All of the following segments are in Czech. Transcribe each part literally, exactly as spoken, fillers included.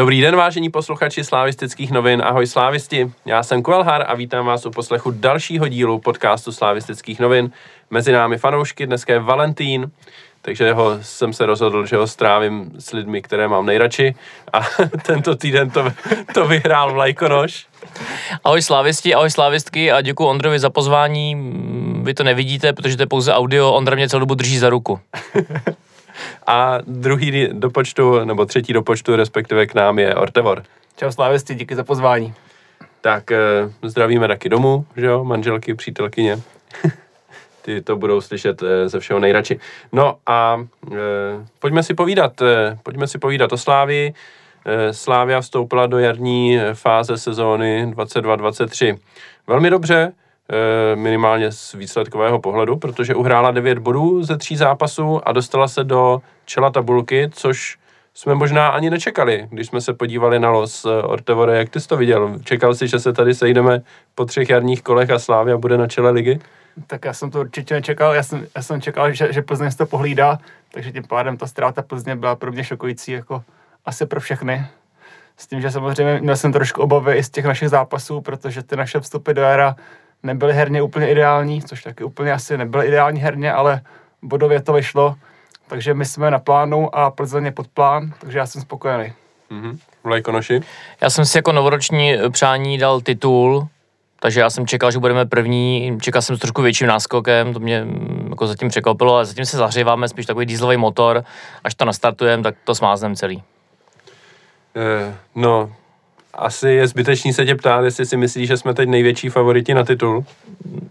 Dobrý den, vážení posluchači Slávistických novin, ahoj slávisti, já jsem Kuelhar a vítám vás u poslechu dalšího dílu podcastu Slávistických novin. Mezi námi fanoušky, dneska je Valentín, takže ho, jsem se rozhodl, že ho strávím s lidmi, které mám nejradši a tento týden to, to vyhrál vlajkonoš. Ahoj slávisti, ahoj slávistky a děkuji Ondrovi za pozvání, vy to nevidíte, protože to je pouze audio, Ondra mě celou dobu drží za ruku. A druhý do počtu, nebo třetí do počtu, respektive k nám je Ortevor. Čau slávisti, díky za pozvání. Tak zdravíme taky domů, že jo, manželky, přítelkyně. Ty to budou slyšet ze všeho nejradši. No a e, pojďme si povídat, e, pojďme si povídat o Slávii. E, Slávia vstoupila do jarní fáze sezóny dvacet dva dvacet tři. Velmi dobře, e, minimálně z výsledkového pohledu, protože uhrála devět bodů ze tří zápasů a dostala se do čela tabulky, což jsme možná ani nečekali, když jsme se podívali na los. Ortevore, jak ty jsi to viděl? Čekal jsi, že se tady sejdeme po třech jarních kolech a Slávia bude na čele ligy? Tak já jsem to určitě nečekal, já jsem, já jsem čekal, že, že Plzeň se to pohlídá, takže tím pádem ta ztráta Plzně byla pro mě šokující, jako asi pro všechny. S tím, že samozřejmě měl jsem trošku obavy i z těch našich zápasů, protože ty naše vstupy do jara nebyly herně úplně ideální, což taky úplně asi nebyly ideální herně, ale bodově to vyšlo, takže my jsme na plánu a Plzeň je pod plán, takže já jsem spokojený. Mm-hmm. Vlajkonoši? Já jsem si jako novoroční přání dal titul, takže já jsem čekal, že budeme první, čekal jsem s trošku větším náskokem, to mě jako zatím překvapilo, ale zatím se zahříváme, spíš takový dieselový motor, až to nastartujeme, tak to smázneme celý. Eh, no, asi je zbytečný se tě ptát, jestli si myslíš, že jsme teď největší favoriti na titul?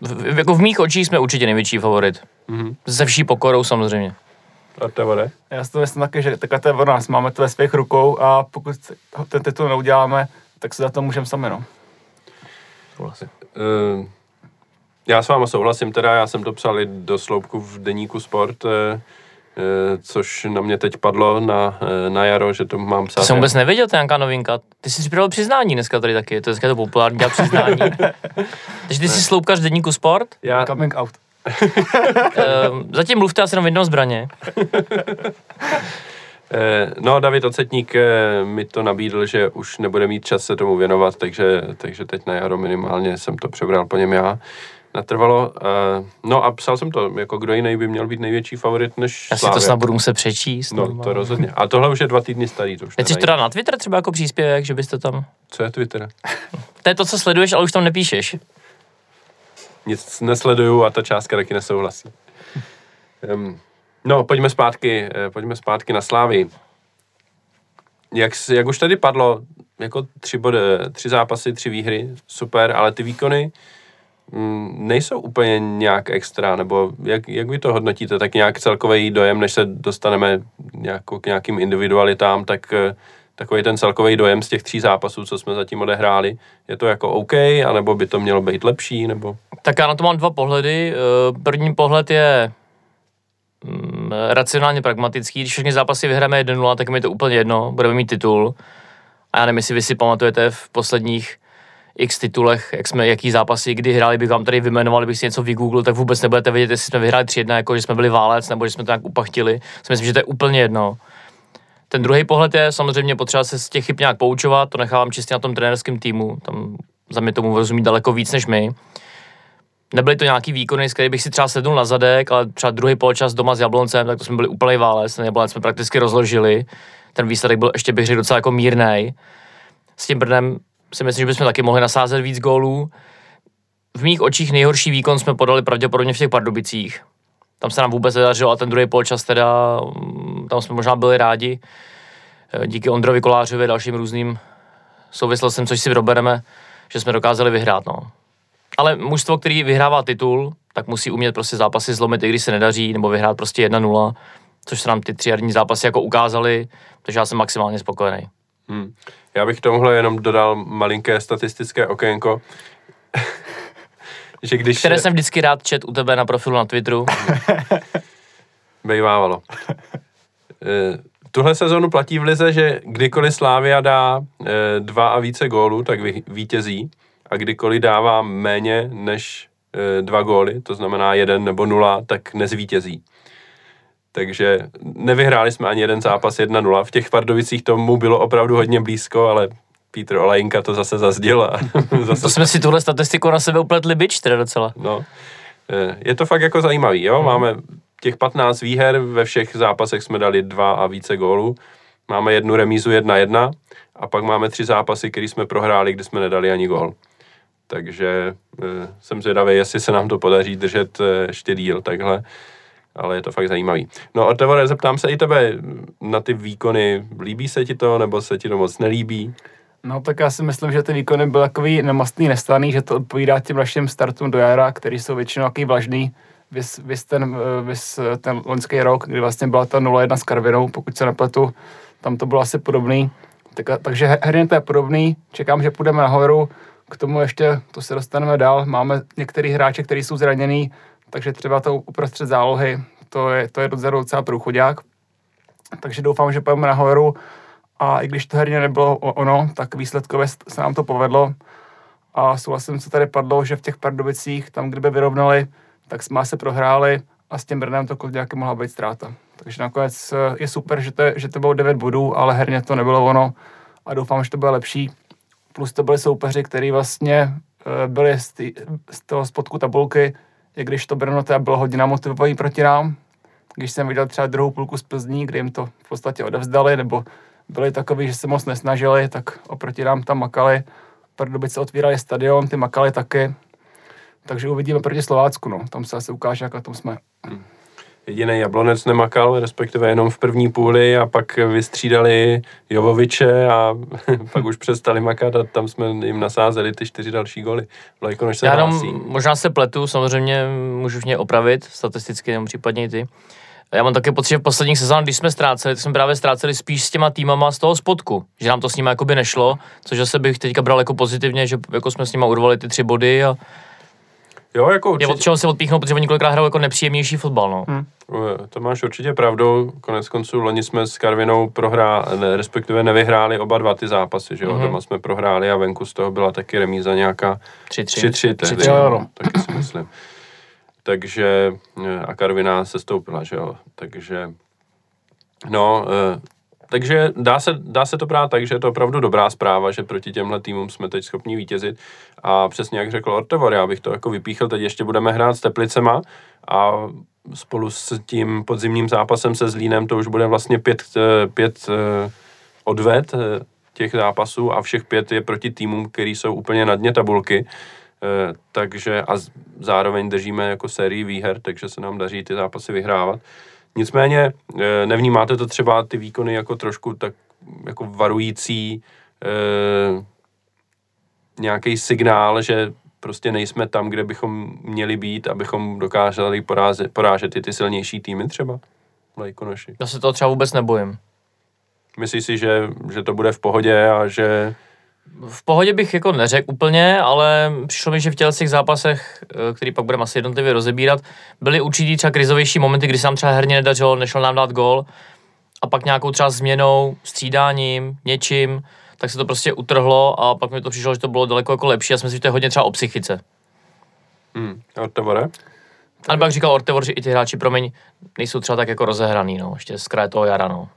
V, jako v mých očích jsme určitě největší favorit. Mm-hmm. Se vší pokorou samozřejmě. Ortevore? Já si to myslím taky, že takhle to je o nás, máme to ve svých rukou a pokud ten titul neuděláme, tak se za to můžeme sami, no. Já s váma souhlasím teda, já jsem to psal do sloupku v deníku Sport, což na mě teď padlo na, na jaro, že to mám psát. To jsem vůbec nevěděl, to je nějaká novinka. Ty jsi připravil přiznání dneska tady taky, to je dneska to populární, dělá přiznání. Takže ty jsi sloupkař v deníku Sport? Já... Coming out. Zatím mluvte asi jenom v jednom zbraně. No, David Ocetník mi to nabídl, že už nebude mít čas se tomu věnovat, takže, takže teď na jaro minimálně jsem to přebral po něm já. Natrvalo. No a psal jsem to, jako kdo jiný by měl být největší favorit než já Slávia. Já si to snad budu muset přečíst. No, normálně. To rozhodně. A tohle už je dva týdny starý. To už nechceš to dát na Twitter třeba jako příspěvek, že byste tam... Co je Twitter? To je to, co sleduješ, ale už tam nepíšeš. Nic nesleduju a ta částka taky nesouhlasí. um, No, pojďme zpátky, pojďme zpátky na Slávii. Jak, jak už tady padlo, jako tři, bod, tři zápasy, tři výhry, super, ale ty výkony m, nejsou úplně nějak extra, nebo jak, jak vy to hodnotíte, tak nějak celkový dojem, než se dostaneme nějakou, k nějakým individualitám, tak takový ten celkový dojem z těch tří zápasů, co jsme zatím odehráli, je to jako OK, anebo by to mělo být lepší, nebo? Tak já na to mám dva pohledy. První pohled je... racionálně pragmatický, když všechny zápasy vyhráme jedna nula, tak mi je to úplně jedno, budeme mít titul. A já nevím, jestli vy si pamatujete v posledních x titulech, jak jsme, jaký zápasy kdy hráli, bych vám tady vyjmenoval, bych si něco vygooglil, tak vůbec nebudete vědět, jestli jsme vyhráli tři jedna, jako že jsme byli válec, nebo že jsme to nějak upachtili. Si myslím, že to je úplně jedno. Ten druhý pohled je, samozřejmě potřeba se z těch chyb nějak poučovat, to nechávám čistě na tom trenérském týmu, tam za mě tomu rozumí daleko víc než my. Nebyly to nějaký výkony, z kterých bych si třeba sednul na zadek, ale třeba druhý poločas doma s Jabloncem, tak to jsme byli úplný válec, ten Jablonec jsme prakticky rozložili. Ten výsledek byl ještě bych řekl docela jako mírnej. S tím Brnem si myslím, že bychom taky mohli nasázet víc gólů. V mých očích nejhorší výkon jsme podali pravděpodobně v těch Pardubicích. Tam se nám vůbec nedařilo a ten druhý poločas teda, tam jsme možná byli rádi. Díky Ondrovi Kolářovi a dalším různým souvislostem, což si probereme, že jsme dokázali vyhrát, no. Ale mužstvo, který vyhrává titul, tak musí umět prostě zápasy zlomit, i když se nedaří, nebo vyhrát prostě jedna nula, což se nám ty tři jarní zápasy jako ukázaly, takže já jsem maximálně spokojený. Hmm. Já bych tomuhle jenom dodal malinké statistické okénko. Že když které je... jsem vždycky rád čet u tebe na profilu na Twitteru. Bejvávalo. Tuhle sezonu platí v lize, že kdykoliv Slávia dá dva a více gólů, tak vítězí. A kdykoliv dává méně než e, dva góly, to znamená jeden nebo nula, tak nezvítězí. Takže nevyhráli jsme ani jeden zápas jedna nula. V těch Pardovicích tomu bylo opravdu hodně blízko, ale Pítr Olajinka to zase zazděl. A zase... To jsme si tuhle statistiku na sebe upletli bič teda docela. No, je to fakt jako zajímavý, jo. Máme těch patnáct výher, ve všech zápasech jsme dali dva a více gólů. Máme jednu remízu jedna jedna a pak máme tři zápasy, které jsme prohráli, kde jsme nedali ani gól. Takže e, jsem zvědavý, jestli se nám to podaří držet ještě díl takhle, ale je to fakt zajímavý. No a Tevore, zeptám se i tebe na ty výkony, líbí se ti to, nebo se ti to moc nelíbí? No tak já si myslím, že ty výkony byly takový nemastný, nestaný, že to odpovídá těm našim startům do jara, který jsou většinou takový vlažný. Vys, vys, ten, vys ten loňský rok, kdy vlastně byla ta nula jedna s Karvinou, pokud se nepletu, tam to bylo asi podobný. Tak, takže herně to je podobný, čekám, že půjdeme nahoru, k tomu ještě to se dostaneme dál. Máme některý hráče, kteří jsou zranění, takže třeba to uprostřed zálohy, to je, to je docela průchoďák. Takže doufám, že půjdeme nahoru a i když to herně nebylo ono, tak výsledkově se nám to povedlo. A souhlasím, co tady padlo, že v těch Pardubicích, tam kdyby vyrovnali, tak jsme se prohráli a s tím Brnem to klidňáky mohla být ztráta. Takže nakonec je super, že to, že to bylo devět bodů, ale herně to nebylo ono a doufám, že to bude lepší. Plus to byli soupeři, který vlastně byli z, tý, z toho spodku tabulky, i když to Brno teda bylo hodně namotivovaný proti nám. Když jsem viděl třeba druhou půlku z Plzní, kde jim to v podstatě odevzdali, nebo byli takový, že se moc nesnažili, tak oproti nám tam makali. Pardubice otvírali stadion, ty makali taky. Takže uvidíme proti Slovácku, no. Tam se asi ukáže, jak na tom jsme. Jediný Jablonec nemakal, respektive jenom v první půli a pak vystřídali Jovoviče a pak už přestali makat a tam jsme jim nasázeli ty čtyři další góly. Vlajkonoš se hlásí. Možná se pletu, samozřejmě můžu mě opravit, statisticky nebo případně ty. Já mám taky pocit, že v posledních sezónách, když jsme ztráceli, tak jsme právě ztráceli spíš s těma týmama z toho spodku, že nám to s nima jakoby nešlo, což zase bych teďka bral jako pozitivně, že jako jsme s nima urvali ty tři body a jo, jako určitě. Je od čeho se odpíchnout, protože oni několikrát hrajou jako nepříjemnější fotbal, no. Hmm. To máš určitě pravdu, konec konců loni jsme s Karvinou prohráli, respektive nevyhráli oba dva ty zápasy, že jo, mm-hmm. Doma jsme prohráli a venku z toho byla taky remíza nějaká tři tři, tehdy, no, taky si myslím. Takže, a Karviná se stoupila, že jo, takže, no, takže dá se, dá se to brát tak, že je to opravdu dobrá zpráva, že proti těmhle týmům jsme teď schopni vítězit. A přesně jak řekl Ortevor, já bych to jako vypíchl, teď ještě budeme hrát s Teplicema a spolu s tím podzimním zápasem se Zlínem to už bude vlastně pět, pět odved těch zápasů a všech pět je proti týmům, který jsou úplně na dně tabulky. Takže a zároveň držíme jako sérii výher, takže se nám daří ty zápasy vyhrávat. Nicméně nevnímáte to třeba ty výkony jako trošku tak jako varující eh, nějaký signál, že prostě nejsme tam, kde bychom měli být, abychom dokázali porážet, porážet i ty silnější týmy třeba? Vlajkonoši. Já se toho třeba vůbec nebojím. Myslíš si, že, že to bude v pohodě a že... V pohodě bych jako neřekl úplně, ale přišlo mi, že v těch zápasech, který pak budeme asi jednotlivě rozebírat, byly určitý třeba krizovější momenty, kdy se nám třeba herně nedařilo, nešlo nám dát gól a pak nějakou třeba změnou, střídáním, něčím, tak se to prostě utrhlo a pak mi to přišlo, že to bylo daleko jako lepší a jsme si, že to je hodně třeba o psychice. Hmm. Ortevore? Ale jak říkal Ortevor, že i ty hráči, promiň, nejsou třeba tak jako rozehraný, no, ještě z kraje toho jara, no.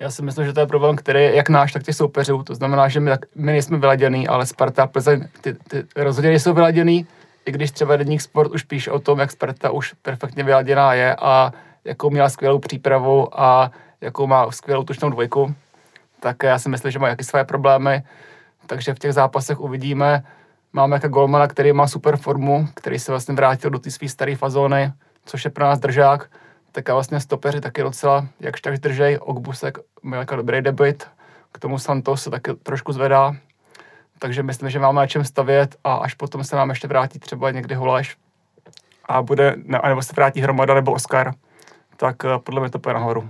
Já si myslím, že to je problém, který je jak náš, tak těch soupeřů. To znamená, že my, my nejsme vyladěný, ale Sparta a Plzeň ty, ty rozhodně jsou vyladěný, i když třeba Deník Sport už píše o tom, jak Sparta už perfektně vyladěná je a jakou měla skvělou přípravu a jakou má skvělou tučnou dvojku. Tak já si myslím, že mají jaký své problémy, takže v těch zápasech uvidíme. Máme jako golmana, který má super formu, který se vlastně vrátil do té své staré fazóny, což je pro nás držák. Tak a vlastně stopeři taky docela, jakž tak držej, Ogbusek měl jako dobrý debut, k tomu Santos se taky trošku zvedá, takže myslím, že máme na čem stavět a až potom se nám ještě vrátí třeba někdy Holeš a bude, ne, nebo se vrátí Hromada nebo Oskar, tak podle mě to půjde nahoru.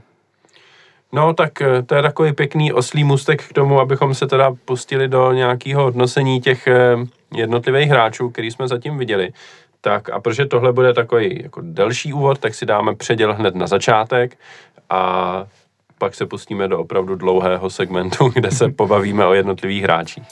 No tak to je takový pěkný oslý můstek k tomu, abychom se teda pustili do nějakého hodnocení těch jednotlivých hráčů, který jsme zatím viděli. Tak a protože tohle bude takový jako delší úvod, tak si dáme předěl hned na začátek a pak se pustíme do opravdu dlouhého segmentu, kde se pobavíme o jednotlivých hráčích.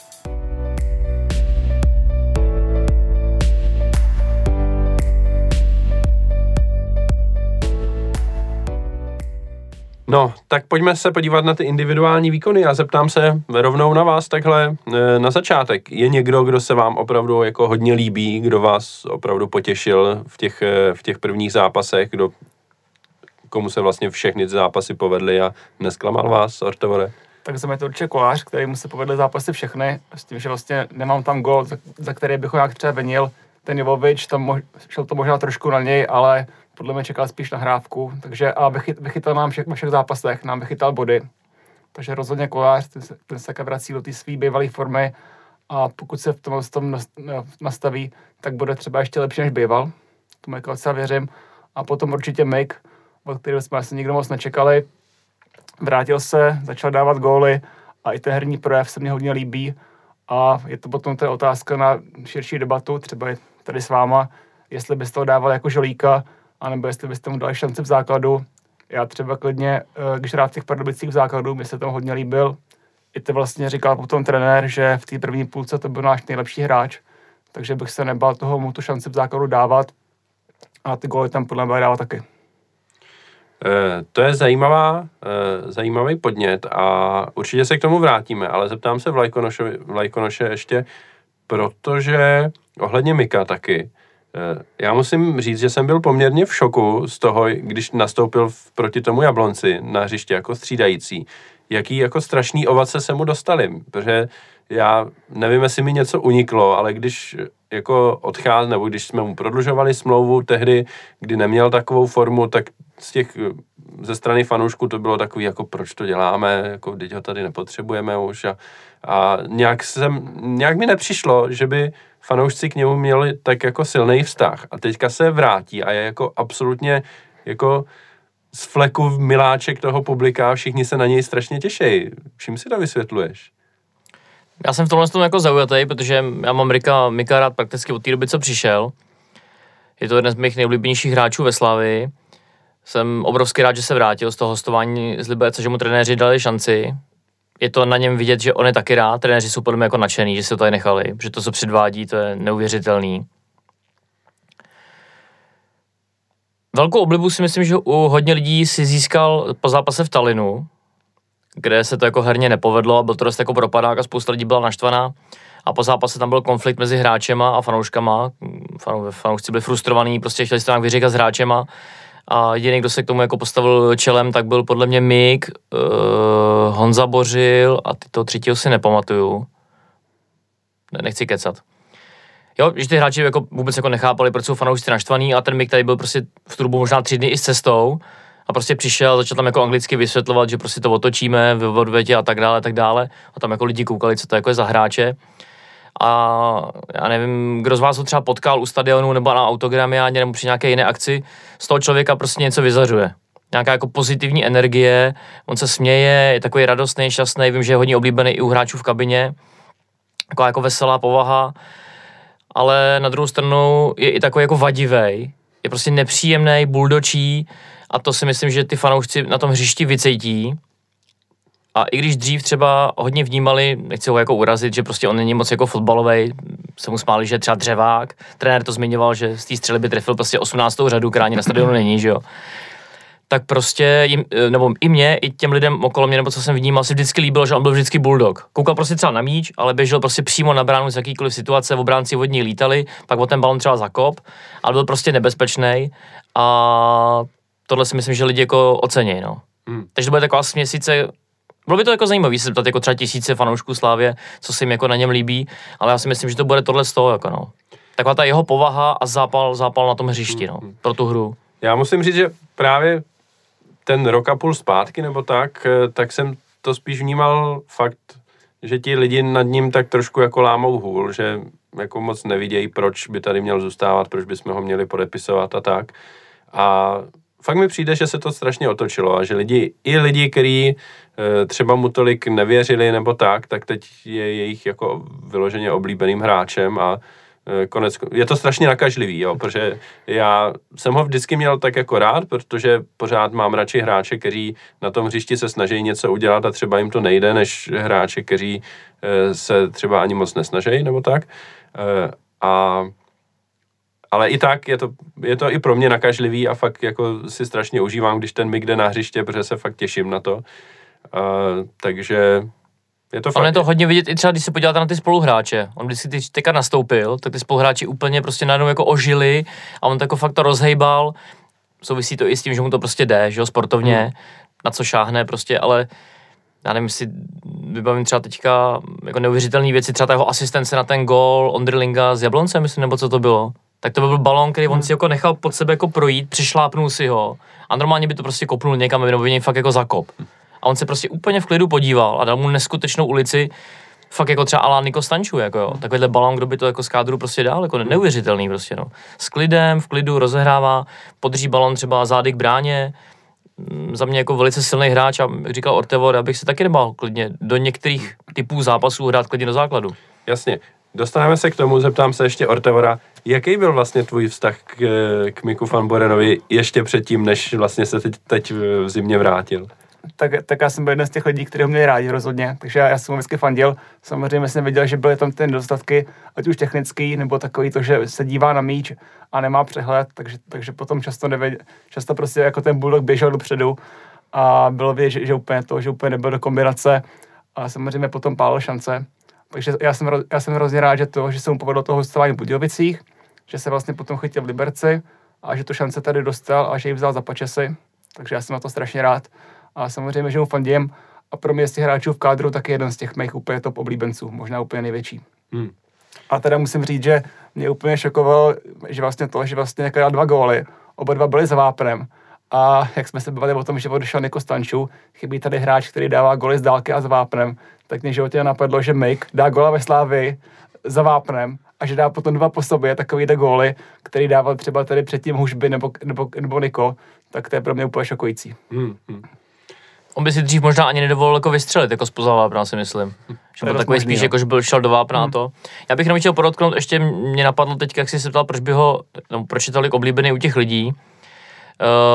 No, tak pojďme se podívat na ty individuální výkony. Já zeptám se rovnou na vás takhle na začátek. Je někdo, kdo se vám opravdu jako hodně líbí, kdo vás opravdu potěšil v těch, v těch prvních zápasech, kdo, komu se vlastně všechny zápasy povedly a nesklamal vás, Artovore? Tak jsem je to určitě Kolář, který mu se povedly zápasy všechny, s tím, že vlastně nemám tam gól, za, za který bych ho nějak třeba venil. Ten Jovovič, tam mož, šel to možná trošku na něj, ale podle mě čekal spíš na hrávku, takže a vychyt, vychytal nám všech, všech zápasech, nám vychytal body. Takže rozhodně Kolář, ten se, ten se také vrací do té své bývalé formy a pokud se v tom, v tom nastaví, tak bude třeba ještě lepší, než býval. Tomu jako docela věřím. A potom určitě Mik, od kterého jsme asi nikdo moc nečekali. Vrátil se, začal dávat góly a i ten herní projev se mně hodně líbí. A je to potom ta otázka na širší debatu, třeba tady s váma, jestli byste ho dával jako Žolíka, anebo jestli byste mu dali šanci v základu. Já třeba klidně, když hrál v těch Pardubicích v základu, mi se tam hodně líbil. I to vlastně říkal potom trenér, že v té první půlce to byl náš nejlepší hráč, takže bych se nebal toho mu tu šanci v základu dávat a ty góly tam podle mě dávat taky. To je zajímavá, zajímavý podnět a určitě se k tomu vrátíme, ale zeptám se Vlajkonoše, Vlajkonoše ještě, protože ohledně Mika taky. Já musím říct, že jsem byl poměrně v šoku z toho, když nastoupil proti tomu Jablonci na hřiště jako střídající. Jaký jako strašný ovace se mu dostali, protože já nevím, jestli mi něco uniklo, ale když jako odcházel, nebo když jsme mu prodlužovali smlouvu tehdy, kdy neměl takovou formu, tak z těch, ze strany fanoušků to bylo takový, jako proč to děláme, jako teď ho tady nepotřebujeme už a, a nějak, jsem, nějak mi nepřišlo, že by fanoušci k němu měli tak jako silný vztah a teďka se vrátí a je jako absolutně jako z fleku miláček toho publika, všichni se na něj strašně těší. Čím si to vysvětluješ? Já jsem v tomhle tomu jako zaujatý, protože já mám Rika Mika rád prakticky od té doby, co přišel. Je to jeden z mých nejulíbenějších hráčů ve Slavii. Jsem obrovský rád, že se vrátil z toho hostování z Liberce, že mu trenéři dali šanci. Je to na něm vidět, že on je taky rád. Trenéři jsou podle mě jako nadšený, že se to tady nechali, protože to, co předvádí, to je neuvěřitelný. Velkou oblibu si myslím, že u hodně lidí si získal po zápase v Tallinnu, kde se to jako herně nepovedlo a byl to dost jako propadák a spousta lidí byla naštvaná. A po zápase tam byl konflikt mezi hráčema a fanouškama. Fanou, fanoušci byli frustrovaní, prostě chtěli se to nějak vyříkat s hráčema. A jediný, kdo se k tomu jako postavil čelem, tak byl podle mě Mik, uh, Honza Bořil a ty toho třetího si nepamatuju. Ne, nechci kecat. Jo, že ty hráči jako vůbec jako nechápali, proč jsou fanoušci naštvaný a ten Mik tady byl prostě v trubu možná tři dny i s cestou a prostě přišel, začal tam jako anglicky vysvětlovat, že prostě to otočíme v odvětě a tak dále, tak dále a tam jako lidi koukali, co to jako je za hráče. A já nevím, kdo z vás ho třeba potkal u stadionu nebo na autogramiádě nebo při nějaké jiné akci, z toho člověka prostě něco vyzařuje. Nějaká jako pozitivní energie, on se směje, je takový radostný, šťastný, vím, že je hodně oblíbený i u hráčů v kabině, taková jako veselá povaha, ale na druhou stranu je i takový jako vadivej, je prostě nepříjemný, buldočí a to si myslím, že ty fanoušci na tom hřišti vycítí. A i když dřív třeba hodně vnímali, nechci ho jako urazit, že prostě on není moc jako fotbalovej, se mu smáli, že je třeba dřevák, trenér to zmiňoval, že z té střely by trefil prostě osmnáctou řadu, která ani na stadionu není, že jo. Tak prostě, jim, nebo i mě, i těm lidem okolo mě, nebo co jsem vnímal, si vždycky líbilo, že on byl vždycky bulldog. Koukal prostě třeba na míč, ale běžel prostě přímo na bránu z jakýkoliv situace, obránci od ní lítali, pak o ten balon třeba zakop, ale byl prostě nebezpečný a tohle si myslím, že lidi jako ocenějí, no. Hmm. Takže to bude taková směsice. Bylo by to jako zajímavé se ptát jako třeba tisíce fanoušků Slávě, co se jim jako na něm líbí, ale já si myslím, že to bude tohle z toho, jako no. Taková ta jeho povaha a zápal, zápal na tom hřišti, no, pro tu hru. Já musím říct, že právě ten rok a půl zpátky nebo tak, tak jsem to spíš vnímal fakt, že ti lidi nad ním tak trošku jako lámou hůl, že jako moc nevidějí, proč by tady měl zůstávat, proč bychom ho měli podepisovat a tak. A fakt mi přijde, že se to strašně otočilo a že lidi, i lidi, kteří e, třeba mu tolik nevěřili nebo tak, tak teď je jejich jako vyloženě oblíbeným hráčem a e, konec, je to strašně nakažlivý, jo, protože já jsem ho vždycky měl tak jako rád, protože pořád mám radši hráče, kteří na tom hřišti se snaží něco udělat a třeba jim to nejde, než hráče, kteří e, se třeba ani moc nesnaží nebo tak e, a Ale i tak je to, je to i pro mě nakažlivý a fakt jako si strašně užívám, když ten mig jde na hřiště, protože se fakt těším na to. A, takže je to fakt... Ale je to hodně vidět i třeba, když se podíváte na ty spoluhráče. On vždycky ty teďka nastoupil, tak ty spoluhráči úplně prostě najednou jako ožili a on tak jako fakt to rozhejbal. Souvisí to i s tím, že mu to prostě jde, že jo, sportovně, hmm. na co šáhne prostě, ale... Já nevím, si vybavím třeba teďka jako neuvěřitelné věci, třeba ta jeho asistence na ten gól Ondrilinga s Jabloncem, myslím, nebo co to bylo. Tak to byl balón, který on si jako nechal pod sebe jako projít, přišlápnul si ho a normálně by to prostě kopnul někam, nebo by něj fakt jako zakop. A on se prostě úplně v klidu podíval a dal mu neskutečnou ulici, fakt jako třeba ala Niko Stanču, jako jo. Takovýhle balón, kdo by to jako z kádru prostě dal, jako neuvěřitelný prostě, no. S klidem, v klidu rozehrává, podrží balón třeba zády k bráně. Za mě jako velice silný hráč a říkal Ortevor, já bych se taky nebál klidně do některých typů zápasů hrát klidně do základu. Jasně. Dostaneme se k tomu, zeptám se ještě Ortevora, jaký byl vlastně tvůj vztah k, k Miku van Borenovi ještě předtím, než vlastně se teď, teď v zimě vrátil? Tak, tak já jsem byl jeden z těch lidí, kteří ho měli rádi rozhodně, takže já, já jsem ho vždycky fandil. Samozřejmě jsem věděl, že byly tam ty nedostatky, ať už technický, nebo takový to, že se dívá na míč a nemá přehled, takže, takže potom často nevěděl, často prostě jako ten Bulldog běžel dopředu a bylo vidět, že, že úplně to, že úplně nebyl do kombinace a samozřejmě potom pálil šance. Takže já jsem, já jsem hrozně rád, že to, že se mu povedlo toho hostování v Budějovicích, že se vlastně potom chytil v Liberci a že tu šance tady dostal a že ji vzal za pačesy, takže já jsem na to strašně rád. A samozřejmě, že mu fandím a pro mě z těch hráčů v kádru taky jeden z těch mých úplně top oblíbenců, možná úplně největší. Hmm. A teda musím říct, že mě úplně šokovalo, že vlastně to, že vlastně někdo dal dva góly, oba dva byly za Vápnem. A jak jsme se bavili o tom, že odešel Niko Stanču, chybí tady hráč, který dává góly z dálky a za Vápnem, tak mě životě napadlo, že Mike dá góla ve Slávii za Vápnem a že dá potom dva po sobě takovýhle góly, který dával třeba tady předtím Hužby nebo, nebo, nebo Niko, tak to je pro mě úplně šokující. Hmm. Hmm. On by si dřív možná ani nedovolil jako vystřelit, jako spoza vápna, si myslím. Že byl takový spíš, jako, že byl šel do vápna hmm. to. Já bych jenom chtěl podotknout, ještě mě napadlo teď, jak jsi se ptal, proč by ho, no, proč je tolik oblíbený u těch lidí. Uh,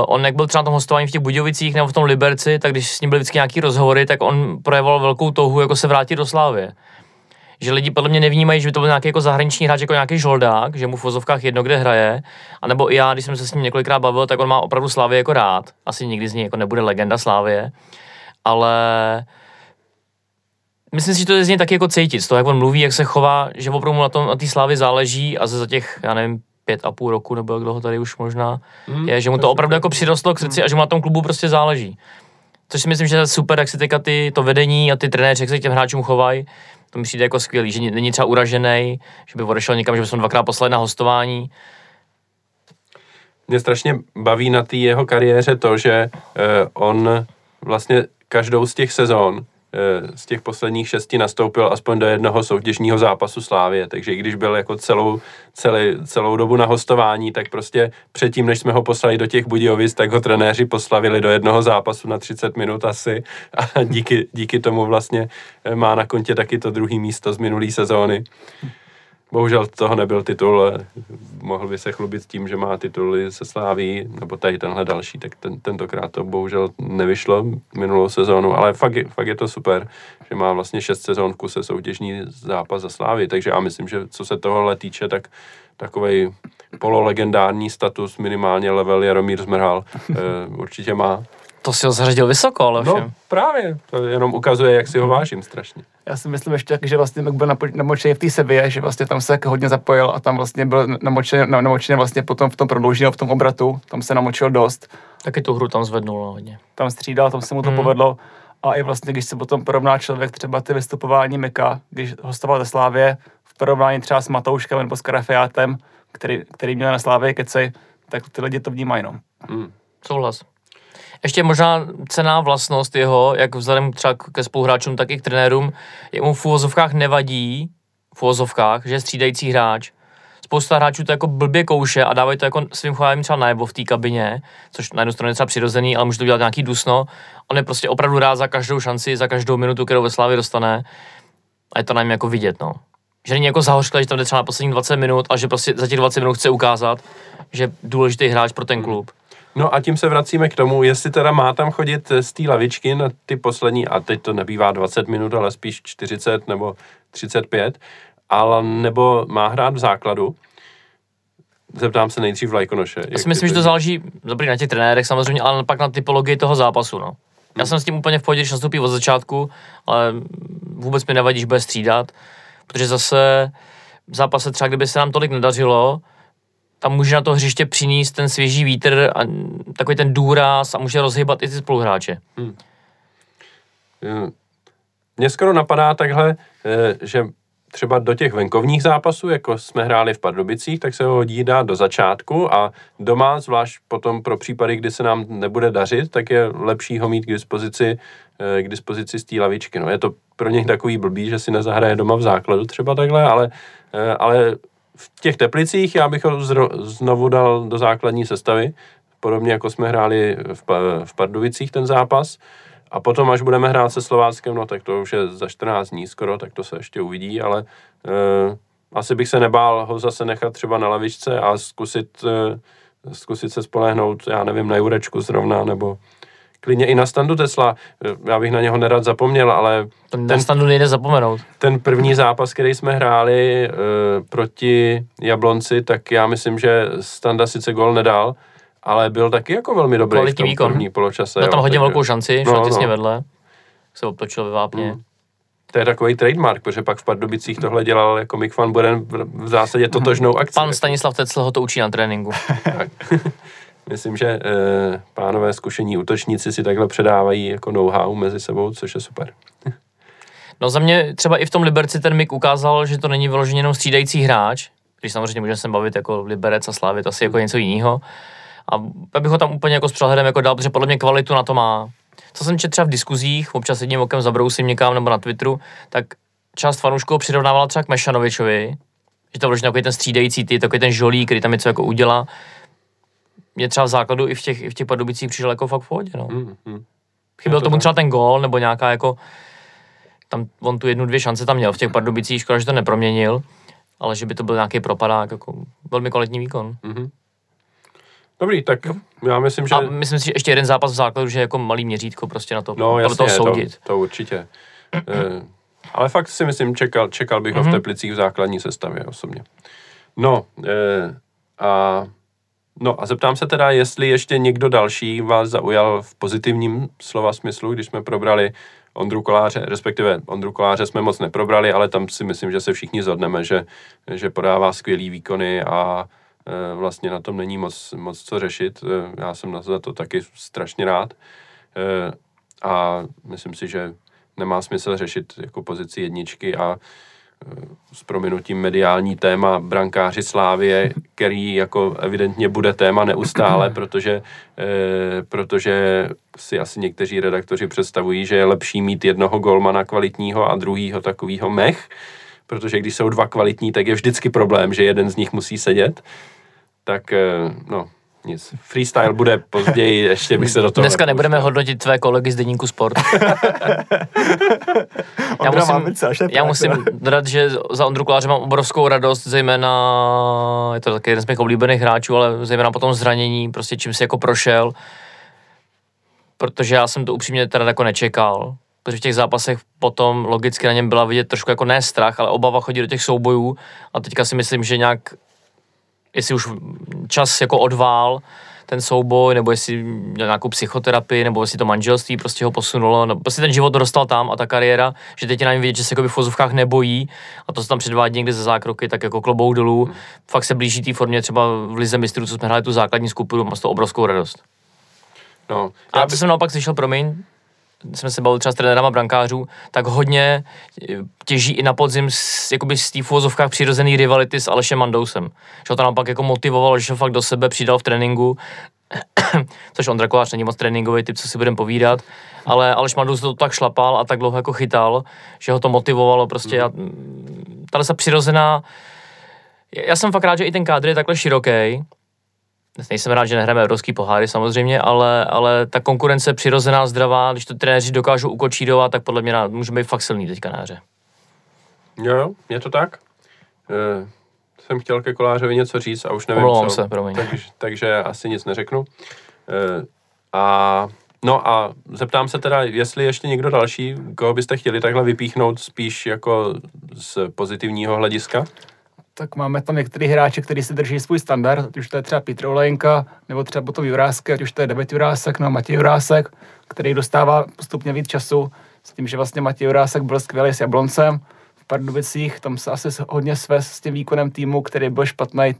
on, jak byl třeba na tom hostování v těch Budějovicích nebo v tom Liberci, tak když s ním byly vždycky nějaký rozhovory, tak on projevoval velkou touhu, jako se vrátit do Slávie. Že lidi podle mě nevnímají, že by to byl nějaký jako zahraniční hráč, jako nějaký žoldák, že mu v vozovkách jedno, kde hraje. A nebo i já, když jsem se s ním několikrát bavil, tak on má opravdu Slávě jako rád. Asi nikdy z něj jako nebude legenda Slávie. Ale myslím si, že to je z něj taky jako cítit. Z toho, jak on mluví, jak se chová, že opravdu mu na tom, na té Slávě záleží a za těch, já nevím, pět a půl roku, nebo jak dlouho tady už možná, mm, je, že mu to opravdu jako přirostlo k srdci mm. a že mu na tom klubu prostě záleží. Což si myslím, že je super, jak si teďka ty, to vedení a ty trenéři, jak se k těm hráčům chovají. To mi přijde jako skvělý, že není třeba uražený, že by odešel někam, že by jsme dvakrát poslali na hostování. Mě strašně baví na té jeho kariéře to, že eh, on vlastně každou z těch sezón, eh, z těch posledních šesti nastoupil aspoň do jednoho soutěžního zápasu Slávie, takže i když byl jako celou, celý, celou dobu na hostování, tak prostě předtím, než jsme ho poslali do těch Budějovic, tak ho trenéři poslavili do jednoho zápasu na třicet minut asi a díky, díky tomu vlastně má na kontě taky to druhý místo z minulý sezóny. Bohužel toho nebyl titul, mohl by se chlubit tím, že má tituly se Sláví, nebo tady tenhle další, tak ten, tentokrát to bohužel nevyšlo minulou sezónu, ale fakt, fakt je to super, že má vlastně šest sezón v kuse soutěžní zápas za Slávy, takže já myslím, že co se tohohle týče, tak takovej pololegendární status, minimálně level Jaromír Zmrhal určitě má. To si ho zařadil vysoko, ale všem. No právě, to jenom ukazuje, jak si ho vážím strašně. Já si myslím ještě taky, že vlastně byl namočený v té Sevě, že vlastně tam se hodně zapojil a tam vlastně byl namočený, namočený vlastně potom v tom prodloužení, v tom obratu, tam se namočil dost. Taky tu hru tam zvednul hodně. Tam střídal, tam se mu to hmm. povedlo a i vlastně, když se potom porovná člověk třeba ty vystupování Mika, když hostoval ze Slávě, v porovnání třeba s Matouškem nebo s Karafiátem, který, který měl na Slávě keci, tak ty lidi to vnímají, no. Hmm. Souhlas. Ještě možná cenná vlastnost jeho, jak vzhledem třeba ke spoluhráčům, tak i k trenérům, jemu v uvozovkách nevadí, v uvozovkách, že je střídající hráč. Spousta hráčů to jako blbě kouše a dávají to jako svým chováním třeba najevo v té kabině, což na jednu stranu je třeba přirozený, ale může to udělat nějaký dusno. On je prostě opravdu rád za každou šanci, za každou minutu, kterou ve Slávě dostane. A je to na něm jako vidět, no. Že není jako zahořklé, že tam jde třeba na posledních dvacet minut a že prostě za těch dvacet minut chce ukázat, že je důležitý hráč pro ten klub. No a tím se vracíme k tomu, jestli teda má tam chodit z té lavičky na ty poslední, a teď to nebývá dvacet minut, ale spíš čtyřicet nebo třicet pět, ale nebo má hrát v základu. Zeptám se nejdřív Vlajkonoše. Já si myslím, že to záleží dobrý na těch trenérech samozřejmě, ale pak na typologii toho zápasu. No. Já hmm. jsem s tím úplně v pohodě, když nastoupí od začátku, ale vůbec mi nevadí, že bude střídat, protože zase v zápase třeba, kdyby se nám tolik nedařilo, tam může na to hřiště přinést ten svěží vítr a takový ten důraz a může rozhybat i ty spoluhráče. Hmm. Mně skoro napadá takhle, že třeba do těch venkovních zápasů, jako jsme hráli v Pardubicích, tak se ho hodí dát do začátku a doma, zvlášť potom pro případy, kdy se nám nebude dařit, tak je lepší ho mít k dispozici, k dispozici z té lavičky. No, je to pro něj takový blbý, že si nezahraje doma v základu třeba takhle, ale, ale v těch Teplicích já bych ho znovu dal do základní sestavy, podobně jako jsme hráli v Pardubicích ten zápas. A potom, až budeme hrát se Slováckem, no tak to už je za čtrnáct dní skoro, tak to se ještě uvidí, ale e, asi bych se nebál ho zase nechat třeba na lavičce a zkusit, e, zkusit se spolehnout, já nevím, na Jurečku zrovna, nebo klidně i na Standu Tesla. Já bych na něho nerad zapomněl, ale... Ten, ten Standu nejde zapomenout. Ten první zápas, který jsme hráli e, proti Jablonci, tak já myslím, že Standa sice gól nedal, ale byl taky jako velmi dobrý kvalitní v tom první výkon. Poločase. Byl tam hodně takže... velkou šanci, šel no, těsně no. vedle, se obtočil ve vápně. Mm. To je takový trademark, protože pak v Pardubicích tohle dělal jako Mick van Buren v zásadě totožnou akci. Pan Stanislav Tecl ho to učí na tréninku. Myslím, že e, pánové zkušení útočníci si takhle předávají jako know-how mezi sebou, což je super. No za mě třeba i v tom Liberci ten Mick ukázal, že to není vyloženě jenom střídající hráč, když samozřejmě můžeme se bavit jako Liberec a Slávy, to asi jako něco jiného. A já bych ho tam úplně jako s přehledem jako dal, protože podle mě kvalitu na to má. Co jsem četl třeba v diskuzích, občas jedním okem zabrousím někam nebo na Twitteru, tak část fanoušků přirovnávala třeba k Mešanovičovi, že to vlastně takový ten střídající ty, takový ten žolík, který tam něco jako udělá. Mě třeba v základu i v těch, i v těch Pardubicích přišel jako fakt v pohodě, no. Mm, mm. Chyběl to tomu tak. Třeba ten gól, nebo nějaká jako, tam on tu jednu, dvě šance tam měl v těch Pardubicích, škoda, že to neproměnil, ale že by to byl nějaký propadák, jako velmi kvalitní výkon. Mm-hmm. Dobrý, tak já myslím, že... A myslím si, že ještě jeden zápas v základu, že je jako malý měřítko prostě na to, no, jasně, toho soudit. To, to určitě. e, ale fakt si myslím, čekal, čekal bych mm-hmm. ho v Teplicích v základní sestavě osobně. No, e, a, no a zeptám se teda, jestli ještě někdo další vás zaujal v pozitivním slova smyslu, když jsme probrali Ondru Koláře, respektive Ondru Koláře jsme moc neprobrali, ale tam si myslím, že se všichni zhodneme, že, že podává skvělý výkony a vlastně na tom není moc, moc co řešit. Já jsem za to taky strašně rád. A myslím si, že nemá smysl řešit jako pozici jedničky a s prominutím mediální téma brankáři Slávie, který jako evidentně bude téma neustále, protože, protože si asi někteří redaktoři představují, že je lepší mít jednoho golmana kvalitního a druhýho takovýho mech, protože když jsou dva kvalitní, tak je vždycky problém, že jeden z nich musí sedět. Tak no, nic. Freestyle bude později, ještě bych se do toho... Dneska nebudeme hodnotit tvé kolegy z deníku Sport. já musím, já musím dodat, že za Ondru Koláře mám obrovskou radost, zejména, je to taky jeden z mých oblíbených hráčů, ale zejména po tom zranění, prostě čím si jako prošel, protože já jsem to upřímně teda jako nečekal. Protože v těch zápasech potom logicky na něm byla vidět trošku jako ne strach, ale obava chodí do těch soubojů a teďka si myslím, že nějak, jestli už čas jako odvál ten souboj, nebo jestli nějakou psychoterapii, nebo jestli to manželství prostě ho posunulo, no, prostě ten život dostal tam a ta kariéra, že teď je na něm vidět, že se jako v vozovkách nebojí a to se tam předvádí někde ze zákroky, tak jako klobouk dolů, hmm. fakt se blíží té formě třeba v Lize mistrů, co jsme hráli tu základní skupinu, mám z toho obrovskou radost. No, a by... jsem naopak slyšel, promiň, jsme se bavili třeba s trenérama brankářů, tak hodně těží i na podzim z, jakoby z tý fůzovkách přirozený rivality s Alešem Mandousem. Že ho to naopak jako motivoval, že ho fakt do sebe přidal v tréninku, což Ondra Kolář není moc tréninkový typ, co si budeme povídat, ale Aleš Mandous to tak šlapal a tak dlouho jako chytal, že ho to motivovalo prostě. Mm. Tahle se přirozená... Já jsem fakt rád, že i ten kádr je takhle široký. Nejsem rád, že nehráme evropský poháry samozřejmě, ale, ale ta konkurence přirozená, zdravá, když to trenéři dokážou ukočírovat, tak podle mě můžeme být fakt silný teďka na hře. Jo, jo, je to tak. E, jsem chtěl ke Kolářovi něco říct a už nevím, Omlouvám co. Se, promiň. Tak, takže asi nic neřeknu. E, a, no a zeptám se teda, jestli ještě někdo další, koho byste chtěli takhle vypíchnout spíš jako z pozitivního hlediska? tak máme tam některý hráče, kteří si drží svůj standard, ať už to je třeba Petr Olejnka, nebo třeba potom Jurásek, ať už to je David Jurásek, no Matěj Jurásek, který dostává postupně víc času, s tím, že vlastně Matěj Jurásek byl skvělý s Jabloncem v Pardubicích, tam se asi hodně svez s tím výkonem týmu, který byl špatný,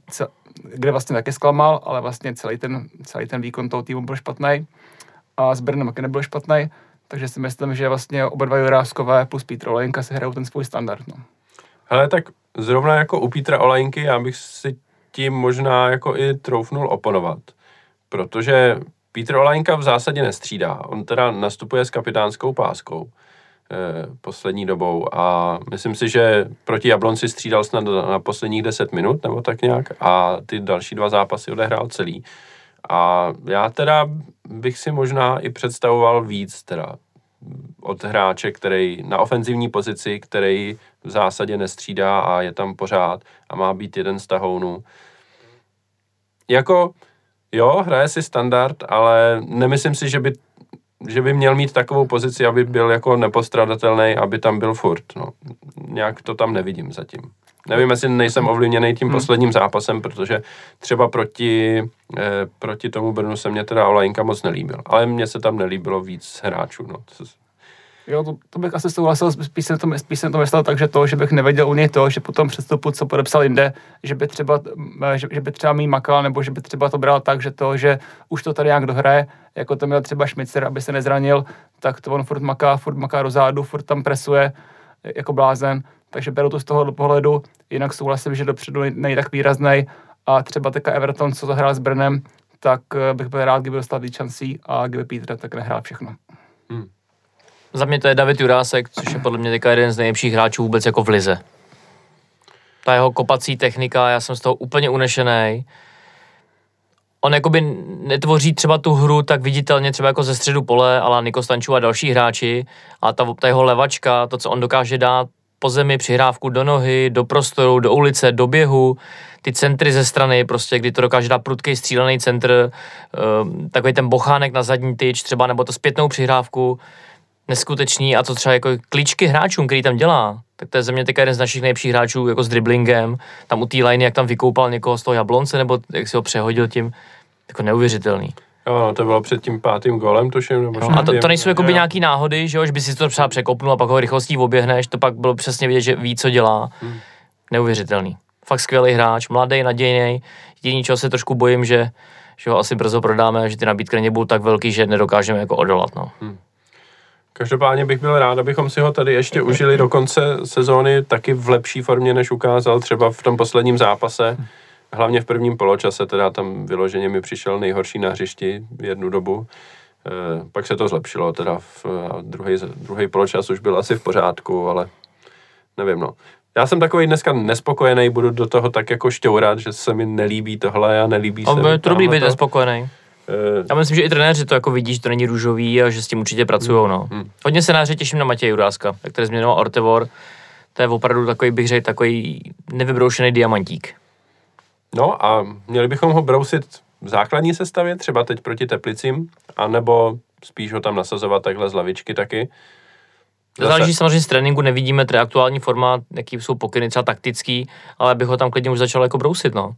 kde vlastně taky zklamal, ale vlastně celý ten, celý ten výkon toho týmu byl špatný a s Brnem taky nebyl špatný, takže si myslím, že vlastně oba dva Juráskové plus Petr Olejnka si hrajou ten svůj standard. No. Hele, tak zrovna jako u Petra Olejnky, já bych si tím možná jako i troufnul oponovat, protože Petr Olejnka v zásadě nestřídá. On teda nastupuje s kapitánskou páskou eh, poslední dobou a myslím si, že proti Jablonci střídal snad na posledních deset minut nebo tak nějak a ty další dva zápasy odehrál celý. A já teda bych si možná i představoval víc teda od hráče, který na ofenzivní pozici, který v zásadě nestřídá a je tam pořád a má být jeden z tahounů. Jako, jo, hraje si standard, ale nemyslím si, že by, že by měl mít takovou pozici, aby byl jako nepostradatelný, aby tam byl furt. No. Nějak to tam nevidím zatím. Nevím, jestli nejsem ovlivněný tím hmm. posledním zápasem, protože třeba proti, eh, proti tomu Brnu se mě teda Olajinka moc nelíbil. Ale mně se tam nelíbilo víc hráčů. No. Jo, to, to bych asi souhlasil, spíš jsem to, spíš jsem to myslel tak, že to, že bych nevěděl u něj to, že po tom přestupu, co podepsal jinde, že by třeba, že, že by třeba mý makal, nebo že by třeba to bral tak, že to, že už to tady nějak dohraje, jako to měl třeba Šmicer, aby se nezranil, tak to on furt maká, furt maká rozádu, furt tam presuje jako blázen. Takže beru to z toho pohledu, jinak souhlasím, že dopředu není tak výraznej a třeba teďka Everton, co zahrál s Brnem, tak bych byl rád, kdyby dostal víc šancí a kdyby Peter tak nehrál všechno. Hmm. Za mě to je David Jurásek, což je podle mě teďka jeden z nejlepších hráčů vůbec jako v lize. Ta jeho kopací technika, já jsem z toho úplně unešenej. On jakoby netvoří třeba tu hru tak viditelně třeba jako ze středu pole, ale Niko Stančů a další hráči a ta, ta jeho levačka, to, co on dokáže dát po zemi, přihrávku do nohy, do prostoru, do ulice, do běhu, ty centry ze strany, prostě, kdy to dokáže dát prudkej střílený centr, takový ten bochánek na zadní tyč třeba, nebo to zpětnou přihrávku, neskutečný a to třeba jako klíčky hráčům, který tam dělá, tak to je ze mě teďka jeden z našich nejlepších hráčů jako s driblingem, tam u té liney, jak tam vykoupal někoho z toho Jablonce, nebo jak si ho přehodil tím, jako neuvěřitelný. Jo, to bylo před tím pátým golem, tuším. Nebo no, a to, to nejsou jakoby nějaký náhody, že jo, že by si to třeba překopnul a pak ho rychlostí oběhneš, to pak bylo přesně vidět, že ví, co dělá. Hmm. Neuvěřitelný. Fakt skvělý hráč, mladý, nadějný. Jediný, čeho se trošku bojím, že, že ho asi brzo prodáme, že ty nabídky nebudou tak velký, že nedokážeme jako odolat. No. Hmm. Každopádně bych byl rád, abychom si ho tady ještě užili do konce sezóny taky v lepší formě, než ukázal třeba v tom posledním zápase. Hlavně v prvním poločase, teda tam vyloženě mi přišel nejhorší na hřišti jednu dobu. E, pak se to zlepšilo, teda v druhý poločas už byl asi v pořádku, ale nevím, no. Já jsem takový dneska nespokojený, budu do toho tak jako šťourat, že se mi nelíbí tohle a nelíbí a se mi to. To dobrý být nespokojený. E, Já myslím, že i trenéři to jako vidí, že to není růžový a že s tím určitě pracujou, no. Hmm. Hodně se náře těším na Matěje Juráska, který změnil Ortevor. To je opravdu takový, bych řekl, takový nevybroušený diamantík. No a měli bychom ho brousit v základní sestavě, třeba teď proti Teplicím, anebo spíš ho tam nasazovat takhle z lavičky taky. Zase... Záleží samozřejmě z tréninku, nevidíme ten aktuální formát, jaký jsou pokyny třeba taktický, ale bych ho tam klidně už začal jako brousit, no.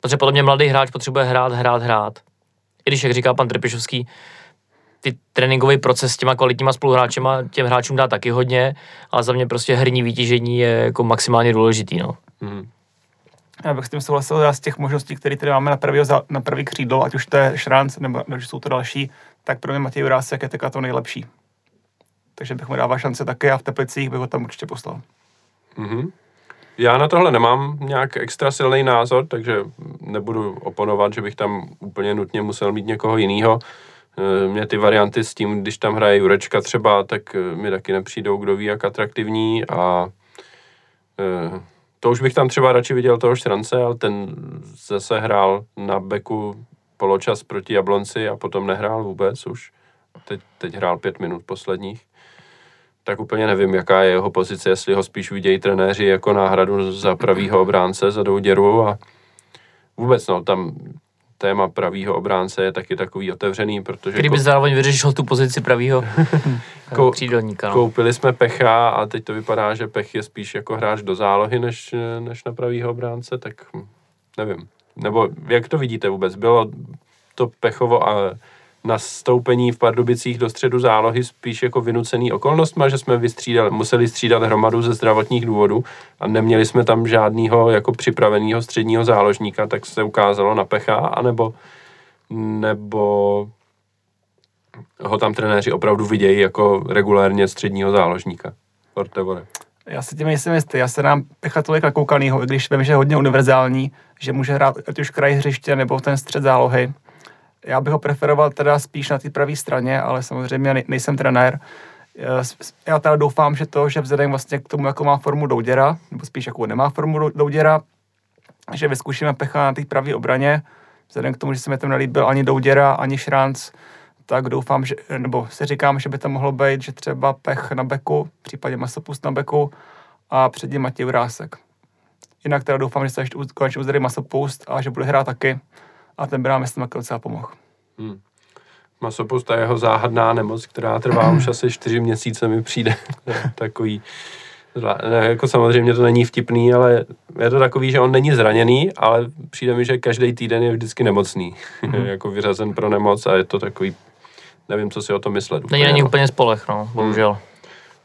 Protože podle mě mladý hráč potřebuje hrát, hrát, hrát. I když, jak říká pan Trpišovský, ty tréninkový proces s těma kvalitníma spoluhráčema těm hráčům dá taky hodně, ale za mě prostě herní vytížení je jako maximálně důležitý, no. Hmm. Já bych s tím souhlasil, já z těch možností, které tady máme na prvý, na prvý křídlo, ať už to je Šranc, nebo ať už jsou to další, tak pro mě Matěj Jurásek je teďka to nejlepší. Takže bych mu dával šance taky a v Teplicích bych ho tam určitě poslal. Mm-hmm. Já na tohle nemám nějak extra silný názor, takže nebudu oponovat, že bych tam úplně nutně musel mít někoho jinýho. Mě ty varianty s tím, když tam hraje Jurečka třeba, tak mi taky nepřijdou, kdo ví, jak atraktivní a... To už bych tam třeba radši viděl toho Šrance, ale ten zase hrál na beku poločas proti Jablonci a potom nehrál vůbec už. Teď, teď hrál pět minut posledních. Tak úplně nevím, jaká je jeho pozice, jestli ho spíš vidějí trenéři jako náhradu za pravýho obránce, za Douděru a vůbec no, tam téma pravýho obránce je taky takový otevřený, protože... Kdyby ko... zároveň vyřešil tu pozici pravýho kou... křídelníka. No. Koupili jsme Pecha a teď to vypadá, že Pech je spíš jako hráč do zálohy, než, než na pravýho obránce, tak nevím. Nebo jak to vidíte vůbec? Bylo to Pechovo a nastoupení v Pardubicích do středu zálohy spíš jako vynucený okolnostma, že jsme vystřídali, museli střídat hromadu ze zdravotních důvodů a neměli jsme tam žádného jako připraveného středního záložníka, tak se ukázalo na Pecha, anebo nebo ho tam trenéři opravdu vidějí jako regulérně středního záložníka. Ortevore. Já si tím nejsem jistý. Já se nám Pecha tolik nakoukanýho, i když vím, že je hodně univerzální, že může hrát ať už kraj hřiště nebo ten střed zálohy. Já bych ho preferoval teda spíš na té pravé straně, ale samozřejmě nejsem trenér. Já teda doufám, že to, že vzhledem vlastně k tomu, jakou má formu Douděra, nebo spíš jakou nemá formu Douděra, že vyzkoušíme Pecha na té pravé obraně, vzhledem k tomu, že se mi tam nelíbil ani Douděra, ani Šranc, tak doufám, že, nebo si říkám, že by tam mohlo být, že třeba Pech na beku, případně Masopust na beku a před ním Matěj Urásek. Jinak teda doufám, že se ještě konečně uzdraví Masopust a že bude hrát taky. A ten by nám s tím taky docela pomohl. Hmm. Masopust a jeho záhadná nemoc, která trvá už asi čtyři měsíce, mi přijde takový... Ne, jako samozřejmě to není vtipný, ale je to takový, že on není zraněný, ale přijde mi, že každý týden je vždycky nemocný. Hmm. jako vyřazen pro nemoc a je to takový... Nevím, co si o tom myslet. Není není úplně spoleh, no, bohužel. Hmm.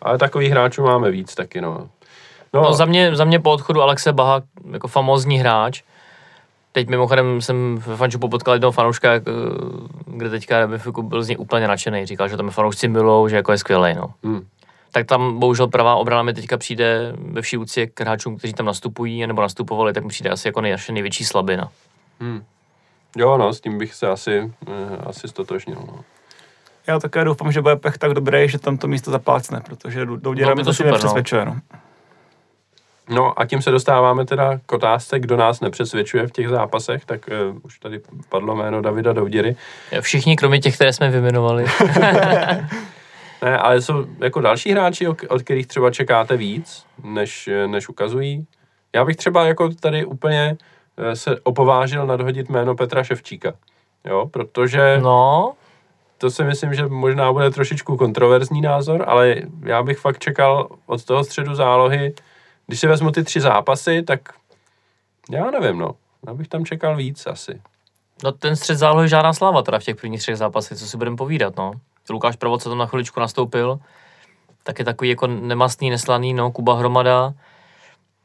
Ale takových hráčů máme víc taky, no. No, no za, mě, za mě po odchodu Alexe Baha, jako famózní hráč. Teď mimochodem jsem ve fančupu potkal jednoho fanouška, kde teďka byl z něj úplně nadšený. Říkal, že tam je fanoušci milou, že jako je skvělej, no. Hmm. Tak tam bohužel pravá obrana mi teďka přijde ve vší úctě k hráčům, kteří tam nastupují nebo nastupovali, tak mi přijde asi jako největší slabina. Hmm. Jo, no, s tím bych se asi, asi stotožnil, no. Já také doufám, že bude Pech tak dobrý, že tam to místo zaplácne, protože Douděra mi to super nepřesvědčuje. No. No a tím se dostáváme teda k otázce, kdo nás nepřesvědčuje v těch zápasech, tak uh, už tady padlo jméno Davida Douděry. Všichni, kromě těch, které jsme vyjmenovali. Ne, ale jsou jako další hráči, od kterých třeba čekáte víc, než, než ukazují. Já bych třeba jako tady úplně se opovážil nadhodit jméno Petra Ševčíka, jo, protože... No... To si myslím, že možná bude trošičku kontroverzní názor, ale já bych fakt čekal od toho středu zálohy, když si vezmu ty tři zápasy, tak já nevím, no. Já bych tam čekal víc asi. No ten střed zálohy žádná sláva teda v těch prvních třech zápasech, co si budeme povídat, no. Lukáš Pravot se tam na chviličku nastoupil, tak je takový jako nemastný, neslaný, no, Kuba Hromada.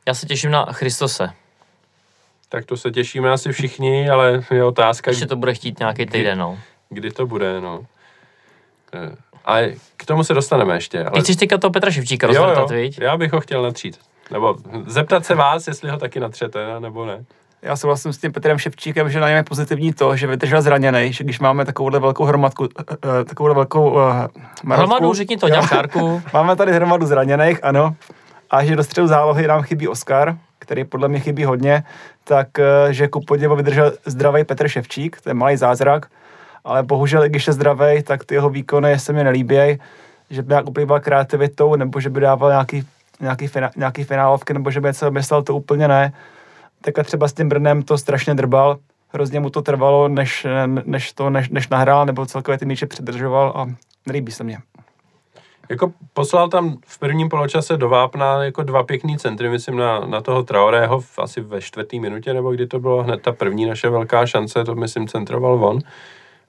Já se těším na Christose. Tak to se těšíme asi všichni, ale je otázka... Ještě to bude chtít nějaký týden, no. Kdy to bude, no. A k tomu se dostaneme ještě. Ale... Ty chceš teďka toho Petra Ševčíka rozvrtat, viď? Já bych ho chtěl natřít. Nebo zeptat se vás, jestli ho taky natřete, nebo ne. Já souhlasím s tím Petrem Ševčíkem, že na něm je pozitivní to, že vydržel zraněnej, že když máme takovouhle velkou hromadku, takovouhle velkou uh, maratku, hromadu, řekni to, nějakárku. Máme tady hromadu zraněných, ano. A že do středu zálohy nám chybí Oskar, který podle mě chybí hodně, tak že ku podivu vydržel zdravý Petr Ševčík, to je malý zázrak. Ale bohužel, i když je zdravej, tak ty jeho výkony se mi nelíbějí, že by nějak uplýval kreativitou, nebo že by dával nějaký, nějaký, fina, nějaký finálovky, nebo že by něco myslel, to úplně ne. Tak a třeba s tím Brnem to strašně drbal, hrozně mu to trvalo, než, než, to, než, než nahrál, nebo celkově ty míče přidržoval a nelíbí se mně. Jako poslal tam v prvním poločase do vápna jako dva pěkný centry, myslím na, na toho Traorého v, asi ve čtvrtý minutě, nebo kdy to bylo hned ta první naše velká šance, to myslím centroval von.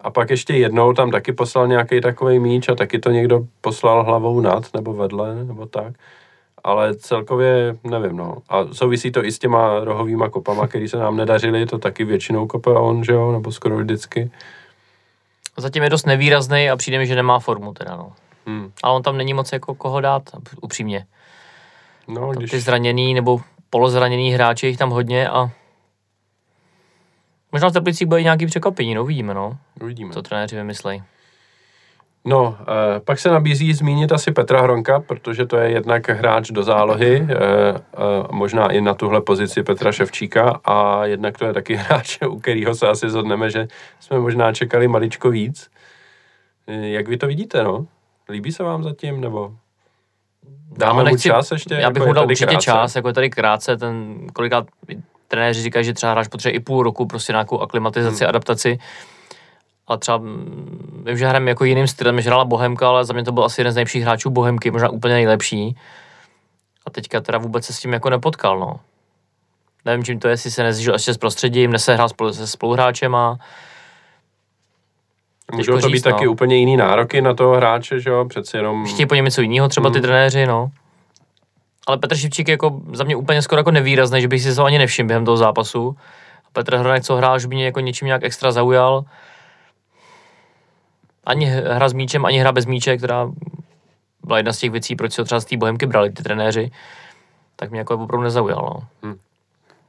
A pak ještě jednou tam taky poslal nějaký takový míč a taky to někdo poslal hlavou nad nebo vedle nebo tak. Ale celkově nevím, no. A souvisí to i s těma rohovýma kopama, který se nám nedařily, to taky většinou kope on, že jo, nebo skoro vždycky. Zatím je dost nevýrazný a přijde mi, že nemá formu teda, no. Hmm. Ale on tam není moc jako koho dát, upřímně. No, když... Ty zraněný nebo polozraněný hráči, jich tam hodně a... Možná v Teplicích bude nějaký překvapení, no uvidíme, no. Uvidíme. Co trenéři vymyslejí. No, eh, pak se nabízí zmínit asi Petra Hronka, protože to je jednak hráč do zálohy, eh, eh, možná i na tuhle pozici Petra Ševčíka a jednak to je taky hráč, u kterého se asi zhodneme, že jsme možná čekali maličko víc. Eh, jak vy to vidíte, no? Líbí se vám zatím, nebo dáme mu čas ještě? Já bych mu dal určitě čas, jako je tady krátce, ten kolikrát... trenéři říkají, že třeba hráč potřebuje i půl roku prostě nějakou aklimatizaci, hmm. adaptaci. A třeba vím, že hrám jako jiným stylem, že hrála Bohemka, ale za mě to byl asi jeden z nejlepších hráčů Bohemky, možná úplně nejlepší. A teďka teda vůbec se s tím jako nepotkal, no. Nevím, čím to je, jestli se nezžil ještě s prostředím, nesehrál se spoluhráčema. Můžou to být říct, taky no. úplně jiný nároky na toho hráče, že jo, přeci jenom... Chtějí po něm něco jiného, třeba ty hmm. trenéři, no. Ale Petr Šipčík jako za mě úplně skoro jako nevýrazný, že bych si to ani nevšiml během toho zápasu. A Petr Hronek, co hrál, že by mě jako něčím nějak extra zaujal. Ani hra s míčem, ani hra bez míče, která byla jedna z těch věcí, proč se třeba z té Bohemky brali ty trenéři, tak mě jako opravdu nezaujalo. Hmm.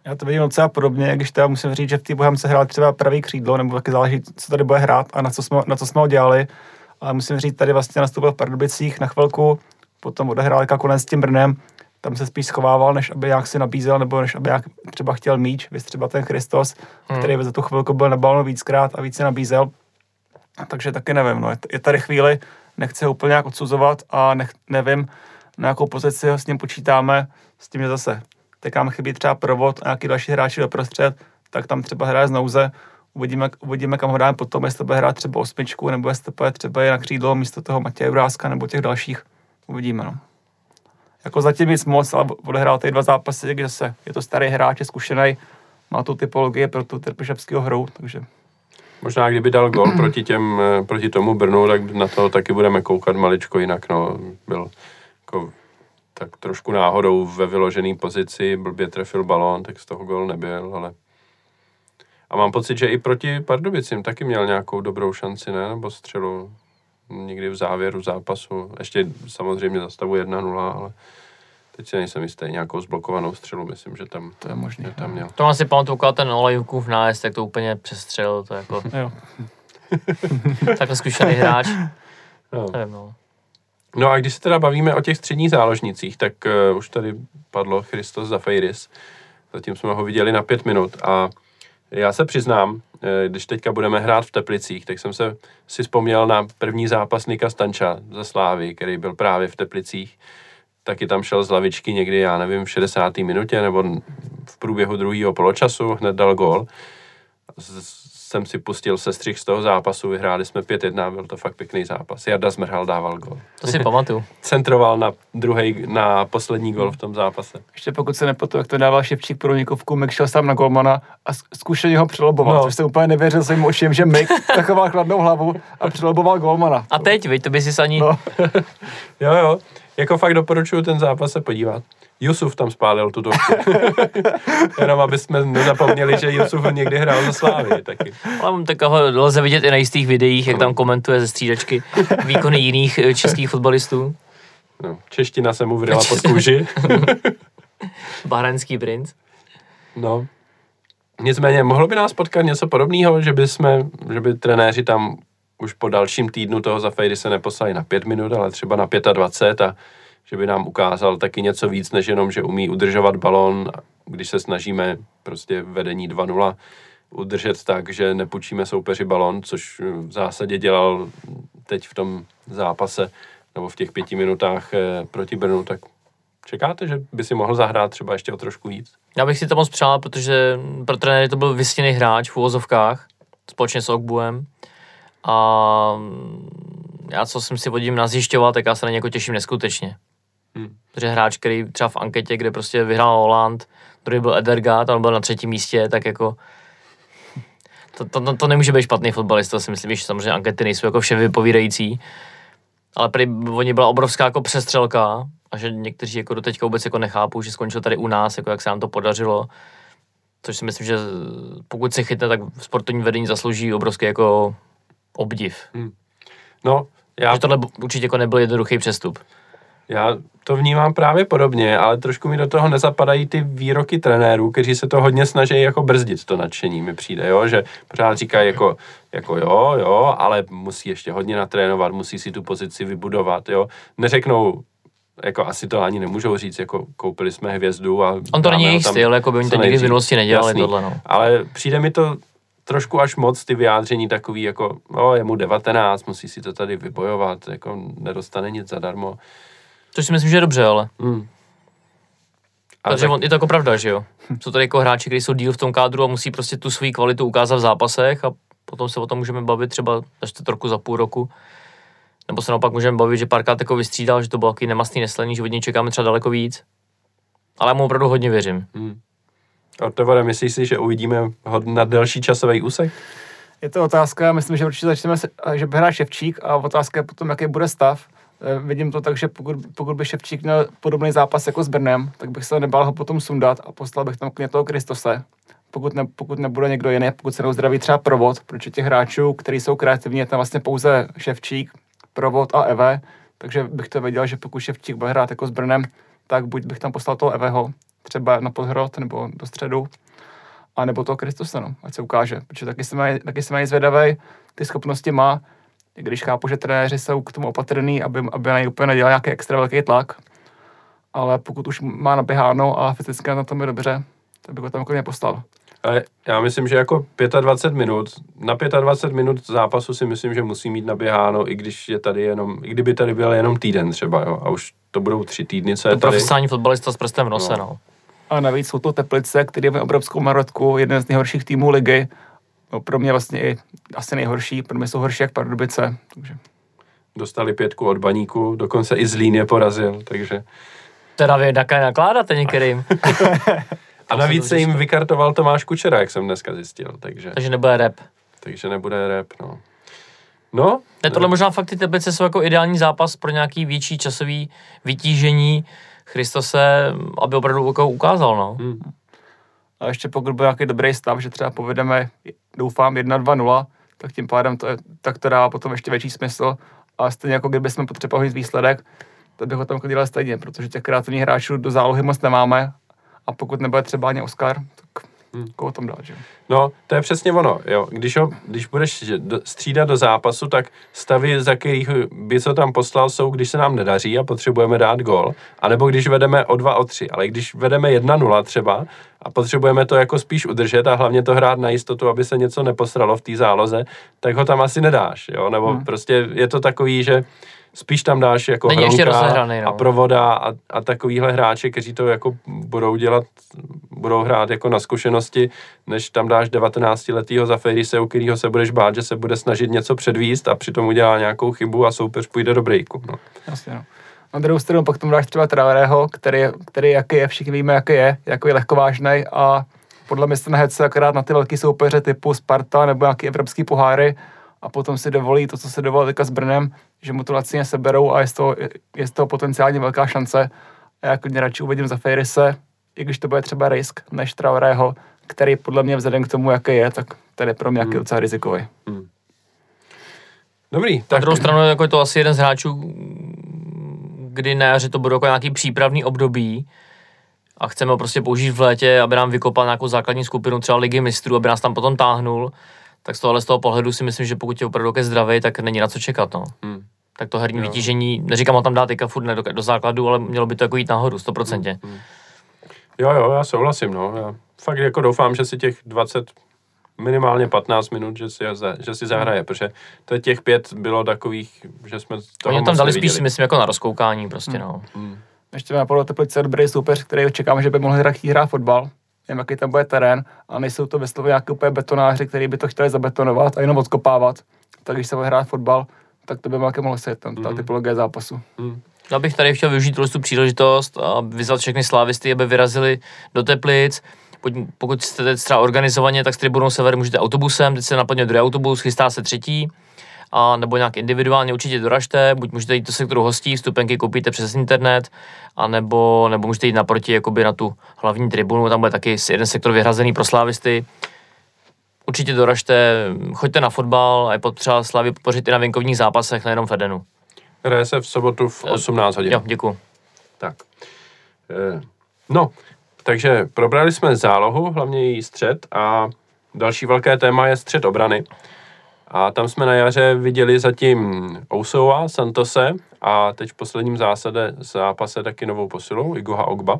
Já to vidím docela podobně, když teda musím říct, že v té Bohemce hrál třeba pravý křídlo, nebo taky záleží, co tady bude hrát a na co jsme, na co jsme ho dělali. Ale musím říct, tady vlastně nastoupil v Pardubicích na chvilku, potom odehrál konec s tím Brnem, tam se spíš schovával, než aby jak si nabízel, nebo než aby jak třeba chtěl míč, vys třeba ten Christos, hmm. který za tu chvilku byl na balonu víckrát a víc se nabízel. Takže taky nevím, no, je tady chvíli, nechci ho úplně nějak odsuzovat a nech, nevím, na jakou pozici ho s ním počítáme, s tím je zase. Tak nám chybí třeba provod a nějaký další hráči doprostřed, tak tam třeba hraje z nouze, uvidíme, uvidíme kam ho dáme potom, jestli bude hrát třeba osmičku, nebo jestli bude třeba je na křídlo místo toho Matěje Juráska nebo těch dalších, uvidíme, no. Jako zatím nic moc, ale odehrál tady dva zápasy, takže se, je to starý hráč, je zkušený, má tu typologii pro tu trpišovskýho hru, takže... Možná kdyby dal gól proti, těm, proti tomu Brnu, tak na to taky budeme koukat maličko jinak, no, byl jako tak trošku náhodou ve vyložené pozici, blbě trefil balón, tak z toho gól nebyl, ale... A mám pocit, že i proti Pardubicím taky měl nějakou dobrou šanci, ne? Nebo střelu někdy v závěru zápasu, ještě samozřejmě za stavu jedna nula, ale... Teď si nejsem jistý, nějakou zblokovanou střelu, myslím, že tam, to je možný, že tam měl. To mám si pamatuju, ten Olejkův nájezd, tak to úplně přestřelil, to jako... Jo. Takhle zkušený hráč. No. Nevím, no. No a když se teda bavíme o těch středních záložnicích, tak uh, už tady padlo Christos Zafeiris. Zatím jsme ho viděli na pět minut a já se přiznám, když teďka budeme hrát v Teplicích, tak jsem se si vzpomněl na první zápas Nika Stanča ze Slávy, který byl právě v Teplicích. Taky tam šel z lavičky někdy, já nevím, v šedesáté minutě nebo v průběhu druhého poločasu, hned dal gól. Jsem si pustil sestřih z toho zápasu, vyhráli jsme pět jedna, byl to fakt pěkný zápas. Jarda Zmrhal dával gól. To si pamatuju. Centroval na druhý, na poslední gól v tom zápase. Ještě pokud se nepamatuju, jak to dával Ševčík pro Nikovku, Mik šel sám na golmana a zkušeně ho přelobovat, no. Což jsem úplně nevěřil svým očím, že Mik taková chladnou hlavu a přeloboval golmana. A teď, viď, to by si ani... No. jo, jo. Jako fakt doporučuju ten zápas se podívat. Jusuf tam spálil tu dobu. Jenom aby jsme nezapomněli, že Jusuf někdy hrál za Slávy taky. Ale on takového lze vidět i na jistých videích, jak tam komentuje ze střídačky výkony jiných českých fotbalistů. No, čeština se mu vryla pod kůži. Bahrajnský princ. No. Nicméně, mohlo by nás potkat něco podobného, že by, jsme, že by trenéři tam už po dalším týdnu toho Zafeirise se neposlali na pět minut, ale třeba na dvacet pět a že by nám ukázal taky něco víc, než jenom, že umí udržovat balón, když se snažíme prostě vedení dva nula udržet tak, že nepůjčíme soupeři balón, což v zásadě dělal teď v tom zápase nebo v těch pěti minutách proti Brnu, tak čekáte, že by si mohl zahrát třeba ještě o trošku víc? Já bych si to moc přál, protože pro trenéry to byl vysněný hráč v uvozovkách společně s Ogbuem. A já, co jsem si vodím na zjišťoval, tak já se na něj jako těším neskutečně. Hmm. Protože hráč, který třeba v anketě, kde prostě vyhrál Haaland, druhý byl Edergaard, on byl na třetím místě, tak jako... To, to, to, to nemůže být špatný fotbalista, si myslím, že samozřejmě ankety nejsou jako vše vypovídající. Ale prý o ní byla obrovská jako přestřelka a že někteří jako doteďka vůbec jako nechápou, že skončil tady u nás, jako jak se nám to podařilo. Což si myslím, že pokud se chytne, tak sportovní vedení zaslouží obrovský jako... obdiv. Hmm. No, já... Že tohle určitě jako nebyl jednoduchý přestup. Já to vnímám právě podobně, ale trošku mi do toho nezapadají ty výroky trenérů, kteří se to hodně snaží jako brzdit, to nadšení mi přijde, jo? Že pořád říkají jako, jako jo, jo, ale musí ještě hodně natrénovat, musí si tu pozici vybudovat, jo. Neřeknou, jako asi to ani nemůžou říct, jako koupili jsme hvězdu a... On to není jejich styl, jako by oni to nikdy v minulosti nedělali, jasný, tohle, no. Ale přijde mi to trošku až moc ty vyjádření takový, jako no, je mu devatenáct, musí si to tady vybojovat, jako nedostane nic zadarmo. Což si myslím, že je dobře, ale. Hmm. Takže tak... on, je to jako pravda, že jo? Jsou tady jako hráči, kteří jsou díl v tom kádru a musí prostě tu svou kvalitu ukázat v zápasech a potom se o tom můžeme bavit třeba za čtvrt roku, za půl roku. Nebo se naopak můžeme bavit, že párkrát jako vystřídal, že to bylo takový nemastný, neslený, že od něj čekáme třeba daleko víc. Ale já mu opravdu hodně věřím. Hmm. A Tevore, myslíš si, že uvidíme ho na delší časový úsek? Je to otázka, myslím, že určitě začneme, že hraje Ševčík a otázka je potom, jaký bude stav. Vidím to tak, že pokud, pokud by Ševčík měl podobný zápas jako s Brnem, tak bych se nebál ho potom sundat a poslal bych tam klidně toho Kristose. Pokud, ne, pokud nebude někdo jiný, pokud se neuzdraví třeba Provod, protože těch hráčů, kteří jsou kreativní, je tam vlastně pouze Ševčík, Provod a Eve, takže bych to věděl, že pokud Ševčík bude hrát jako s Brnem, tak buď bych tam poslal toho Eveho, třeba na Podhrot nebo do středu, a nebo toho Kristose, no, ať se ukáže, protože taky se mají, taky se mají zvědavej, ty schopnosti má, i když chápu, že trenéři jsou k tomu opatrný, aby, aby na něj úplně nedělal nějaký extra velký tlak, ale pokud už má naběháno a fyzicky na tom je dobře, tak bych ho tam klidně poslal. Ale já myslím, že jako dvacet pět minut, na dvacet pět minut zápasu si myslím, že musí mít naběháno, i když je tady jenom, i kdyby tady byl jenom týden třeba, jo, a už to budou tři týdny, co je to tady. Profesionální fotbalista s prstem v nose, no. no. A navíc jsou to Teplice, který je v obrovskou marotku, jeden z nejhorších týmů ligy. No, pro mě vlastně i asi nejhorší, pro mě jsou horší jak Pardubice. Takže. Dostali pětku od Baníku, dokonce i Zlín je porazil, takže... Teda vy také nakládáte některým. A navíc se jim vykartoval Tomáš Kučera, jak jsem dneska zjistil, takže... Takže nebude rep. Takže nebude rep, no. No? Ne, tohle ne. Možná fakt ty Teplice jsou jako ideální zápas pro nějaký větší časový vytížení, Kristose, aby opravdu ukázal, no. Hmm. A ještě pokud byl nějaký dobrý stav, že třeba povedeme, doufám, jedna dva nula, tak tím pádem to, je, tak to dává potom ještě větší smysl. A stejně jako kdybychom potřebovali výsledek, tak bych ho tam dělal stejně, protože těch kreativních hráčů do zálohy moc nemáme. A pokud nebude třeba ani Oscar, tak hmm. koho tam dát, že? No, to je přesně ono, jo. Když, ho, když budeš střídat do zápasu, tak stavy, za kterých by co tam poslal, jsou, když se nám nedaří a potřebujeme dát gól, anebo když vedeme o dva, o tři, ale když vedeme jedna nula třeba a potřebujeme to jako spíš udržet a hlavně to hrát na jistotu, aby se něco neposralo v té záloze, tak ho tam asi nedáš, jo, nebo hmm. prostě je to takový, že spíš tam dáš jako Hruka no. a Provoda a, a takovýhle hráče, kteří to jako budou dělat, budou hrát jako na zkušenosti, než tam dáš devatenáctiletýho za Fejrise, u kterého se budeš bát, že se bude snažit něco předvíst a přitom udělá nějakou chybu a soupeř půjde do breaku. No. Jasně, no. Na druhou stranu pak tomu dáš třeba Traorého, který, který jaký je, všichni víme, jaký je, jaký je lehkovážnej a podle mě se nahed se akorát na ty velký soupeře typu Sparta nebo nějaký evropský poháry a potom si dovolí to, co se dovolil teďka s Brnem, že mu to lacině seberou a je z toho, je z toho potenciálně velká šance. A já klidně radši uvidím za Fejrise, i když to bude třeba risk, než Traorého, který podle mě vzhledem k tomu, jaký je, tak ten je pro mě nějaký docela rizikový. Hmm. Dobrý. Tak... Na druhou stranu jako je to asi jeden z hráčů, kdy na jaře to budou jako nějaký přípravný období a chceme ho prostě použít v létě, aby nám vykopal nějakou základní skupinu třeba Ligy mistrů, aby nás tam potom táhnul. Tak z tohohle z toho pohledu si myslím, že pokud je opravdu ke zdravý, tak není na co čekat. No. Hmm. Tak to herní jo. vytížení, neříkám ho tam dát teďka furt do, do základu, ale mělo by to jako jít nahoru, sto procent. Hmm. Jo, jo, já souhlasím, no. Já fakt jako doufám, že si těch dvacet, minimálně patnáct minut, že si, že si zahraje, hmm. protože to těch pět bylo takových, že jsme toho oni tam dali neviděli. Spíš, myslím, jako na rozkoukání prostě, hmm. no. Hmm. Ještě na podle Teplice dobrý soupeř, který čekáme, že by mohl hrát fotbal. Nevím, jaký tam bude terén, ale nejsou to vyslovy nějaké úplně betonáři, kteří by to chtěli zabetonovat a jenom odkopávat. Tak když se bude hrát fotbal, tak to by nějaké mohlo sedět tam, ta mm. typologie zápasu. Mm. Já bych tady chtěl využít tu příležitost a vyzvat všechny slávisty, aby vyrazili do Teplic. Pokud jste teď třeba organizovaně, tak s Tribunou Sever můžete autobusem, teď se napadne druhý autobus, chystá se třetí, a nebo nějak individuálně určitě doražte, buď můžete jít do sektoru hostí, vstupenky koupíte přes internet, a nebo nebo můžete jít naproti jakoby na tu hlavní tribunu, tam bude taky jeden sektor vyhrazený pro slávisty. Určitě doražte, choďte na fotbal a je potřeba Slavy podpořit i na venkovních zápasech, nejenom v Edenu. Hraje se v sobotu v osmnáct hodin. Jo, děkuju. Tak. No, takže probrali jsme zálohu, hlavně její střed a další velké téma je střed obrany. A tam jsme na jaře viděli zatím Ousova, Santose a teď v posledním zásade, zápase taky novou posilou, Igoha Ogba.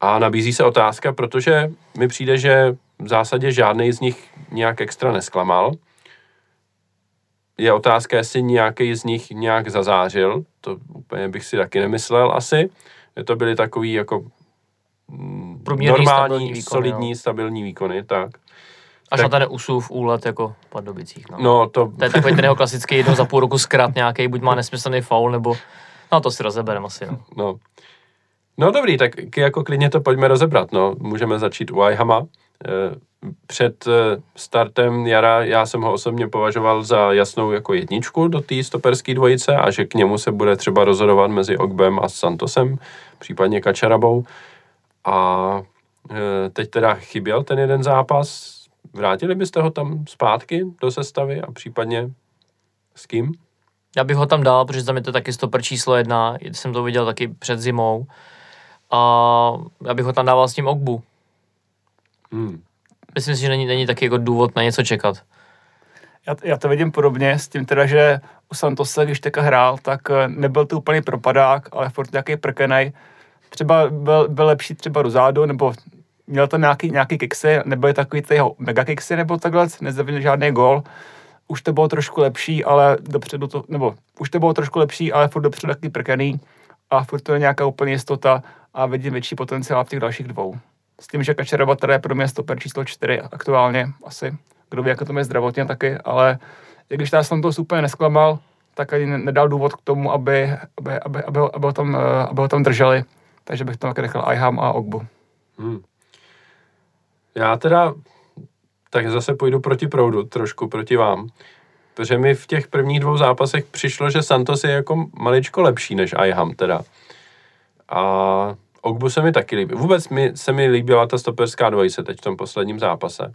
A nabízí se otázka, protože mi přijde, že v zásadě žádnej z nich nějak extra nesklamal. Je otázka, jestli nějaký z nich nějak zazářil, to úplně bych si taky nemyslel asi. To byly takový jako průměrný, normální, stabilní výkon, solidní, jo. Stabilní výkony, tak. Až tak. Na ten úsův úlet jako v Pardubicích. No. No, to... to je takový ten jeho klasický jednou za půl roku zkrat nějaký, buď má nesmyslný faul, nebo... No to si rozebereme asi, no. no. No dobrý, tak jako klidně to pojďme rozebrat, no. Můžeme začít u Aihama. Před startem jara já jsem ho osobně považoval za jasnou jako jedničku do té stoperské dvojice a že k němu se bude třeba rozhodovat mezi Ogbem a Santosem, případně Kačarabou. A teď teda chyběl ten jeden zápas. Vrátili byste ho tam zpátky do sestavy a případně s kým? Já bych ho tam dal, protože tam je to taky stoper číslo jedna. Jsem to viděl taky před zimou. A já bych ho tam dával s tím Ogbu. Hmm. Myslím si, že není, není taky jako důvod na něco čekat. Já, já to vidím podobně s tím teda, že u Santose, když teďka hrál, tak nebyl to úplný propadák, ale furt nějaký prkenej. Třeba byl, byl lepší třeba Ruzado, nebo měl tam nějaký, nějaký kiksy, nebyly takový ty jeho mega kiksy, nebo takhle, nezavil žádný gól. Už to bylo trošku lepší, ale dopředu to, nebo už to bylo trošku lepší, ale furt dopředu taky prkený a furt to je nějaká úplně jistota a vidím větší potenciál v těch dalších dvou. S tím, že Kačeraba teda je pro mě stoper číslo čtyři aktuálně, asi, kdo ví, jak to je zdravotně taky, ale i když já jsem to úplně nesklamal, tak ani nedal důvod k tomu, aby, aby, aby, aby, ho, aby, ho, tam, aby ho tam drželi, takže bych tam nechal Aiham a Ogbu. Hmm. Já teda tak zase půjdu proti proudu, trošku proti vám, protože mi v těch prvních dvou zápasech přišlo, že Santos je jako maličko lepší než Aiham teda. A Ogbu se mi taky líbí. Vůbec mi, se mi líbila ta stoperská dvojice teď v tom posledním zápase.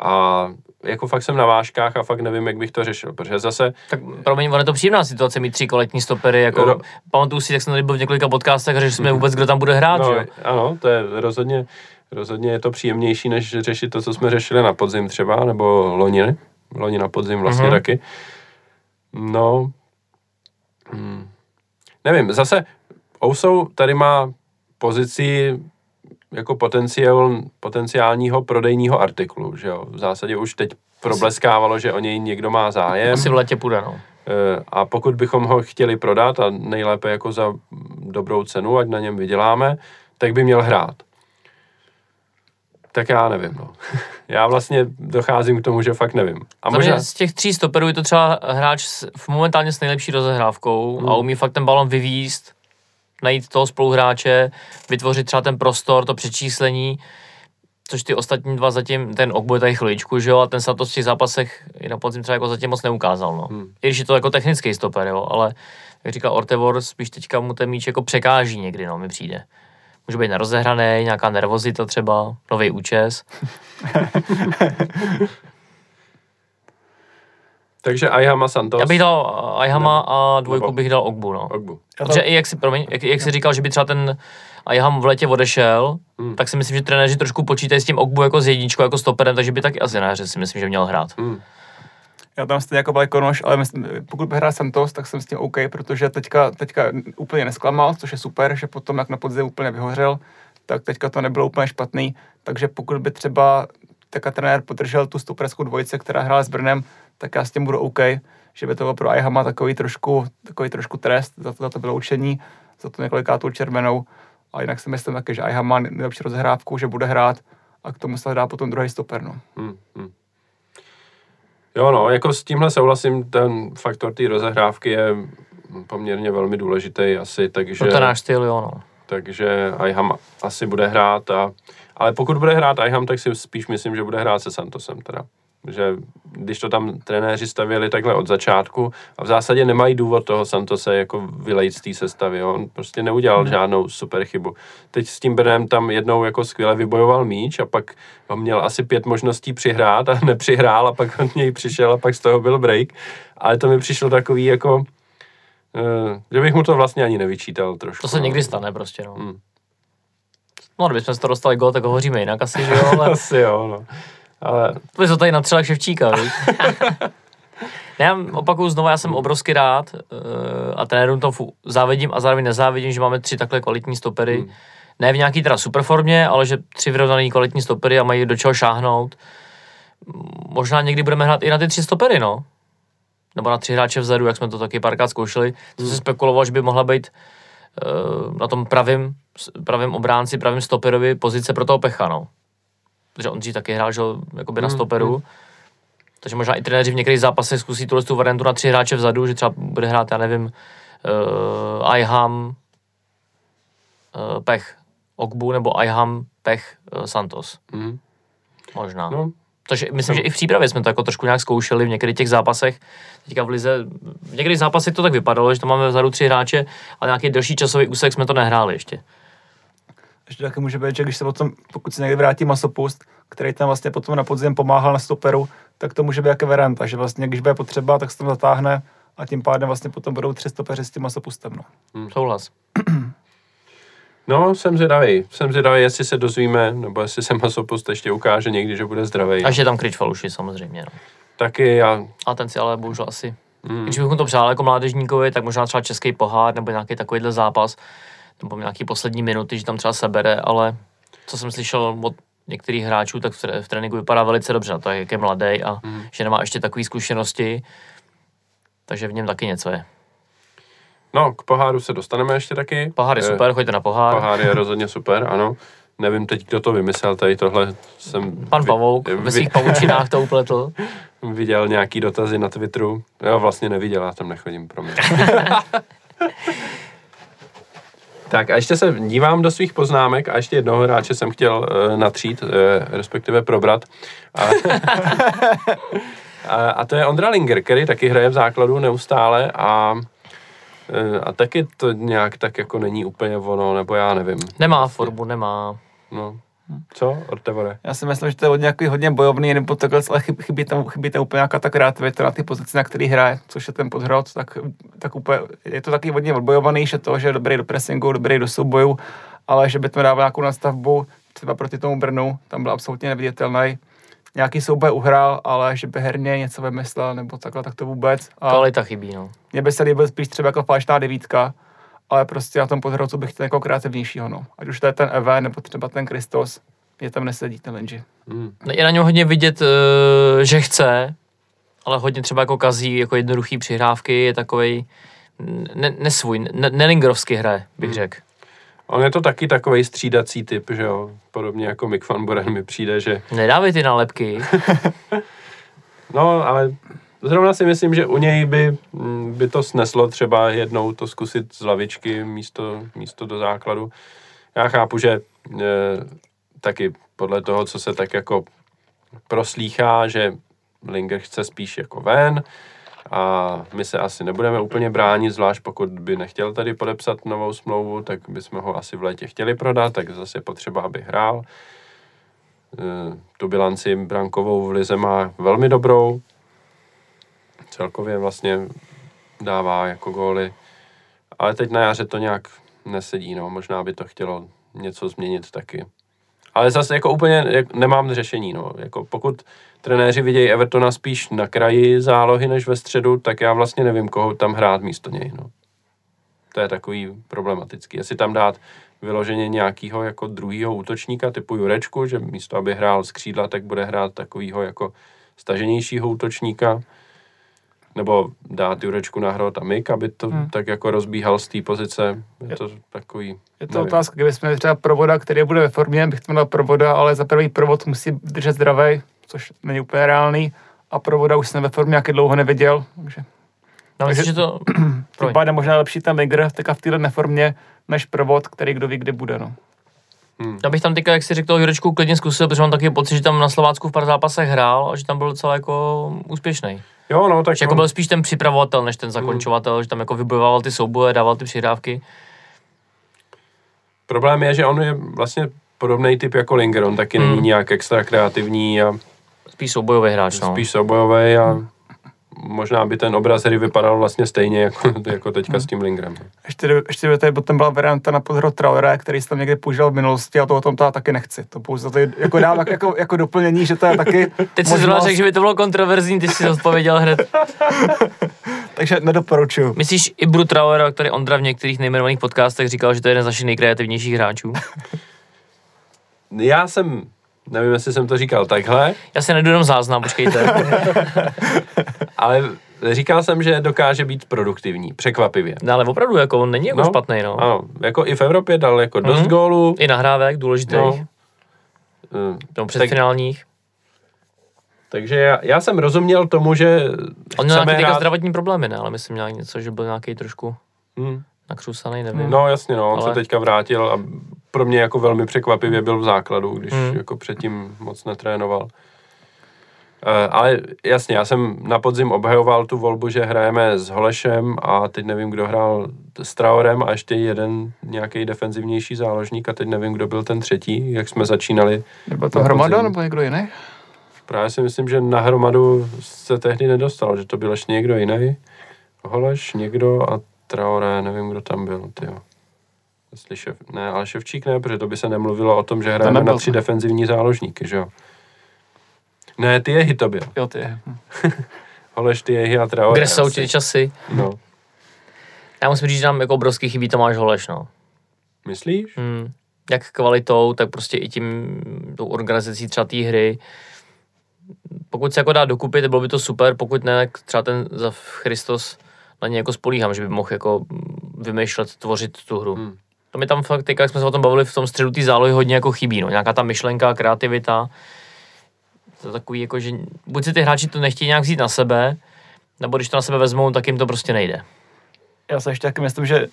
A jako fakt jsem na vážkách a fakt nevím, jak bych to řešil, protože zase... Tak promiň, ono je to příjemná situace, mít tři kolektní stopery, jako no. Pamatuju si, jak jsem tady byl v několika podcastech a řešíme vůbec, kdo tam bude hrát, no, jo? Ano, to je rozhodně, rozhodně je to příjemnější, než řešit to, co jsme řešili na podzim třeba, nebo loni, loni na podzim vlastně mm-hmm. taky. No, hmm. nevím, zase Ousou tady má pozici jako potenciál, potenciálního prodejního artiklu, že jo. V zásadě už teď probleskávalo, že o něj někdo má zájem. Asi v letě půjde, no. A pokud bychom ho chtěli prodat a nejlépe jako za dobrou cenu, ať na něm vyděláme, tak by měl hrát. Tak já nevím, no. Já vlastně docházím k tomu, že fakt nevím. A možná... Z těch tří stoperů je to třeba hráč v momentálně s nejlepší rozehrávkou hmm. a umí fakt ten balon vyvízt, najít toho spoluhráče, vytvořit třeba ten prostor, to přečíslení, což ty ostatní dva zatím, ten Ogbu je tady chviličku, že jo, a ten Santos v těch zápasech i na podzim třeba jako zatím moc neukázal, no. Hmm. I když je to jako technický stoper, jo, ale jak říkal Ortevor, spíš teďka mu ten míč jako překáží někdy, no, mi přijde. Může být nerozehraný, nějaká nervozita třeba, nový účes. Takže Aihama, Santos. Já bych dal Aihama a dvojku bych dal Ogbu, no. Ogbu. Protože i jak jsi, promiň, jak, jak jsi říkal, že by třeba ten Aiham v letě odešel, hmm. tak si myslím, že trenéři trošku počítají s tím Ogbu jako s jedničkou, jako stoperem, takže by taky asi na hře si myslím, že měl hrát. Hmm. Já tam stejně jako Balkonoš, ale myslím, pokud by hrál Santos, tak jsem s tím OK, protože teďka, teďka úplně nesklamal, což je super, že potom, jak na podzim úplně vyhořel, tak teďka to nebylo úplně špatný, takže pokud by třeba taká trenér podržel tu stoperskou dvojici, která hrála s Brnem, tak já s tím budu OK, že by to bylo pro Aihama takový trošku, takový trošku trest za to, za to vyloučení, za to několikátou červenou. A jinak si myslím taky, že Aihama má nejlepší rozehrávku, že bude hrát a k tomu se dá potom druhý stoper. No. Hmm, hmm. Jo no, jako s tímhle souhlasím, ten faktor té rozehrávky je poměrně velmi důležitý asi, takže... To je náš styl, jo no. Takže Aiham asi bude hrát, a, ale pokud bude hrát Aiham, tak si spíš myslím, že bude hrát se Santosem teda. Že když to tam trenéři stavěli takhle od začátku a v zásadě nemají důvod toho Santose jako vylejt z té sestavy, jo? On prostě neudělal hmm. žádnou super chybu. Teď s tím Brnem tam jednou jako skvěle vybojoval míč a pak ho měl asi pět možností přihrát a nepřihrál a pak od něj přišel a pak z toho byl break, ale to mi přišlo takový jako, že bych mu to vlastně ani nevyčítal trošku. To se někdy stane prostě, no. Hmm. No, kdybychom se to dostali gól, tak hovoříme jinak asi, že jo? Ale... asi jo, no. Ale... To bys to tady natřel jak Ševčíka, víš? Já opakuju znovu, já jsem obrovsky rád a trenérům to závidím a zároveň nezávidím, že máme tři takhle kvalitní stopery. Hmm. Ne v nějaký teda superformě, ale že tři vyrovnaný kvalitní stopery a mají do čeho šáhnout. Možná někdy budeme hrát i na ty tři stopery, no. Nebo na tři hráče vzadu, jak jsme to taky párkrát zkoušeli. To hmm. se spekulovalo, že by mohla být na tom pravém pravém obránci, pravém stoperovi pozice pro toho Pecha, no. Protože on dřív taky hrál, že jakoby na stoperu. Mm-hmm. Takže možná i trenéři v některých zápasech zkusí tuhle tu variantu na tři hráče vzadu, že třeba bude hrát, já nevím, uh, Ayham, uh, Pech, Ogbu, nebo Ayham, Pech, uh, Santos. Mm-hmm. Možná. No. Což myslím, že i v přípravě jsme to jako trošku nějak zkoušeli v některých těch zápasech. Teďka v lize, v některých zápasech to tak vypadalo, že tam máme vzadu tři hráče, ale nějaký delší časový úsek jsme to nehráli ještě. Ještě taky může být, že když se potom, pokud se někdy vrátí Masopust, který tam vlastně potom na podzim pomáhal na stoperu, tak to může být jaké varianta, že vlastně když bude potřeba, tak se tam zatáhne a tím pádem vlastně potom budou tři stopeři s tím Masopustem. No. Hmm. Souhlas. No, jsem zvědavý. Jsem zvědavý, jestli se dozvíme, nebo jestli se Masopust ještě ukáže někdy, že bude zdravý. Až je tam Kryč Faluši, samozřejmě. No. Taky já. A ten si ale bohužel asi. Hmm. Když bychom to přál jako mládežníkovi, tak možná třeba český pohár nebo nějaký takovýhle zápas, nebo nějaký poslední minuty, že tam třeba sebere, ale co jsem slyšel od některých hráčů, tak v tréninku vypadá velice dobře, to je, jak je mladý a hmm. že nemá ještě takové zkušenosti, takže v něm taky něco je. No, k poháru se dostaneme ještě taky. Pohár je super, choďte na pohár. Pohár je rozhodně super, ano. Nevím teď, kdo to vymyslel, tady tohle jsem... Pan Pavouk, vy... ve svých pavučinách to upletl. Viděl nějaký dotazy na Twitteru. Já vlastně neviděl, já tam nechodím, promiň. Tak a ještě se dívám do svých poznámek a ještě jednoho hráče jsem chtěl e, natřít, e, respektive probrat. A, a, a to je Ondra Linger, který taky hraje v základu neustále a A taky to nějak tak jako není úplně ono, nebo já nevím. Nemá formu, nemá. No, co? Ortevore? Já si myslím, že to je nějaký hodně bojovný, nebo takhle, ale chybí tam, chybí tam úplně nějaká ta kreativita na ty pozici, na který hraje, což je ten Podhrot, tak, tak úplně, je to taky hodně odbojovaný, že to, že je dobrý do pressingu, dobrý do souboju, ale že by to dával nějakou nastavbu, třeba proti tomu Brnu, tam byl absolutně neviditelný. Nějaký souboj uhrál, ale že by herně něco vymyslel, nebo takhle, tak to vůbec. A kvalita chybí, no. Mně by se líbil spíš třeba jako falešná devítka, ale prostě na tom Podhrotu bych chtěl jako kreativnějšího, no. Ať už to je ten Eve, nebo třeba ten Kristos, mě tam nesedí ten Lenži. Mm. Je na něm hodně vidět, že chce, ale hodně třeba jako kazí, jako jednoduchý přihrávky, je takovej ne, nesvůj, nelingrovsky hraje, bych mm. řekl. On je to taky takovej střídací typ, že jo? Podobně jako Mick van Buren mi přijde, že... Nedávej ty nálepky. No, ale zrovna si myslím, že u něj by, by to sneslo třeba jednou to zkusit z lavičky místo, místo do základu. Já chápu, že e, taky podle toho, co se tak jako proslýchá, že Linger chce spíš jako ven, a my se asi nebudeme úplně bránit, zvlášť pokud by nechtěl tady podepsat novou smlouvu, tak bychom ho asi v létě chtěli prodat, tak zase je potřeba, aby hrál. E, tu bilanci brankovou v lize má velmi dobrou. Celkově vlastně dává jako góly. Ale teď na jaře to nějak nesedí, no. Možná by to chtělo něco změnit taky. Ale zase jako úplně nemám řešení, no. Jako pokud trenéři vidějí Evertona spíš na kraji zálohy než ve středu, tak já vlastně nevím, koho tam hrát místo něj, no. To je takový problematický. Jestli tam dát vyloženě nějakýho jako druhýho útočníka typu Jurečku, že místo, aby hrál z křídla, tak bude hrát takovýho jako staženějšího útočníka, nebo dát Jurečku na hrot a Mik, aby to hmm. tak jako rozbíhal z té pozice. Je to takový... Je to nevím. Otázka, kdyby jsme třeba Provoda, který bude ve formě, bych to měl Provoda, ale za prvý Provod musí držet zdravý, což není úplně reálný, a Provoda už jsem ve formě nějaký dlouho neviděl, takže... No, takže že to... Tím pádem možná lepší ten Linger, tak a v této neformě, než Provod, který kdo ví, kde bude, no. Hmm. Já bych tam teďka, jak si řekl, Jurečku klidně zkusil, protože mám taky pocit, že tam na Slovácku v pár zápasech hrál a že tam byl docela jako úspěšný. Jo, no, tak... Že jako byl spíš ten připravovatel, než ten zakončovatel, hmm. že tam jako vybojoval ty souboje, dával ty přihrávky. Problém je, že on je vlastně podobný typ jako Linger, on taky hmm. není nějak extra kreativní a... Spíš soubojový hráč, no. Spíš soubojový a... Hmm. Možná by ten obraz hry vypadal vlastně stejně jako, jako teďka hmm. s tím Lingrem. Ještě, ještě by tady potom byla varianta na Podhro Traoré, který jsem tam někdy použil v minulosti a to o tom to taky nechci. To pouze to jako dám jako, jako doplnění, že to je taky Teď možnost... si zrovna řekl, že by to bylo kontroverzní, když jsi odpověděl hned. Takže nedoporučuju. Myslíš Ibru Traoré, který Ondra v některých nejmenovaných podcastech říkal, že to je jeden z našich nejkreativnějších hráčů? Já jsem... Nevím, jestli jsem to říkal takhle. Já si najdu jenom záznam, počkejte. Ale Říkal jsem, že dokáže být produktivní, překvapivě. No ale opravdu, jako on není jako no, špatný, no. Ano, jako i v Evropě dal jako dost mm-hmm. gólů. I nahrávek důležitých. No. No, předfinálních. Tak, takže já, já jsem rozuměl tomu, že on měl nějaké hrát... zdravotní problémy, ne? Ale myslím nějak něco, že byl nějaký trošku hmm. nakřusaný, nevím. No jasně, no, ale... on se teďka vrátil a pro mě jako velmi překvapivě byl v základu, když hmm. jako předtím moc netrénoval. Ale jasně, já jsem na podzim obhajoval tu volbu, že hrajeme s Holešem a teď nevím, kdo hrál s Traorem a ještě jeden nějaký defenzivnější záložník a teď nevím, kdo byl ten třetí, jak jsme začínali. Nebyl to Hromada nebo někdo jiný? Právě si myslím, že na Hromadu se tehdy nedostal, že to byl ještě někdo jiný. Holeš, někdo a Traoré, nevím, kdo tam byl, tyjo. Jestli šef, ne, ale Ševčík ne, protože to by se nemluvilo o tom, že hrajeme na tři defenzivní záložníky, že jo. Ne, ty jehy to byl. Jo, ty jehy. Holeš, ty jehy a Traoré. Kde jsou ty časy? No. Já musím říct, že nám jako obrovský chybí Tomáš Holeš, no. Myslíš? Mm, jak kvalitou, tak prostě i tím, tou organizací třeba té hry. Pokud se jako dá dokupit, bylo by to super, pokud ne, tak třeba ten za Christos na něj jako spolíhám, že by mohl jako vymýšlet, tvořit tu hru. Mm. To mi tam fakt, jak jsme se o tom bavili, v tom středu té zálohy hodně jako chybí, no. Nějaká ta myšlenka, kreativita. To takový jako, že buď si ty hráči to nechtějí nějak vzít na sebe, nebo když to na sebe vezmou, tak jim to prostě nejde. Já se ještě taky myslím, že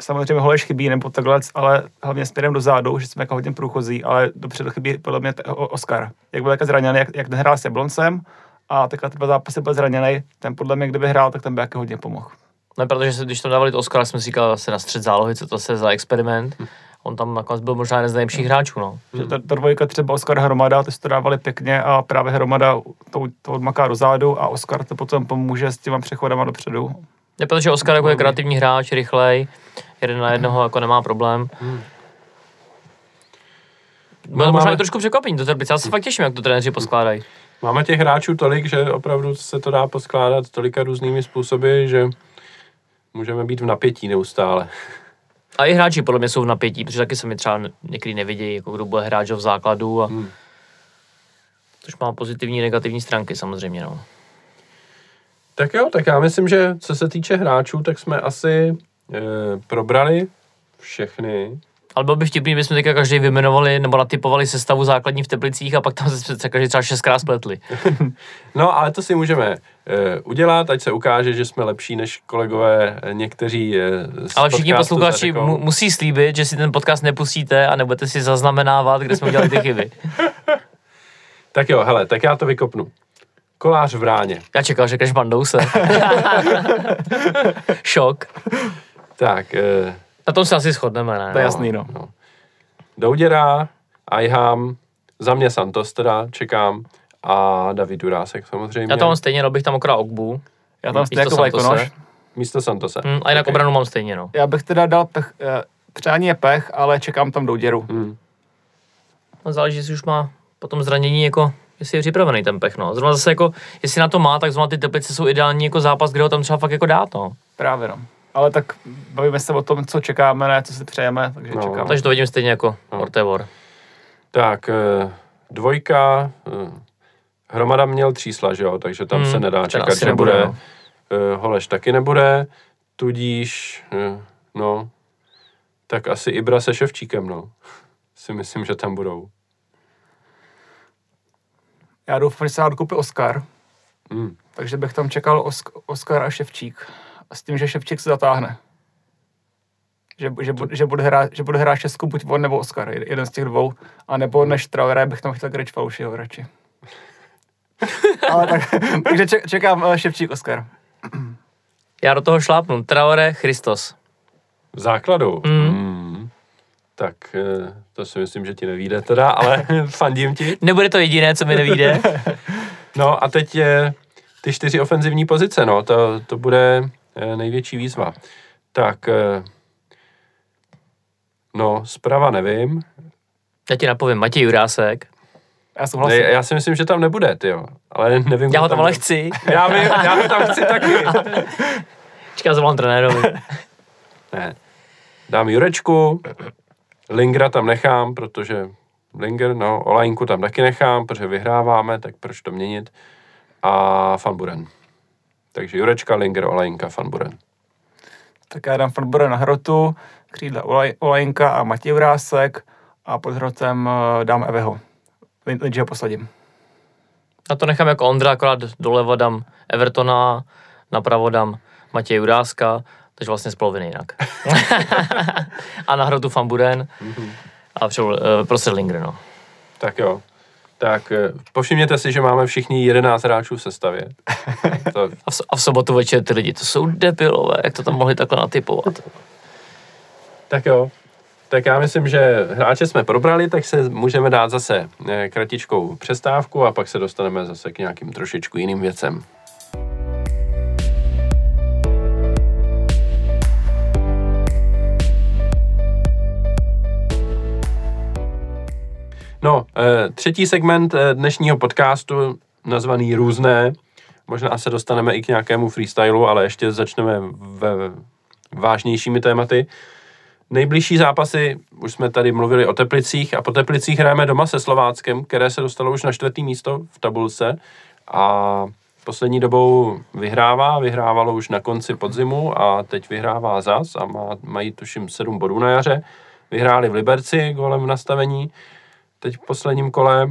samozřejmě Holeš chybí, nebo takhle, ale hlavně směrem dozadu, že jsme jako hodně průchozí, ale dopředu chybí podle mě Oskar. Jak byl jako zraněný, jak, jak ten hrál s Jabloncem a takhle třeba zápasy byl zraněný, ten podle mě, kdyby hrál, tak ten by jako hodně pomohl. No, protože se, když to dávali to Oskara, jsme říkali zase na střed zálohy, co to se za experiment. Hm. On tam nakonec byl možná jeden z nejlepších hráčů, no. Hmm. Ta, ta dvojka třeba Oskar Hromada, ty si to dávali pěkně a právě Hromada to, to odmaká do zádu a Oskar to potom pomůže s těma přechodama dopředu. Ne, protože Oskar jako je kreativní hráč, rychlej, jeden na jednoho jako nemá problém. Hmm. No, bylo to možná máme... trošku překvapení, to já se fakt těším, jak to trenéři poskládají. Máme těch hráčů tolik, že opravdu se to dá poskládat tolika různými způsoby, že můžeme být v napětí neustále. A i hráči podle mě jsou v napětí, protože taky se mi třeba někdy nevidějí, jako kdo bude hráč v základu. A... Hmm. Což má pozitivní a negativní stránky samozřejmě. No. Tak jo, tak já myslím, že co se týče hráčů, tak jsme asi e, probrali všechny. Ale byl by vtipný, kdybychom teďka každý vyjmenovali nebo natypovali sestavu základní v Teplicích a pak tam se každý třeba šestkrát spletli. No, ale to si můžeme e, udělat, ať se ukáže, že jsme lepší než kolegové někteří e, ale všichni posluchači mu, musí slíbit, že si ten podcast nepustíte a nebudete si zaznamenávat, kde jsme udělali ty chyby. Tak jo, hele, tak já to vykopnu. Kolář v ráně. Já čekal, že Krešbandou se. Šok. Tak... E, na tom se asi shodneme, ne? To je jasný, no. no. Douděra, Ajham, za mě Santos teda, čekám, a David Durásek samozřejmě. Já to mám stejně, dal bych tam okrát Ogbu. Já tam stejně jako Vlajkonoš. Místo Santose. Mm, a jinak okay. Obranu mám stejně, no. Já bych teda dal pech, eh, přání je pech, ale čekám tam Douděru. Mm. No záleží, jestli už má potom zranění, jako, jestli je připravený ten pech, no. Zrovna zase jako, jestli na to má, tak zrovna ty Teplice jsou ideální jako zápas, kde ho tam třeba fakt jako dát, no. Právě, no. Ale tak bavíme se o tom, co čekáme, ne, co si přejeme, takže no. čekáme. Takže to vidím stejně jako no. Ortevor. Tak, dvojka, Hromada měl třísla, že jo, takže tam hmm, se nedá čekat, že nebude. Bude. No. Holeš taky nebude, tudíž, no, tak asi Ibra se Ševčíkem, no. Si myslím, že tam budou. Já doufám, že se odkoupí Oskar, hmm. takže bych tam čekal Osk- Oskar a Ševčík. A s tím, že Ševčík se zatáhne. Že, že, že bude hrát hrá Česku buď on nebo Oskar, jeden z těch dvou. A nebo než Traoré bych tam chtěl Grič Faušiho radši. Ale tak, takže čekám Ševčík, Oskar. Já do toho šlápnu. Traoré, Christos. V základu? Mm. Mm. Tak to si myslím, že ti nevíde teda, ale fandím ti. Nebude to jediné, co mi nevíde. No a teď je ty čtyři ofenzivní pozice, no. To, to bude... největší výzva. Tak, no, zprava nevím. Já ti napovím, Matěj Jurásek. Já souhlasím. Ne, já si myslím, že tam nebude, tyjo. Ale nevím, já ho tam ale bude. Chci. Já, my, já ho tam chci taky. Čeká, zavolám trenérovi. Ne. Dám Jurečku, Lingra tam nechám, protože Linger, no, Olajnku tam taky nechám, protože vyhráváme, tak proč to měnit. A Van Buren. Takže Jurečka, Linger, Olajnka, Van Buren. Tak já dám Van Buren na hrotu, křídla Olajnka a Matěj Vrásek a pod hrotem dám Eveho. Lidže ho posadím. A to nechám jako Ondra, akorát doleva dám Evertona, napravo dám Matěj Vráska, takže vlastně z poloviny jinak. A na hrotu Van Buren a prostě Lindgren. No. Tak jo. Tak povšimněte si, že máme všichni jedenáct hráčů v sestavě. To... a, v, a v sobotu večer ty lidi, to jsou debilové, jak to tam mohli takhle natypovat. Tak jo. Tak já myslím, že hráče jsme probrali, tak se můžeme dát zase kratičkou přestávku a pak se dostaneme zase k nějakým trošičku jiným věcem. No, třetí segment dnešního podcastu, nazvaný Různé. Možná se dostaneme i k nějakému freestylu, ale ještě začneme ve vážnějšími tématy. Nejbližší zápasy, už jsme tady mluvili o Teplicích a po Teplicích hrajeme doma se Slováckem, které se dostalo už na čtvrtý místo v tabulce a poslední dobou vyhrává, vyhrávalo už na konci podzimu a teď vyhrává zas a má, mají tuším sedm bodů na jaře. Vyhráli v Liberci golem v nastavení, teď v posledním kole, e,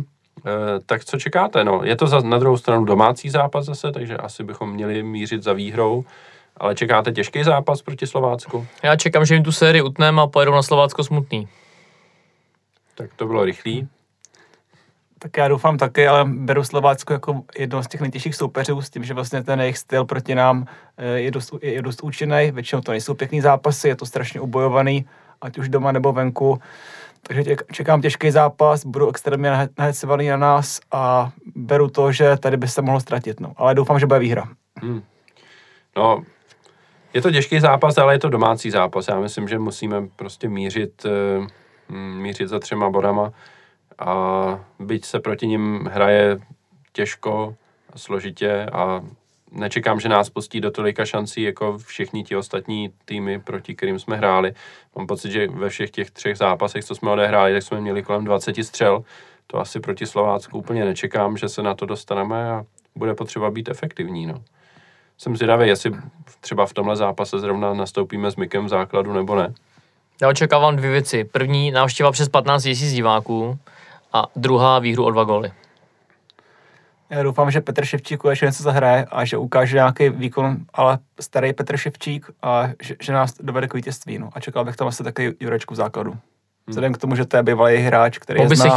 tak co čekáte? No, je to za, na druhou stranu domácí zápas zase, takže asi bychom měli mířit za výhrou. Ale čekáte těžký zápas proti Slovácku? Já čekám, že jim tu sérii utneme a pojedou na Slovácko smutný. Tak to bylo rychlý. Tak já doufám taky, ale beru Slovácko jako jedno z těch nejtěžších soupeřů s tím, že vlastně ten jejich styl proti nám je dost, je dost účinný. Většinou to nejsou pěkný zápasy, je to strašně ubojovaný, ať už doma nebo venku. Takže čekám těžký zápas, budu extrémně nahecovaný na nás a beru to, že tady by se mohlo ztratit. No. Ale doufám, že bude výhra. Hmm. No, je to těžký zápas, ale je to domácí zápas. Já myslím, že musíme prostě mířit, mířit za třema bodama a byť se proti nim hraje těžko a složitě a nečekám, že nás pustí do tolika šancí jako všichni ti ostatní týmy, proti kterým jsme hráli. Mám pocit, že ve všech těch třech zápasech, co jsme odehráli, tak jsme měli kolem dvacet střel. To asi proti Slovácku úplně nečekám, že se na to dostaneme a bude potřeba být efektivní, no. Jsem zvědavý, jestli třeba v tomhle zápase zrovna nastoupíme s Mikem v základu nebo ne. Já očekávám dvě věci. První návštěva přes patnáct tisíc diváků a druhá výhru o dva góly. Já doufám, že Petr Ševčík ještě něco zahraje a že ukáže nějaký výkon, ale starý Petr Ševčík a že, že nás dovede k vítězství. No. A čekal bych tam asi taky Jurečku v základu. Hmm. Vzhledem k tomu, že to je bývalý hráč, který je zná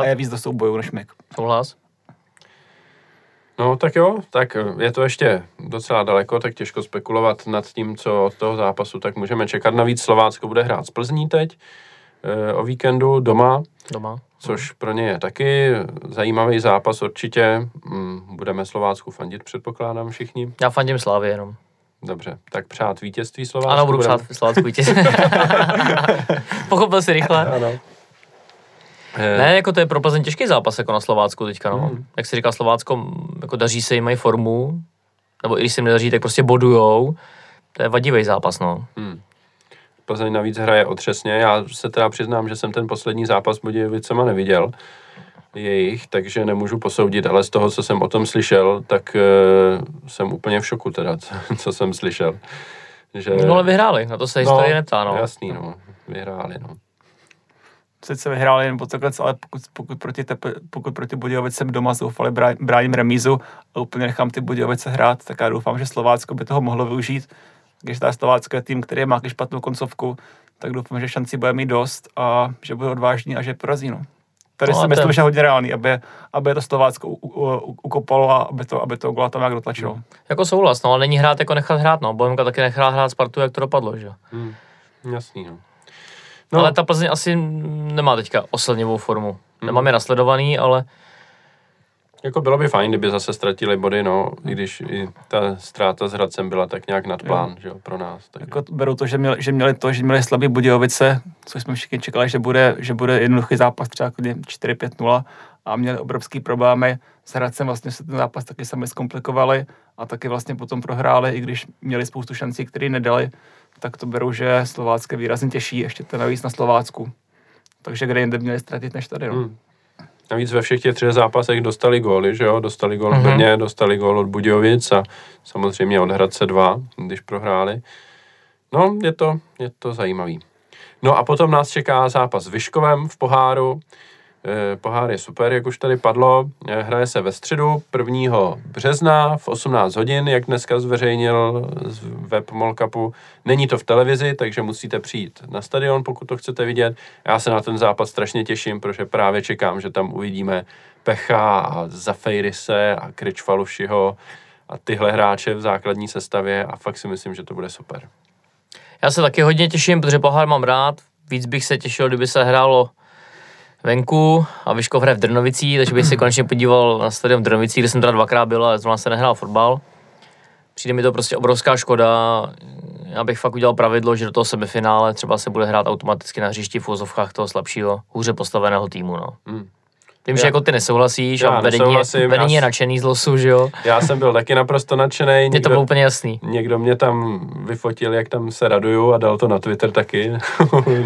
a je víc do soubojů než Mik. Souhlas. No tak jo, tak je to ještě docela daleko, tak těžko spekulovat nad tím, co od toho zápasu tak můžeme čekat. Navíc Slovácko bude hrát z Plzní teď e, o víkendu doma, doma, což pro ně je taky zajímavý zápas určitě. Budeme Slovácku fandit, předpokládám všichni. Já fandím Slávě jenom. Dobře, tak přát vítězství Slovácku. Ano, budu budem... přát Slovácku vítězství. Pochopil jsi rychle. Ano. Ne, jako to je pro Plzeň těžký zápas jako na Slovácku teďka, no. Mm. Jak si říká Slovácko, jako daří se jim, mají formu, nebo i když se jim nedaří, tak prostě bodujou. To je vadivý zápas, no. Mm. Plzeň navíc hraje otřesně, já se teda přiznám, že jsem ten poslední zápas Budějovicema neviděl jejich, takže nemůžu posoudit, ale z toho, co jsem o tom slyšel, tak e, jsem úplně v šoku teda, co, co jsem slyšel. Že... No ale vyhráli, na to se historie no, neptá, no. Jasný, no, vyhráli, no. Sice vyhráli nebo takhle, ale pokud, pokud proti, proti Budějovicem doma zoufali bráním remízu a úplně nechám ty Budějovice hrát, tak já doufám, že Slovácko by toho mohlo využít. Když ta Slovácko je tým, který má špatnou koncovku, tak doufám, že šanci bude mít dost a že bude odvážný a že porazí. No. Tady no, si myslím, ten... že je hodně reálný, aby, aby to Slovácko u, u, u, ukopalo a aby to, aby to gola tam jak dotlačilo. Hmm. Jako souhlas, no, ale není hrát jako nechat hrát. No. Bohemka taky nechala hrát Spartu, jak to dopadlo, že? Hmm. Jasný, no. No. Ale ta Plzeň asi nemá teďka oslnivou formu. Hmm. Nemám je nasledovaný, ale... Jako bylo by fajn, kdyby zase ztratili body, no, i když i ta ztráta s Hradcem byla tak nějak nad plán, jo. Že jo, pro nás. Takže... Jako beru to, že měli, že měli to, že měli slabý Budějovice, což jsme všichni čekali, že bude, že bude jednoduchý zápas třeba čtyři pět nula a měli obrovský problémy s Hradcem, vlastně se ten zápas taky sami zkomplikovali a taky vlastně potom prohráli, i když měli spoustu šancí, které nedali. Tak to beru, že Slovácko je výrazně těžší, ještě to navíc na Slovácku. Takže kde jinde měli ztratit než tady, no. Hmm. Navíc ve všech těch třech zápasech dostali góly, že jo? Dostali gól od mm-hmm. Brně, dostali gól od Budějovic a samozřejmě od Hradce dva, když prohráli. No, je to, je to zajímavý. No a potom nás čeká zápas s Vyškovem v poháru. Pohár je super, jak už tady padlo. Hraje se ve středu prvního března v osmnáct hodin, jak dneska zveřejnil web Molkapu. Není to v televizi, takže musíte přijít na stadion, pokud to chcete vidět. Já se na ten zápas strašně těším, protože právě čekám, že tam uvidíme Pecha a Zafejrise a Kričfalušiho a tyhle hráče v základní sestavě a fakt si myslím, že to bude super. Já se taky hodně těším, protože pohár mám rád. Víc bych se těšil, kdyby se hrálo venku a Vyškov hraje v Drnovicí, takže bych se konečně podíval na stadion Drnovicí, kde jsem teda dvakrát byl a zrovna se nehrál fotbal. Přijde mi to prostě obrovská škoda. Já bych fakt udělal pravidlo, že do toho semifinále třeba se bude hrát automaticky na hřišti v úzovkách toho slabšího, hůře postaveného týmu. No. Hmm. Vím, já, že jako ty nesouhlasíš a vedení, vedení je nadšený z losu, že jo? Já jsem byl taky naprosto nadšený. Mně to bylo úplně jasný. Někdo mě tam vyfotil, jak tam se raduju a dal to na Twitter taky.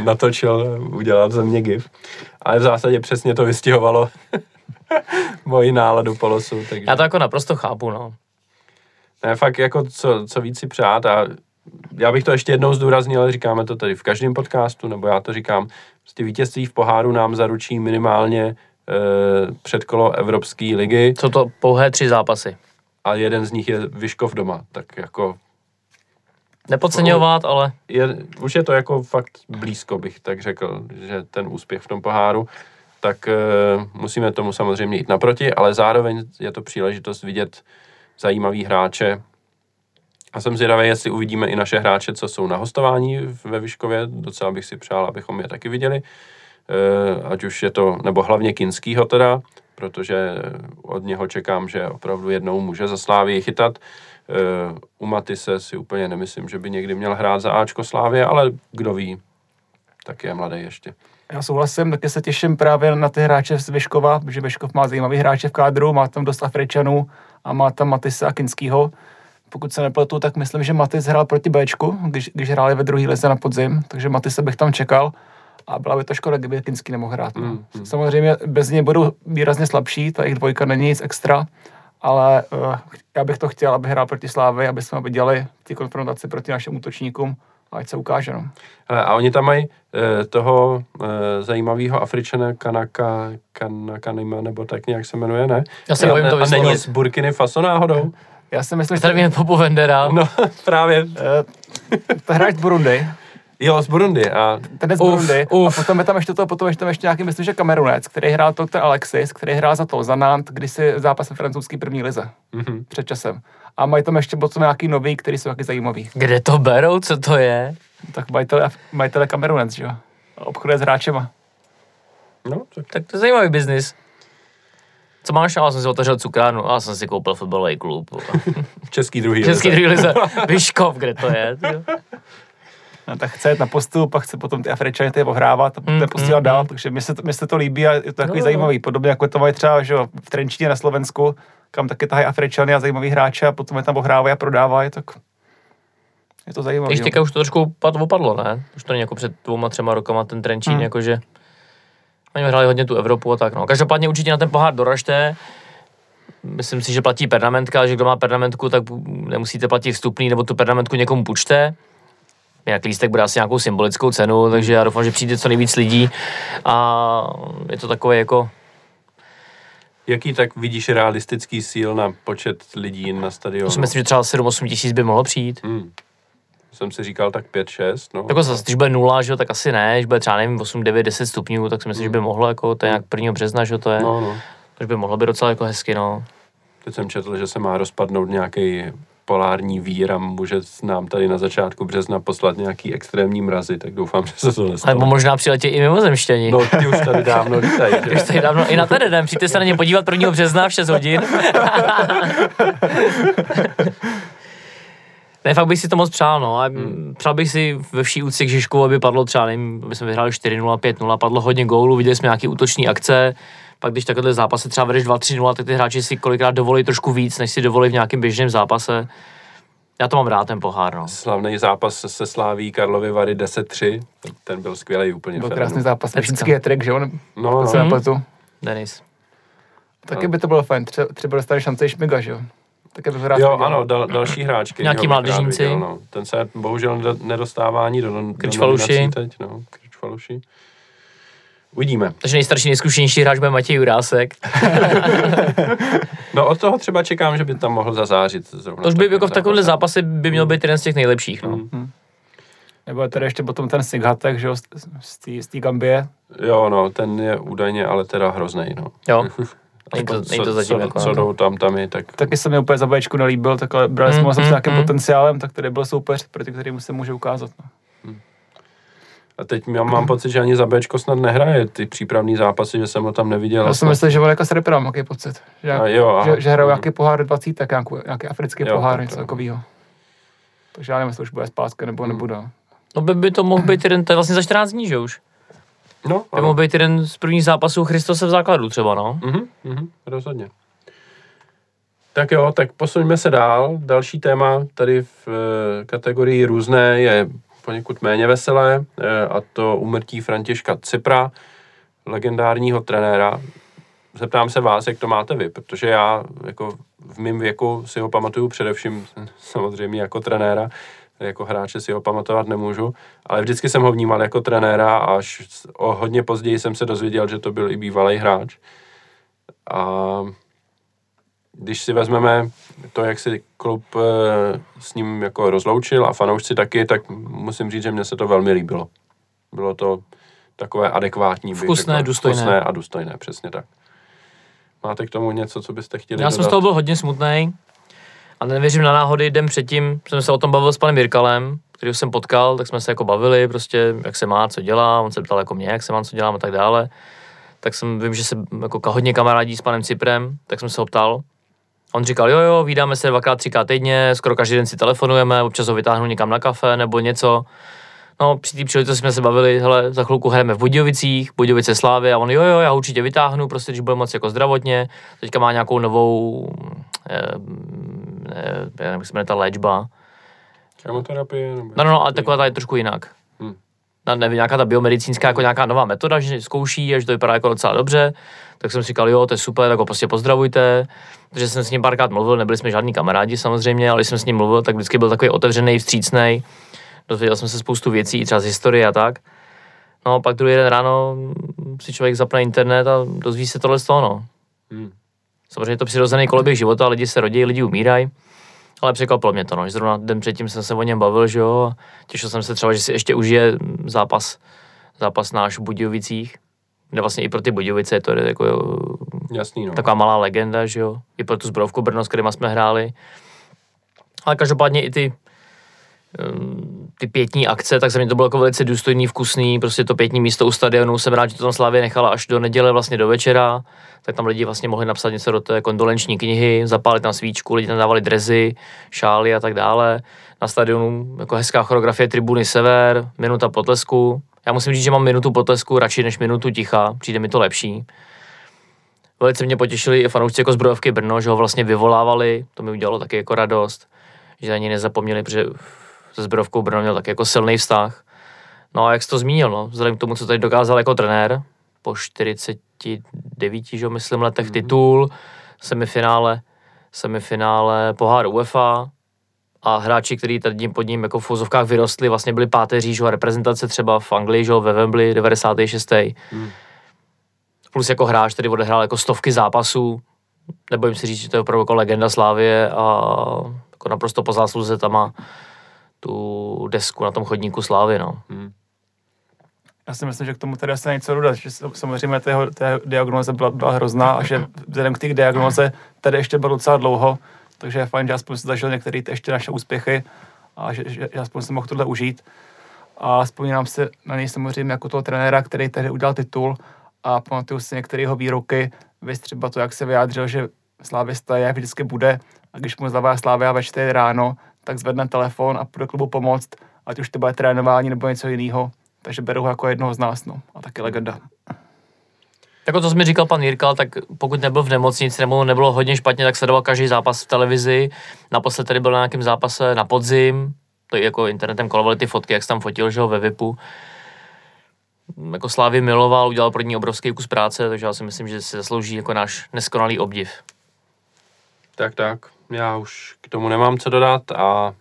Natočil, udělal ze mě gif. Ale v zásadě přesně to vystihovalo moji náladu po losu. Takže... Já to jako naprosto chápu, no. Ne, fakt jako co, co víc si přát a já bych to ještě jednou zdůraznil, říkáme to tady v každém podcastu, nebo já to říkám, prostě vítězství v poháru nám zaručí minimálně předkolo Evropské ligy. Co to pouhé tři zápasy. A jeden z nich je Vyškov doma, tak jako... Nepodceňovat, ale... Je, už je to jako fakt blízko, bych tak řekl, že ten úspěch v tom poháru, tak e, musíme tomu samozřejmě jít naproti, ale zároveň je to příležitost vidět zajímavý hráče. A jsem zvědavý, jestli uvidíme i naše hráče, co jsou na hostování ve Vyškově. Docela bych si přál, abychom je taky viděli. Ať už je to, nebo hlavně Kinskýho teda, protože od něho čekám, že opravdu jednou může za Slávii chytat. U Matise si úplně nemyslím, že by někdy měl hrát za Ačko Slávie, ale kdo ví, tak je mladý ještě. Já souhlasím, taky se těším právě na ty hráče z Vyškova, protože Vyškov má zajímavý hráče v kádru, má tam dost Afričanů a má tam Matise a Kinskýho. Pokud se nepletu, tak myslím, že Matis hrál proti Bčku, když, když hráli ve druhý lize na podzim, takže Matise bych tam čekal. A byla by to škoda, kdyby Kinský nemohl hrát. No. Mm, mm. Samozřejmě bez něj budou výrazně slabší, ta jejich dvojka není nic extra, ale uh, já bych to chtěl, aby hrál proti Slávy, aby jsme viděli ty konfrontace proti našim útočníkům a ať se ukáže. No. A oni tam mají e, toho e, zajímavého Afričana Kanaka, Kanakanima, nebo tak nějak se jmenuje, ne? Já se bojím to vyslovit. A není z Burkiny Faso náhodou? Já si myslím, že... Tady mě Popu Vendera. No, právě. Ta hráč z Burundi. Jo, z Burundi. A... Ten je z uf, Burundi. Uf. A potom je tam ještě to, potom je tam ještě nějaký, myslím, že Kamerunec, který hrál doktor Alexis, který hrál za to, za Nantes, kdysi zápas ve francouzský první lize. Mm-hmm. Před časem. A mají tam ještě potom nějaký nový, který jsou taky zajímavý. Kde to berou? Co to je? Tak majitele, majitele Kamerunec, že jo? Obchoduje s hráčema. No, tak... tak to je zajímavý biznis. Co máš? Já jsem si otevřel cukrárnu, já jsem si koupil fotbalový klub. Český druhý lize. Český druhý lize. Vyškov, kde to je? No, tak chce jít na postup a chce potom ty Afričany ty ohrávat a poté posílat dál, takže mi se, to, mi se to líbí a je to takový no, zajímavý. Podobně jako to mají třeba že v Trenčíně na Slovensku, kam taky tahají Afričany a zajímavý hráče a potom je tam ohrávají a prodávají, tak je to zajímavé. Když teďka už to trošku opadlo, ne? Už to není jako před dvouma, třema rokama ten Trenčín, hmm. jakože oni hráli hodně tu Evropu a tak. No. Každopádně určitě na ten pohár doražte. Myslím si, že platí pernamentka, že kdo má pernamentku, tak nemusíte platit vstupný nebo tu pernamentku někomu půjčte. Jinak lístek bude asi nějakou symbolickou cenu, takže já doufám, že přijde co nejvíc lidí a je to takové jako... Jaký tak vidíš realistický cíl na počet lidí na stadionu? To si myslím, že třeba sedm osm tisíc by mohlo přijít. Hmm. Jsem si říkal tak pět šest, no. Jako zase, když bude nula, že jo, tak asi ne, když bude třeba nevím osm devět deset stupňů, tak si myslím, hmm. že by mohlo jako, to je nějak prvního března, že to je. No, no. Takže by mohlo být docela jako hezky, no. Teď jsem četl, že se má rozpadnout nějaký polární vír a může nám tady na začátku března poslat nějaký extrémní mrazy, tak doufám, že se to nestalo. Nebo možná přiletí i mimozemštění. No, ty už tady dávno lítají. Ty už tady dávno, i na tady den, přijďte se na ně podívat prvního března v šest hodin. Ne, fakt bych si to moc přál, no. Hmm. Přál bych si ve vší úctě k Žižku, aby padlo třeba, nevím, aby jsme vyhráli čtyři nula, pět nula, padlo hodně gólů, viděli jsme nějaký útoční akce. Pak když takhle zápase třeba vedeš dva tři nula, tak ty hráči si kolikrát dovolí trošku víc, než si dovolí v nějakém běžném zápase. Já to mám rád, ten pohár, no. Slavný zápas se Sláví Karlovy Vary deset tři, ten byl skvělý úplně. Byl krásný zápas, vždycky je trik, že on? No, no. Denis. Taky by to bylo fajn, Tře- třeba dostali šance i Šmiga, že jo? Taky bych rád jo, viděl, ano, dal, další hráčky. Nějaký mládežníci. Viděl, no. Ten se bohužel nedostává ani do, do nominací teď. No. Kryčfaluši. Uvidíme. Takže nejstarší, nejzkušenější hráč bude Matěj Jurásek. No od toho třeba čekám, že by tam mohl zazářit. To už by jako v takovéhle zápase by měl být jeden z těch nejlepších. No. Hmm. Nebo je tady ještě potom ten Sighatek, že jo, z té Gambie. Jo, no, ten je údajně, ale teda hroznej, no. Jo. Aspoň, to, co, to zatím co, jako, co jdou tam, tam je, tak... Taky se mi úplně za baječku nelíbil, takhle brali jsme mm, mm, s nějakým mm. potenciálem, tak tady byl soupeř, proti kterému se může ukázat. No. A teď já mám pocit, že ani za Bčko snad nehraje ty přípravný zápasy, že jsem ho tam neviděl. Já jsem myslel, že byl jako s reperám, jaký pocit. Že, a jo, že, že hrajou nějaký pohár dvacet, tak nějaký, nějaký africký jo, pohár, tak něco takového. Takže já nevím, jestli už bude spáska nebo hmm. nebude. No by, by to mohl být jeden, to je vlastně za čtrnáct dní, že už? No, by mohl být jeden z prvních zápasů Christose v základu třeba, no. Mhm, mhm, rozhodně. Tak jo, tak posuňme se dál. Další téma tady v e, kategorii různé je poněkud méně veselé, e, a to úmrtí Františka Cipra, legendárního trenéra. Zeptám se vás, jak to máte vy, protože já jako v mém věku si ho pamatuju především samozřejmě jako trenéra. Jako hráče si ho pamatovat nemůžu, ale vždycky jsem ho vnímal jako trenéra a až o hodně později jsem se dozvěděl, že to byl i bývalý hráč. A když si vezmeme to, jak si klub s ním jako rozloučil a fanoušci taky, tak musím říct, že mně se to velmi líbilo. Bylo to takové adekvátní. Vkusné, řekla, důstojné. Vkusné a důstojné, přesně tak. Máte k tomu něco, co byste chtěli Já dodat? Jsem z toho byl hodně smutnej. A nevěřím na náhody, den předtím jsem se o tom bavil s panem Jirkalem, kterýho jsem potkal, tak jsme se jako bavili prostě, jak se má, co dělá, on se ptal jako mě, jak se mám, co dělám a tak dále. Tak jsem, vím, že se jako hodně kamarádí s panem Ciprem, tak jsem se ho ptal. On říkal, jo, jo, vídáme se dvakrát, třikrát týdně, skoro každý den si telefonujeme, občas ho vytáhnu někam na kafe nebo něco. No, při té příležitosti jsme se bavili, hele, za chvilku hrajeme v Budějovicích, Budějovice Slávy, a on jo, jo, já ho určitě vytáhnu, prostě, když bude moc jako zdravotně, teďka má nějakou novou, já nevím, jak se jmenuje ta léčba. Chemoterapie? Nebo... No, no, no, ale taková je trošku jinak. Hmm. No, nevím, nějaká ta biomedicínská, jako nějaká nová metoda, že zkouší a že to vypadá jako docela dobře. Tak jsem si říkal, jo, to je super, tak ho prostě pozdravujte. Takže jsem s ním párkrát mluvil, nebyli jsme žádní kamarádi samozřejmě, ale když jsem s ním mluvil, tak vždycky byl takový otevřený, vstřícnej. Dozvěděl jsem se spoustu věcí, třeba z historie a tak. No, pak druhý den ráno si člověk zapne internet a dozví se tohle z toho, no. Hmm. Samozřejmě je to přirozený koloběh života, lidi se rodí, lidi umírají, ale překvapilo mě to, no, že zrovna den předtím jsem se o něm bavil, že jo, těšil jsem se třeba, že si ještě užije zápas, zápas náš v Budějovicích, kde vlastně i pro ty Budějovice je to jako jasný, no, taková malá legenda, že jo, i pro tu Zbrojovku Brno, s kterýma jsme hráli, ale každopádně i ty, ty pětní akce, tak za mě to bylo jako velice důstojný, vkusný, prostě to pětní místo u stadionu, jsem rád, že to tam Slavie nechala až do neděle vlastně do večera, tak tam lidi vlastně mohli napsat něco do té kondolenční knihy, zapálit tam svíčku, lidi tam dávali dresy, šály a tak dále, na stadionu jako hezká choreografie tribuny Sever, minuta potlesku, já musím říct, že mám minutu potlesku radši než minutu ticha, přijde mi to lepší. Velice mě potěšili i fanoušci jako Zbrojovky Brno, že ho vlastně vyvolávali, to mi udělalo taky jako radost, že na něj nezapomněli, protože se Zbrojovkou Brno měl taky jako silný vztah. No a jak jsi to zmínil, no, vzhledem k tomu, co tady dokázal jako trenér, po čtyřiceti devíti, že myslím, letech mm-hmm. titul, semifinále, semifinále pohár UEFA a hráči, kteří tady pod ním jako v fouzovkách vyrostli, vlastně byli páteří, že reprezentace třeba v Anglii, že ve Wembley devadesát šest. Mm. Plus jako hráč, který odehrál jako stovky zápasů, nebojím si říct, že to je opravdu jako legenda Slávie a jako naprosto po zásluze tam má tu desku na tom chodníku Slávy, no. Hmm. Já si myslím, že k tomu tady asi něco dodat, že samozřejmě té diagnoze byla, byla hrozná a že vzhledem k té diagnoze tady ještě bylo docela dlouho, takže je fajn, že aspoň jsem zažil některé ještě naše úspěchy a že, že aspoň jsem mohl tohle užít. A vzpomínám si na něj samozřejmě jako toho trenéra, který tehdy udělal titul a pamatuju si některé jeho výroky, víc třeba to, jak se vyjádřil, že slávista je, vždycky bude, a když mu zlavá Slávia ve čtyři ráno, tak zvedne telefon a půjde klubu pomoct, ať už to bude trénování nebo něco jiného. Takže beru ho jako jednoho z nás, no. A taky legenda. Jako to, co mi říkal pan Jirkal, tak pokud nebyl v nemocnici nebo nebylo hodně špatně, tak sledoval každý zápas v televizi. Naposled tady byl na nějakém zápase na podzim. To i jako internetem kolovaly ty fotky, jak se tam fotil, že ho, ve VIPu. jako Slávy miloval, udělal pro ní obrovský kus práce, takže já si myslím, že si zaslouží jako náš neskonalý obdiv. Tak, tak. Já už k tomu nemám co dodat a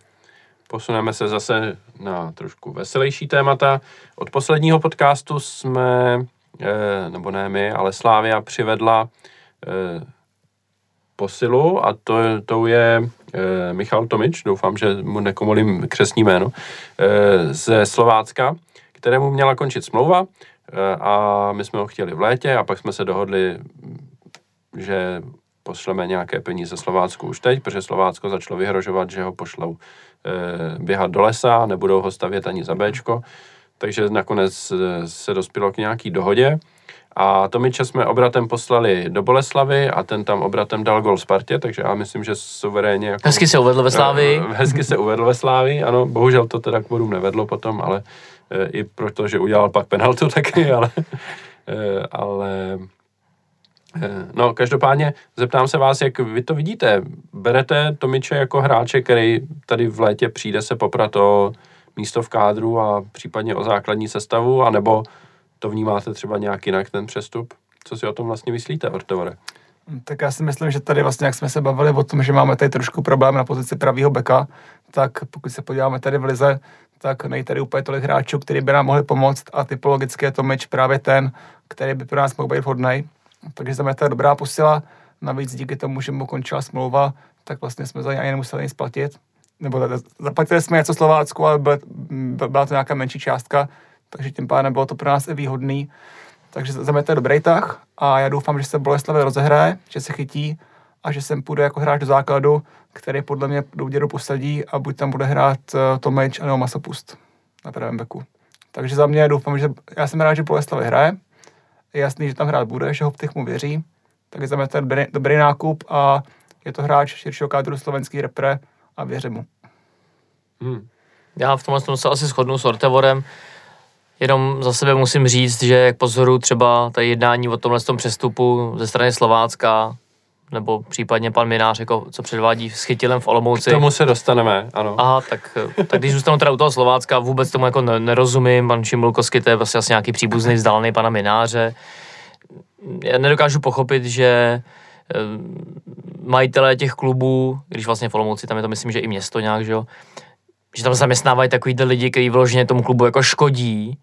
posuneme se zase na trošku veselější témata. Od posledního podcastu jsme, nebo ne my, ale Slávia přivedla posilu a to, to je Michal Tomič, doufám, že mu nekomolím křestní jméno, ze Slovácka, kterému měla končit smlouva a my jsme ho chtěli v létě a pak jsme se dohodli, že pošleme nějaké peníze Slovácku už teď, protože Slovácko začalo vyhrožovat, že ho pošlou e, běhat do lesa, nebudou ho stavět ani za Bčko, takže nakonec e, se dospělo k nějaký dohodě a Tomiče jsme obratem poslali do Boleslavy a ten tam obratem dal gol Spartě, takže já myslím, že suverénně... Jako, hezky se uvedl ve Slávii. E, hezky se uvedl ve Slávii, ano, bohužel to teda k bodům nevedlo potom, ale e, i proto, že udělal pak penaltu taky, ale... E, ale No, každopádně zeptám se vás, jak vy to vidíte. Berete Tomiče jako hráče, který tady v létě přijde se poprat o místo v kádru a případně o základní sestavu, anebo to vnímáte třeba nějak jinak ten přestup? Co si o tom vlastně myslíte, Ortovare? Tak já si myslím, že tady vlastně, jak jsme se bavili o tom, že máme tady trošku problém na pozici pravýho beka, tak pokud se podíváme tady v lize, tak nejde tady úplně tolik hráčů, který by nám mohli pomoct a typologicky je Tomič právě ten, který by pro nás mohl být vhodný. Takže za mě to je dobrá posila, navíc díky tomu, že mu končila smlouva, tak vlastně jsme za ně ani nemuseli nic platit. Nebo zaplatili jsme něco Slovácku, ale byla to nějaká menší částka, takže tím pádem bylo to pro nás i výhodný. Takže za mě to je dobrý tah a já doufám, že se Boleslav rozehraje, že se chytí a že sem půjde jako hráč do základu, který podle mě do úděru posadí a buď tam bude hrát Tomič anebo Masopust na pravém beku. Takže za mě doufám, že já jsem rád, že Boleslav hraje. Je jasný, že tam hrát bude, že ho Ptych mu věří, tak je za mě to dobrý, dobrý nákup a je to hráč širšího kádru slovenský repre a věřím mu. Hmm. Já v tomhle se asi shodnu s Ortevorem, jenom za sebe musím říct, že jak pozoruju třeba tady jednání o tomhle tom přestupu ze strany Slovácka, nebo případně pan Minář, jako, co předvádí s Chytilem v Olomouci. K tomu se dostaneme, ano. Aha, tak, tak když zůstanu teda u toho Slovácka, vůbec tomu jako nerozumím, pan Šimul Kosky, to je vlastně asi nějaký příbuzný vzdálený pana Mináře. Já nedokážu pochopit, že majitelé těch klubů, když vlastně v Olomouci, tam je to myslím, že i město nějak, že jo, že tam zaměstnávají takovýhle lidi, kteří vyloženě tomu klubu jako škodí.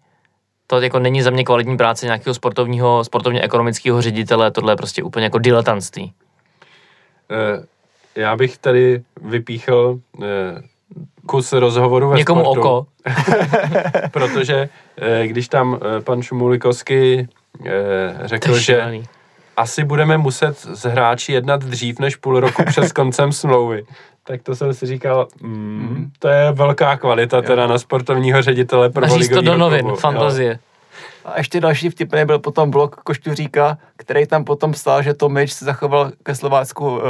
To jako není za mě kvalitní práce nějakého sportovního, sportovně ekonomického ředitele, tohle je prostě úplně jako diletantství. Já bych tady vypíchl kus rozhovoru ve někomu sportu. Oko. Protože když tam pan Šumulikovský řekl, že asi budeme muset s hráči jednat dřív než půl roku před koncem smlouvy, tak to jsem si říkal, mm, to je velká kvalita teda na sportovního ředitele prvoligového klubu. Naříš to do novin, fantazie. A ještě další vtipný byl potom blok Košťuříka, který tam potom psal, že Tomič se zachoval ke Slovácku uh,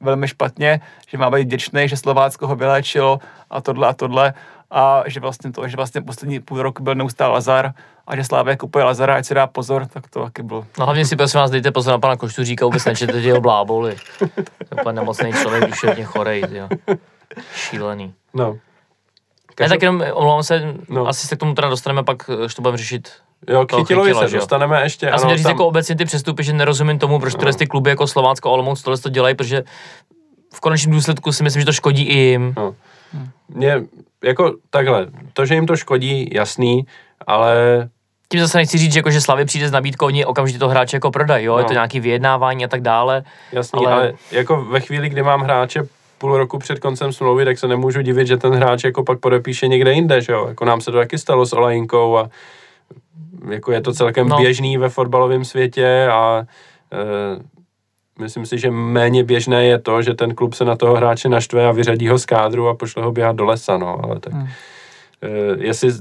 velmi špatně, že má být vděčný, že Slovácko ho vyléčilo a tohle a tohle a že vlastně to, že vlastně poslední půl rok byl neustál Lazar a že Slávě kupuje Lazara, ať se dá pozor, tak to taky bylo. No hlavně si prosím vás dejte pozor na pana Košťuříka, vůbec nečete jeho bláboli. To je pan nemocný člověk, duševně chorej, jo. Šílený. No. Každou... Ne, tak jenom, omlouvám se, no. Asi se k tomu teda dostaneme, pak to budeme řešit. Jo, k Chytilovi se dostaneme ještě. Já jsem měl říct tam... jako obecně ty přestupy, že nerozumím tomu, proč no. ty kluby jako Slovácko a Olomouc tohle to dělají, protože v konečném důsledku si myslím, že to škodí i jim. No. Mě, jako takhle, to, že jim to škodí, jasný, ale... Tím zase nechci říct, že, jako, že Slavy přijde s nabídkou, oni okamžitě to hráče jako prodají, jo, no. Je to nějaké vyjednávání a tak dále. Jasný, ale... ale jako ve chvíli, kdy mám hráče půl roku před koncem smlouvy, tak se nemůžu divit, že ten hráč jako pak podepíše někde jinde, že jo, jako nám se to taky stalo s Olajinkou a jako je to celkem no. běžný ve fotbalovém světě a e, myslím si, že méně běžné je to, že ten klub se na toho hráče naštve a vyřadí ho z kádru a pošle ho běhat do lesa, no, ale tak. Hmm. E, jestli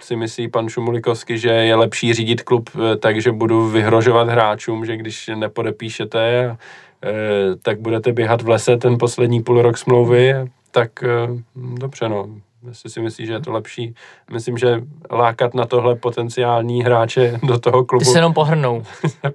si myslí pan Šumulikovský, že je lepší řídit klub tak, že budu vyhrožovat hráčům, že když nepodepíšete, e, tak budete běhat v lese ten poslední půl rok smlouvy, tak e, dobře, no. Jestli si myslíš, že je to lepší. Myslím, že lákat na tohle potenciální hráče do toho klubu. Ty se jenom pohrnou.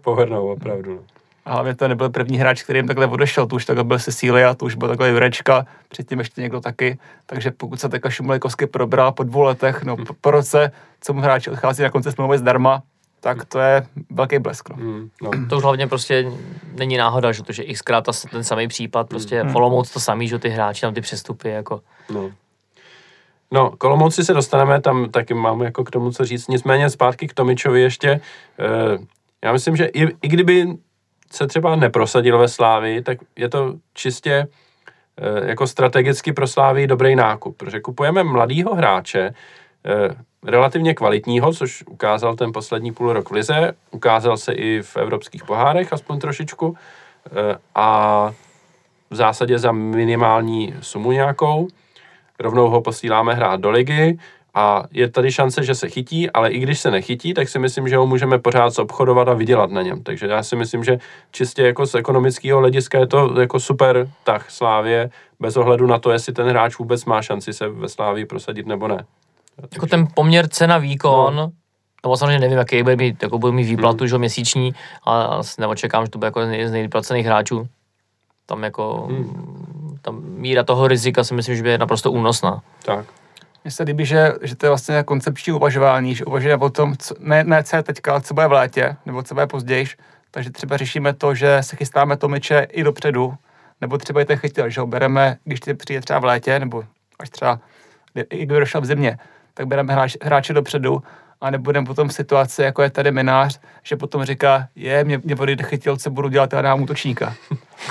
pohrnou, opravdu. A hlavně to nebyl první hráč, který jim takhle odešel, to už takhle byl Cecilia, to už byl takhle Jurečka, předtím ještě někdo taky, takže pokud se takhle Šumilkovsky probral po dvou letech, no po, po roce, co mu hráči odchází na konci smlouvy zdarma, tak to je velký blesk. No. Mm, no. To už hlavně prostě není náhoda, že to, že xkrát ten samý případ, prostě mm. Olomouc to samý, že ty hráči tam ty přestupy, jako... No. No, k Olomouci se dostaneme, tam taky mám jako k tomu co říct, nicméně zpátky k Tomičovi ještě. E, já myslím, že i, i kdyby se třeba neprosadil ve Slávii, tak je to čistě e, jako strategicky pro Slávii dobrý nákup, protože kupujeme mladýho hráče, e, relativně kvalitního, což ukázal ten poslední půl rok v lize, ukázal se i v evropských pohárech, aspoň trošičku, e, a v zásadě za minimální sumu nějakou. Rovnou ho posíláme hrát do ligy a je tady šance, že se chytí, ale i když se nechytí, tak si myslím, že ho můžeme pořád zobchodovat a vydělat na něm. Takže já si myslím, že čistě jako z ekonomického hlediska je to jako super tah Slávie, bez ohledu na to, jestli ten hráč vůbec má šanci se ve Slávii prosadit nebo ne. Takže... Jako ten poměr cena výkon, no. Nebo samozřejmě nevím, jaký bude mít, jako bude mít výplatu hmm. že měsíční, ale neočekám, že to bude jako z nejvyplacených hráčů. Tam jako... Hmm. Ta míra toho rizika si myslím, že by je naprosto únosná. Tak. Mně se líbí, že, že to je vlastně koncepční uvažování, že uvažujeme o tom, co, ne, ne co je teďka, ale co bude v létě, nebo co bude později, takže třeba řešíme to, že se chystáme Tomiče i dopředu, nebo třeba i ten chytil, že ho bereme, když ty přijde třeba v létě, nebo až třeba, i kdyby došel v zimě, tak bereme hráč, hráče dopředu a nebudeme potom v situaci, jako je tady Minář, že potom říká, je, mě, mě vody chytil, co budu dělat, já nám útočníka.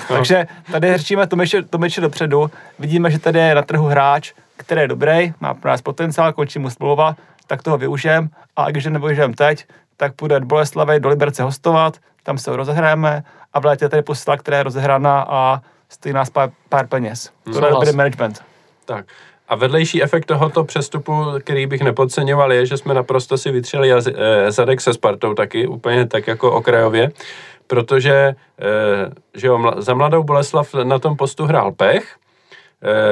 Takže tady řečíme Tomiče dopředu, vidíme, že tady je na trhu hráč, který je dobrý, má pro nás potenciál, končí mu smlouva, tak toho využijeme a když nevyužijeme teď, tak půjde do Boleslavy, do Liberce hostovat, tam se ho rozehrajeme a v létě tady posila, která je rozehraná a stojí nás pár, pár peněz. To je dobrý management. Tak. A vedlejší efekt tohoto přestupu, který bych nepodceňoval, je, že jsme naprosto si vytřeli jazy, eh, zadek se Spartou taky, úplně tak jako okrajově, protože eh, že jo, mla, za mladou Boleslav na tom postu hrál Pech,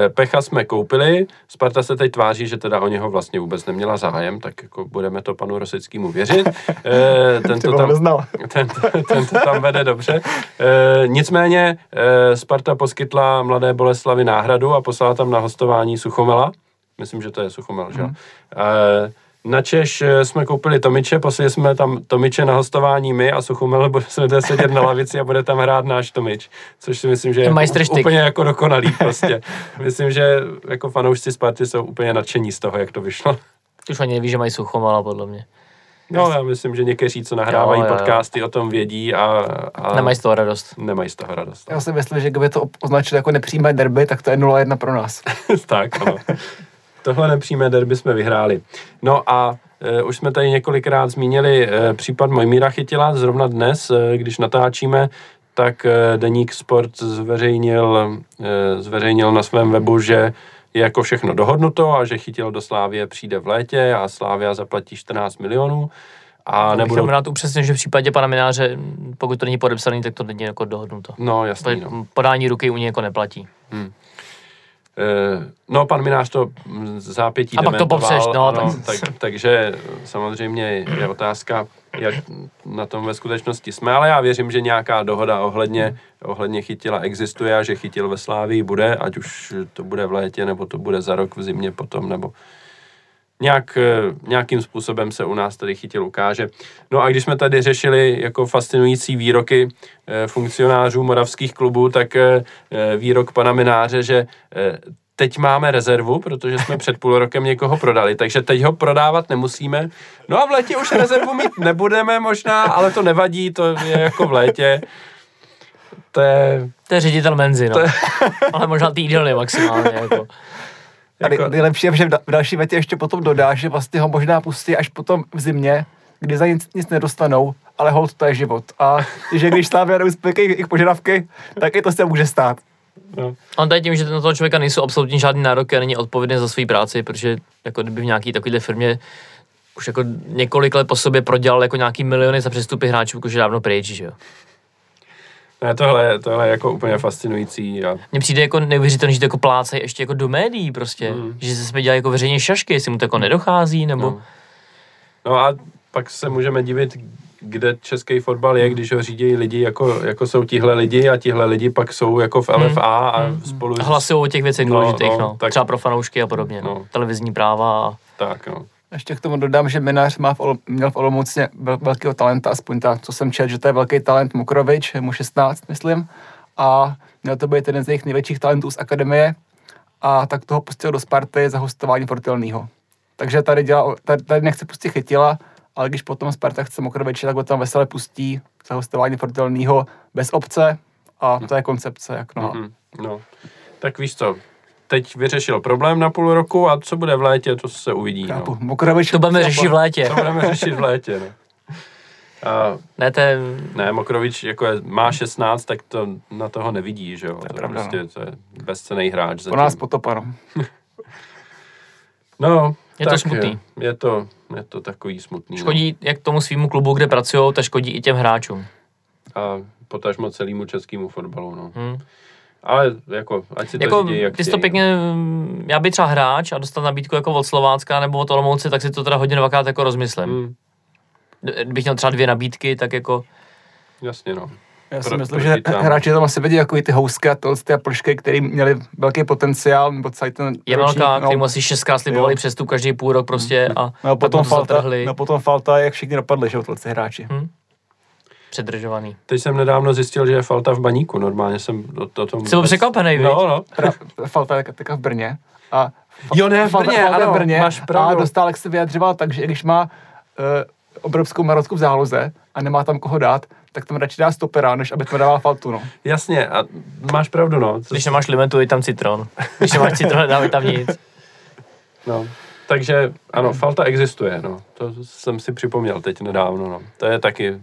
eh, Pecha jsme koupili, Sparta se teď tváří, že teda o něho vlastně vůbec neměla zájem, tak jako budeme to panu Rosickému věřit. Eh, tento, tam, tento, tento tam vede dobře. Eh, nicméně eh, Sparta poskytla mladé Boleslavi náhradu a poslala tam na hostování Suchomela. Myslím, že to je Suchomel, mm. že jo? Eh, Načež jsme koupili Tomiče, poslali jsme tam Tomiče na hostování my a Suchomel bude sedět na lavici a bude tam hrát náš Tomič, což si myslím, že je úplně jako dokonalý prostě. Myslím, že jako fanoušci Sparty jsou úplně nadšení z toho, jak to vyšlo. Už ani neví, že mají Suchomela, podle mě. No, já myslím, že někteří, co nahrávají jo, jo, jo. podcasty, o tom vědí a, a... Nemají z toho radost. Nemají z toho radost. Já si myslím, že kdyby to označili jako nepřímé derby, tak to je nula jedna pro nás. Tak, ano. Tohle nepřímé derby jsme vyhráli. No a e, už jsme tady několikrát zmínili e, případ Mojmíra Chytila. Zrovna dnes, e, když natáčíme, tak e, Deník Sport zveřejnil, e, zveřejnil na svém webu, že je jako všechno dohodnuto a že Chytil do Slávie přijde v létě a Slávia zaplatí čtrnáct milionů. A nebudou... Bych rád upřesnit, že v případě pana Mináře, pokud to není podepsaný, tak to není jako dohodnuto. No jasný. No. Podání ruky u něj jako neplatí. Hmm. No, pan Minář to zápětí a pak to popřeš, no, no, tak, takže samozřejmě je otázka, jak na tom ve skutečnosti jsme, ale já věřím, že nějaká dohoda ohledně, ohledně Chytila existuje a že Chytil ve Slávii bude, ať už to bude v létě, nebo to bude za rok v zimě potom, nebo nějak, nějakým způsobem se u nás tady Chytil ukáže. No a když jsme tady řešili jako fascinující výroky funkcionářů moravských klubů, tak výrok pana Mináře, že teď máme rezervu, protože jsme před půl rokem někoho prodali, takže teď ho prodávat nemusíme. No a v létě už rezervu mít nebudeme možná, ale to nevadí, to je jako v létě. To je... To je ředitel Menzi, no. To... Ale možná týdelně maximálně, jako... Jako... A nejlepší je, že v další větě ještě potom dodá, že vlastně ho možná pustí až potom v zimě, kdy za nic, nic nedostanou, ale holt to je život. A že když Slávia neuspějí jejich požadavky, tak i to se může stát. No. On tady tím, že na toho člověka nejsou absolutně žádný nároky a není odpovědný za svou práci, protože jako kdyby v nějaké takovéhle firmě už jako několik let po sobě prodělal jako nějaký miliony za přestupy hráčů, protože dávno pryč, že jo. Ne, tohle, tohle je jako úplně fascinující. A... Mně přijde jako neuvěřitelný, že to jako plácají ještě jako do médií prostě. Mm. Že se jsme dělali jako veřejně šašky, jestli mu to jako nedochází, nebo... No. No a pak se můžeme divit, kde český fotbal je, když ho řídí lidi, jako, jako jsou tihle lidi a tihle lidi pak jsou jako v L F A a hmm. spolu... Hlasují o těch věcech důležitých, no, no, no. Tak... třeba pro fanoušky a podobně, no. No. Televizní práva a... Tak, no. Ještě k tomu dodám, že Mynář má v Ol- měl v Olomouci vel- velkého talenta, aspoň tak, co jsem četl, že to je velký talent Mokrovič, mu šestnáct, myslím, a měl to být jeden z jejich největších talentů z akademie a tak toho pustil do Sparty za hostování Fortelního. Takže tady, dělá, tady, tady nechce pustit Chytila, ale když potom Sparta chce Mokroviče, tak ho tam vesele pustí za hostování Fortelního bez obce a to je koncepce jak noha. Mm-hmm. No. Tak víš co? Teď vyřešil problém na půl roku a co bude v létě, to se uvidí. Kápu, no. Mokrovič, to budeme řešit v létě. To budeme řešit v létě, no. A ne, ten... ne, Mokrovič jako je, má šestnáct, tak to na toho nevidí, že jo. To je, to pravda, prostě, no. To je bezcenný hráč. Zatím. Po nás potopa, no. No, je tak, to smutný. Je to, je to takový smutný. Škodí, no. Jak tomu svýmu klubu, kde pracujou, ta škodí i těm hráčům. A potažmo celému českému fotbalu, no. Hmm. Ale jako, ať si to jako, dějí, jak ty to pěkně, já bych třeba hráč a dostat nabídku jako od Slovácka nebo od Olomouce, tak si to teda hodně dvakrát jako rozmyslím. Hmm. Kdybych měl třeba dvě nabídky, tak jako... Jasně, no. Já si Pro, myslím, že hráči tam asi vědí jako i ty Housky a ty a Plšky, který měli velký potenciál, nebo celý ten... Jemelka, no, který mu asi šestkrát slibovali přestup každý půl rok prostě hmm. a no, potom Falta, no potom Falta, jak všichni dopadli, že ty hráči. Hmm. Předržovaný. Teď jsem nedávno zjistil, že je Falta v Baníku, normálně jsem o to, tom... Jsi byl překvapenej, víc? No, no. Pra, falta je v Brně a... Falta, jo, ne, v Brně, falta, falta ano, v Brně, máš pravdu. A Dostálek se vyjadřoval tak, že když má uh, obrovskou marotku v záloze a nemá tam koho dát, tak tam radši dá stopera, než aby tam dával Faltu, no. Jasně, a máš pravdu, no. Co... Když nemáš limentu, je tam citron. Když nemáš citron, dáme tam nic. No. Takže, ano, Falta existuje, no. To jsem si připomněl teď nedávno, no. To je taky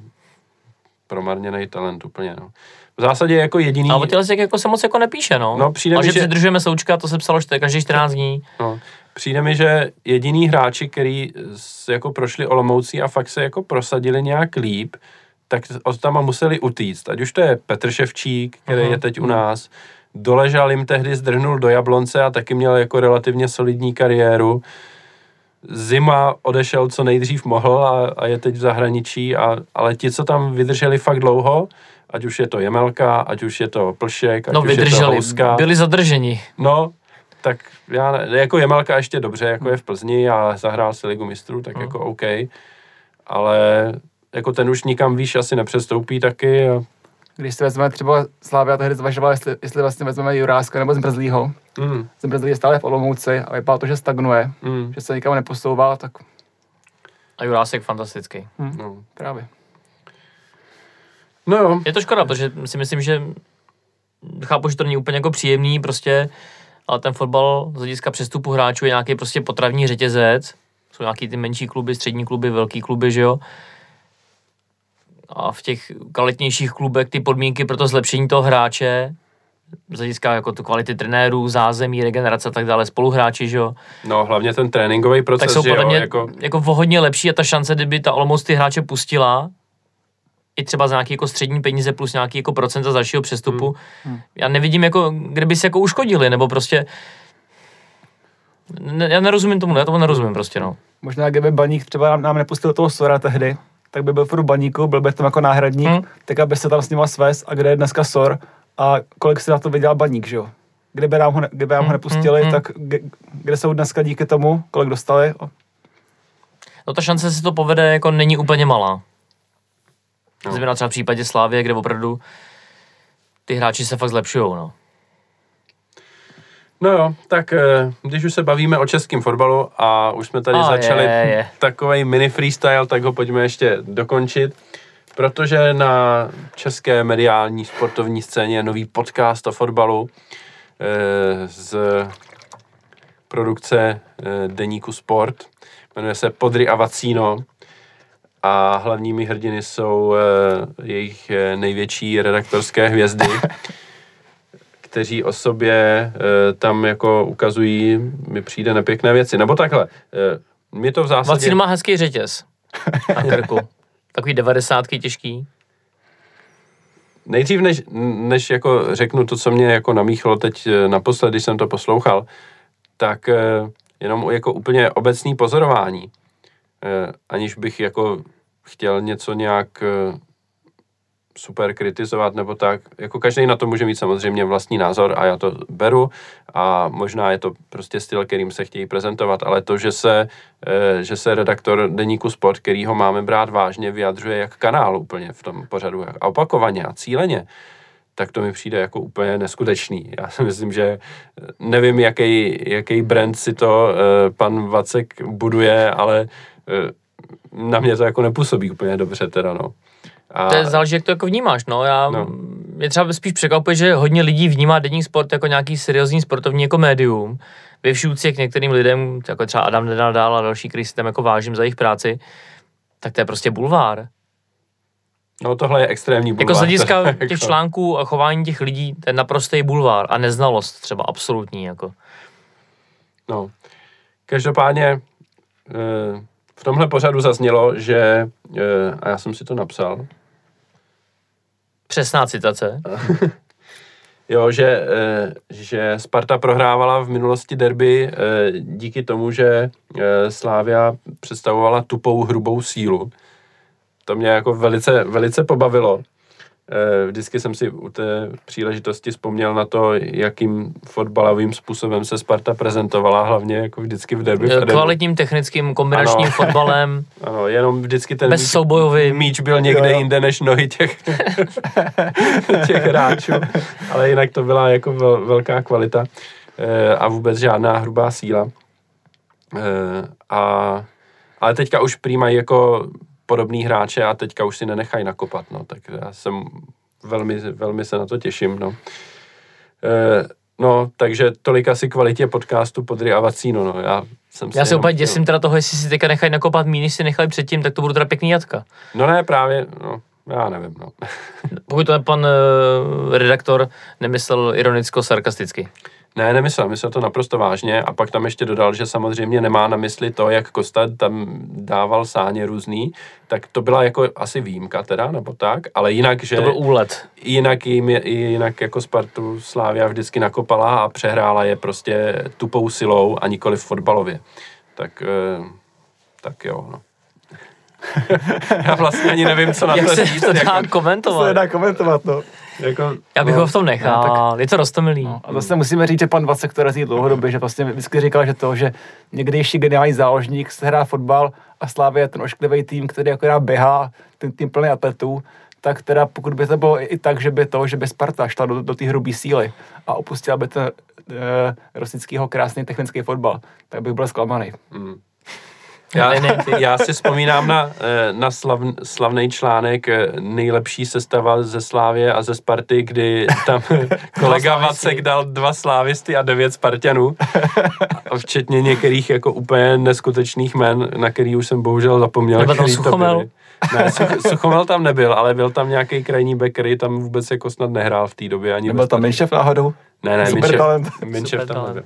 promarněnej talent úplně, no. V zásadě jako jediný... Ale o těle se jako se moc jako nepíše, no. No přijde a mi, že... předržujeme Součka, to se psalo každých čtrnáct dní. No. Přijde mi, že jediný hráči, který jako prošli Olomoucí a fakt se jako prosadili nějak líp, tak od tam museli utíct. Ať už to je Petr Ševčík, který uh-huh. je teď u nás. Doležal jim tehdy, zdrhnul do Jablonce a taky měl jako relativně solidní kariéru. Zima odešel, co nejdřív mohl a, a je teď v zahraničí, a, ale ti, co tam vydrželi fakt dlouho, ať už je to Jemelka, ať už je to Plšek, ať no, už vydrželi, je to Houska. Byli zadrženi. No, tak já, jako Jemelka ještě dobře, jako je v Plzni a zahrál si Ligu mistrů, tak uh-huh. jako OK, ale jako ten už nikam výš asi nepřestoupí taky. A... Když si vezmeme třeba Slávia, tehdy zvažoval, jestli, jestli vlastně vezmeme Juráska nebo Zmrzlýho. Mm. Zmrzlý je stále v Olomouci a vypadá to, že stagnuje, mm. že se nikam neposouvá, tak... A Jurásek fantastický. Mm. No. Právě. No jo. Je to škoda, protože si myslím, že chápu, že to není úplně jako příjemný prostě, ale ten fotbal z hlediska přestupu hráčů je nějaký prostě potravní řetězec. Jsou nějaký ty menší kluby, střední kluby, velký kluby, že jo? A v těch kvalitnějších klubech ty podmínky pro to zlepšení toho hráče, z hlediska jako tu kvality trenérů, zázemí, regenerace a tak dále, spoluhráči, že jo. No hlavně ten tréninkový proces, tak jsou že jo, mě, jako... jako hodně lepší a ta šance, kdyby ta Olomouc ty hráče pustila, i třeba za nějaký jako střední peníze plus nějaký jako procenta z dalšího přestupu, hmm. já nevidím jako, kdyby se jako uškodili, nebo prostě... Ne, já nerozumím tomu, já tomu nerozumím prostě, no. Možná kdyby Baník třeba nám, nám nepustil toho Sora tehdy, tak by byl furt Baníku, byl by tam jako náhradník, hmm. tak aby se tam s nima svez a kde je dneska Sor a kolik si na to vydělal Baník, že jo? Kdyby nám ho, ne, kdyby nám hmm. ho nepustili, hmm. tak kde, kde jsou dneska díky tomu, kolik dostali? No ta šance si to povede jako není úplně malá. No. Změna třeba v případě Slávie, kde opravdu ty hráči se fakt zlepšujou, no. No jo, tak když už se bavíme o českém fotbalu a už jsme tady a začali je, je. takovej mini freestyle, tak ho pojďme ještě dokončit, protože na české mediální sportovní scéně je nový podcast o fotbalu e, z produkce e, deníku Sport, jmenuje se Podry a Vacíno a hlavními hrdiny jsou e, jejich největší redaktorské hvězdy, kteří o sobě e, tam jako ukazují, mi přijde nepěkné věci. Nebo takhle, e, mě to v zásadě... Vacín má hezký řetěz na krku. Takový devadesátky těžký. Nejdřív, než, než jako řeknu to, co mě jako namíchlo teď naposled, když jsem to poslouchal, tak e, jenom jako úplně obecný pozorování. E, aniž bych jako chtěl něco nějak super kritizovat nebo tak. Jako každý na to může mít samozřejmě vlastní názor a já to beru a možná je to prostě styl, kterým se chtějí prezentovat, ale to, že se, že se redaktor deníku Sport, který ho máme brát vážně, vyjadřuje jak kanál úplně v tom pořadu a opakovaně a cíleně, tak to mi přijde jako úplně neskutečný. Já si myslím, že nevím, jaký, jaký brand si to pan Vacek buduje, ale na mě to jako nepůsobí úplně dobře teda, no. A... To je záleží, jak to jako vnímáš, no. Já, no. Mě třeba spíš překvapuje, že hodně lidí vnímá denník Sport jako nějaký seriózní sportovní jako médium. Vyvšující k některým lidem, jako třeba Adam Nedal a další, který si tam jako vážím za jejich práci, tak to je prostě bulvár. No tohle je extrémní bulvár. Jako z hlediska těch článků a chování těch lidí, to je naprostý bulvár a neznalost třeba absolutní, jako. No. Každopádně... E... V tomhle pořadu zaznělo, že, a já jsem si to napsal. Přesná citace. Jo, že, že Sparta prohrávala v minulosti derby díky tomu, že Slavia představovala tupou, hrubou sílu. To mě jako velice, velice pobavilo. Vždycky jsem si u té příležitosti vzpomněl na to, jakým fotbalovým způsobem se Sparta prezentovala, hlavně jako vždycky v derby. Kvalitním technickým kombinačním ano. fotbalem. Ano, jenom vždycky ten míč, míč byl někde jo. jinde než nohy těch, těch hráčů, ale jinak to byla jako vel, velká kvalita a vůbec žádná hrubá síla. A, ale teďka už prýmají jako... podobný hráče a teďka už si nenechají nakopat, no, tak já jsem velmi, velmi se na to těším, no. E, no, takže tolik asi kvalitě podcastu Podry a Vacíno, no, já jsem se... Já se úplně děsím teda toho, jestli si teďka nechají nakopat míň, než si nechali předtím, tak to budou teda pěkný jatka. No ne, právě, no, já nevím, no. Pokud to pan uh, redaktor nemyslel ironicko-sarkasticky. Ne, nemyslel, myslel to naprosto vážně a pak tam ještě dodal, že samozřejmě nemá na mysli to, jak Kosta tam dával sáně různý, tak to byla jako asi výjimka teda, nebo tak, ale jinak, že... To byl úlet. Jinak, jim, jinak jako Spartu Slavia vždycky nakopala a přehrála je prostě tupou silou a nikoli v fotbalově. Tak, tak jo, no. Já vlastně ani nevím, co na to říct. Jak se to dá jako, komentovat? Se dá komentovat, no. Jako, já bych no, ho v tom nechal, no, je to roztomilý. No, a vlastně musíme říct, že pan Vacek, který je dlouhodobě, že vlastně vždycky říkal, že to, že někdejší geniální záložník se hrá fotbal a Slavia je ten ošklivý tým, který akorát běhá, ten tým plný atletů, tak teda pokud by to bylo i tak, že by to, že by Sparta šla do, do té hrubý síly a opustila by ten e, rostickýho krásný technický fotbal, tak bych byl zklamaný. Mm. Já, já si vzpomínám na, na slav, slavný článek nejlepší sestava ze Slávie a ze Sparty, kdy tam kolega Vacek dal dva slávisty a devět Spartanů, včetně některých jako úplně neskutečných jmen, na který už jsem bohužel zapomněl. Nebyl tam Suchomel? Ne, Suchomel tam nebyl, ale byl tam nějaký krajní backery, tam vůbec jako snad nehrál v té době. Ani nebyl tam Minšev náhodou? Ne, ne, Minšev tam nebyl.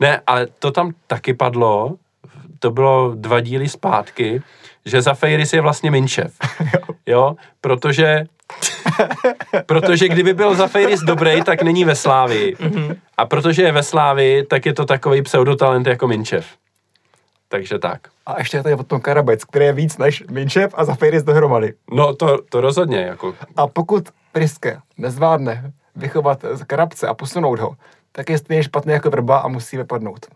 Ne, ale to tam taky padlo. To bylo dva díly zpátky, že za Fejris je vlastně Minšev. Jo, protože protože kdyby byl za Fejris dobrý, tak není ve Slávii. A protože je ve Slávii, tak je to takový pseudotalent jako Minšev. Takže tak. A ještě tady je potom Karabec, který je víc než Minšev a za Fejris dohromady. No to, to rozhodně. Jako. A pokud Priske nezvládne vychovat Karabce a posunout ho, tak je stejně špatný jako Vrba a musí vypadnout.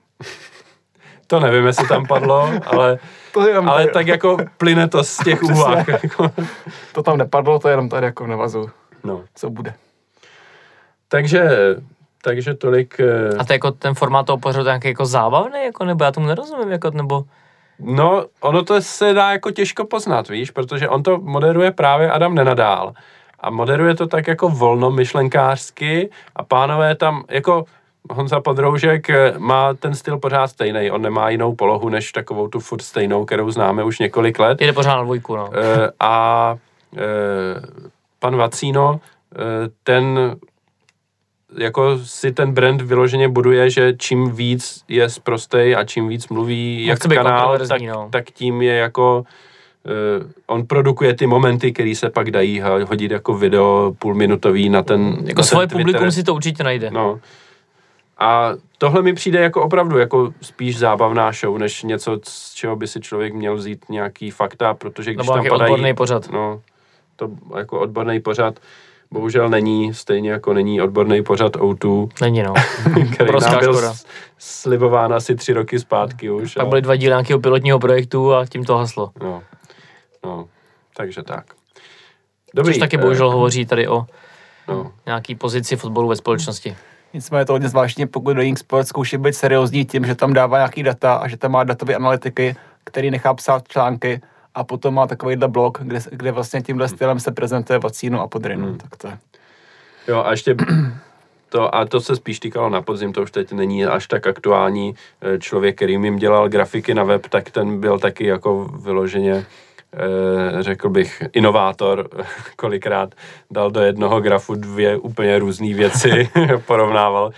To nevím, jestli tam padlo, ale, to jenom ale tak jako plyne to z těch úvah. To tam nepadlo, to jenom tady jako navazu, no. Co bude. Takže, takže tolik... A to jako ten formát toho pořadu nějaký jako zábavný, jako, nebo já tomu nerozumím, jako, nebo... No, ono to se dá jako těžko poznat, víš, protože on to moderuje právě Adam Nenadál. A moderuje to tak jako volnomyšlenkářsky a pánové tam jako... Honza Podroužek má ten styl pořád stejný. On nemá jinou polohu než takovou tu furt stejnou, kterou známe už několik let. Jde pořád na dvojku, no. E, a e, pan Vacíno, e, ten jako si ten brand vyloženě buduje, že čím víc je sprostej a čím víc mluví jak kanál, tak, no. tak tím je jako... Uh, on produkuje ty momenty, které se pak dají hodit jako video půlminutový na ten... Jako na svoje ten publikum si to určitě najde. No. A tohle mi přijde jako opravdu jako spíš zábavná show, než něco, z čeho by si člověk měl vzít nějaký fakta, protože když no, tam padají... odborný pořad. No, to jako odborný pořad bohužel není, stejně jako není odborný pořad ó dva. Není, no. Který nám byl slibován asi tři roky zpátky už. Pak ale... byly dva díly nějakého pilotního projektu a tím to haslo. No, no, takže tak. Dobrý. Což taky bohužel hovoří tady o no. nějaký pozici fotbalu ve společnosti. Nicméně to hodně zvláštní, pokud Doing Sport zkouší být seriózní tím, že tam dává nějaký data a že tam má datové analytiky, který nechá psát články a potom má takovýhle blog, kde, kde vlastně tímhle stylem se prezentuje vacínu a podrinu. Hmm. Tak to je. Jo a ještě to, a to se spíš týkalo na podzim, to už teď není až tak aktuální. Člověk, který jim dělal grafiky na web, tak ten byl taky jako vyloženě, řekl bych, inovátor, kolikrát dal do jednoho grafu dvě úplně různé věci, porovnával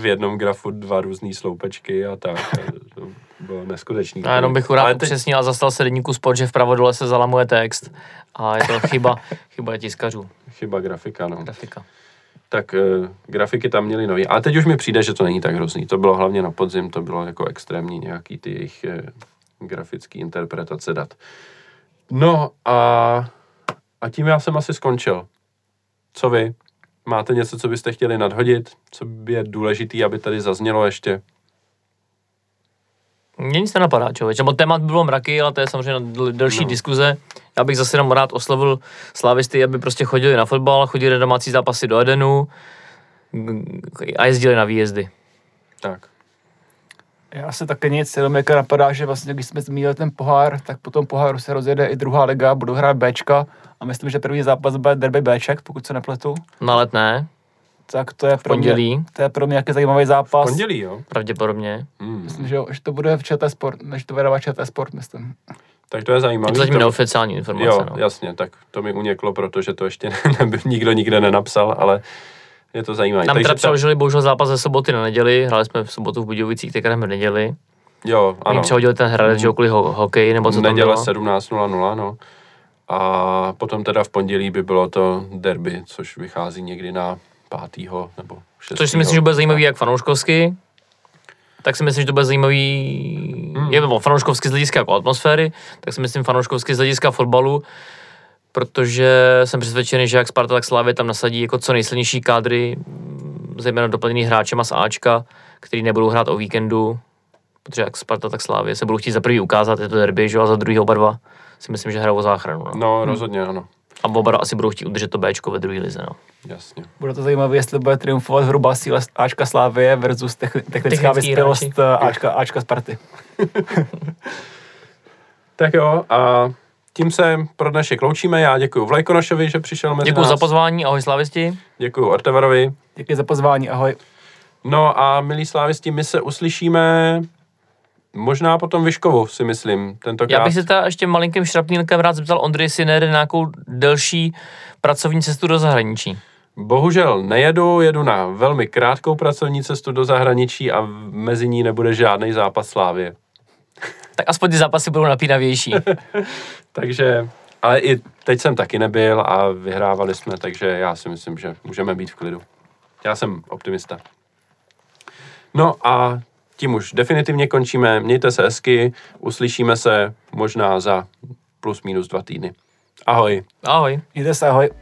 v jednom grafu dva různé sloupečky a tak. To bylo neskutečný. Já jenom bych rád upřesnil a zastal se Deníku Sport, že vpravo dole se zalamuje text a je to chyba, chyba tiskařů. Chyba grafika, no. Grafika. Tak uh, grafiky tam měly nový. A teď už mi přijde, že to není tak hrozný. To bylo hlavně na podzim, to bylo jako extrémní nějaký ty jejich uh, grafický interpretace dat. No a, a tím já jsem asi skončil. Co vy? Máte něco, co byste chtěli nadhodit? Co by je důležitý, aby tady zaznělo ještě? Mně nic nenapadá, člověč. Nebo témat bylo mraky, ale to je samozřejmě delší no. diskuze. Já bych zase jenom rád oslovil slavisty, aby prostě chodili na fotbal, chodili na domácí zápasy do Edenu a jezdili na výjezdy. Tak. Já se taky nic, jenom jako napadá, že vlastně, když jsme zmínili ten pohár, tak po tom poháru se rozjede i druhá liga, budou hrát Bčka a myslím, že první zápas bude derby Bček, pokud se nepletu. Na Letné. Tak to je pro mě, to je pro mě jaký zajímavý zápas. V pondělí, jo? Pravděpodobně. Hmm. Myslím, že, jo, že to bude v ČT Sport, než to bude dávat ČT Sport, myslím. Tak to je zajímavé. To zatím neoficiální informace. Jo, no. jasně, tak to mi uniklo, protože to ještě ne, nikdo nikde nenapsal, ale... Je to zajímavé. Nám teda přeložili bohužel zápas ze soboty na neděli, hráli jsme v sobotu v Budějovicích, teď hrajeme v neděli. Jo, ano. Oni přehodili ten hradec, že okoli ho- hokej, nebo co neděle tam bylo. Neděle sedmnáct nula nula, no. A potom teda v pondělí by bylo to derby, což vychází někdy na pátýho nebo šestýho. Což si myslím, že bude zajímavý jak fanouškovsky, tak si myslím, že to bude zajímavý, hmm. je bylo fanouškovsky z hlediska jako atmosféry, tak si myslím fanouškovsky z hlediska fotbalu, protože jsem přesvědčený, že jak Sparta, tak Slavie tam nasadí jako co nejsilnější kádry, zejména doplněný hráčema z Ačka, který nebudou hrát o víkendu, protože jak Sparta, tak Slavie se budou chtít za prvý ukázat, je to derby, že? A za druhý oba dva si myslím, že hrajou o záchranu. No, no rozhodně hmm. ano. A oba dva asi budou chtít udržet to Bčko ve druhé lize, no. Jasně. Bude to zajímavé, jestli bude triumfovat hrubá síla Ačka Slavie versus techn- technická vyspělost Ačka, Ačka Sparty. Tak jo, a tím se pro dnešek loučíme. Já děkuji Vlajkonošovi, že přišel mezi Děkuji nás. za pozvání, ahoj slávisti. Děkuji Ortevarovi. Děkuji za pozvání, ahoj. No a milí slávisti, my se uslyšíme možná potom Vyškovu, si myslím, tentokrát. Já bych se ta ještě malinkým šrapnýlkem rád zeptal Ondry, jestli nejede nějakou delší pracovní cestu do zahraničí. Bohužel nejedu, jedu na velmi krátkou pracovní cestu do zahraničí a mezi ní nebude žádný zápas Slávie. Tak aspoň ty zápasy budou napínavější. Takže, ale i teď jsem taky nebyl a vyhrávali jsme, takže já si myslím, že můžeme být v klidu. Já jsem optimista. No a tím už definitivně končíme. Mějte se hezky, uslyšíme se možná za plus minus dva týdny. Ahoj. Ahoj. Mějte se, ahoj.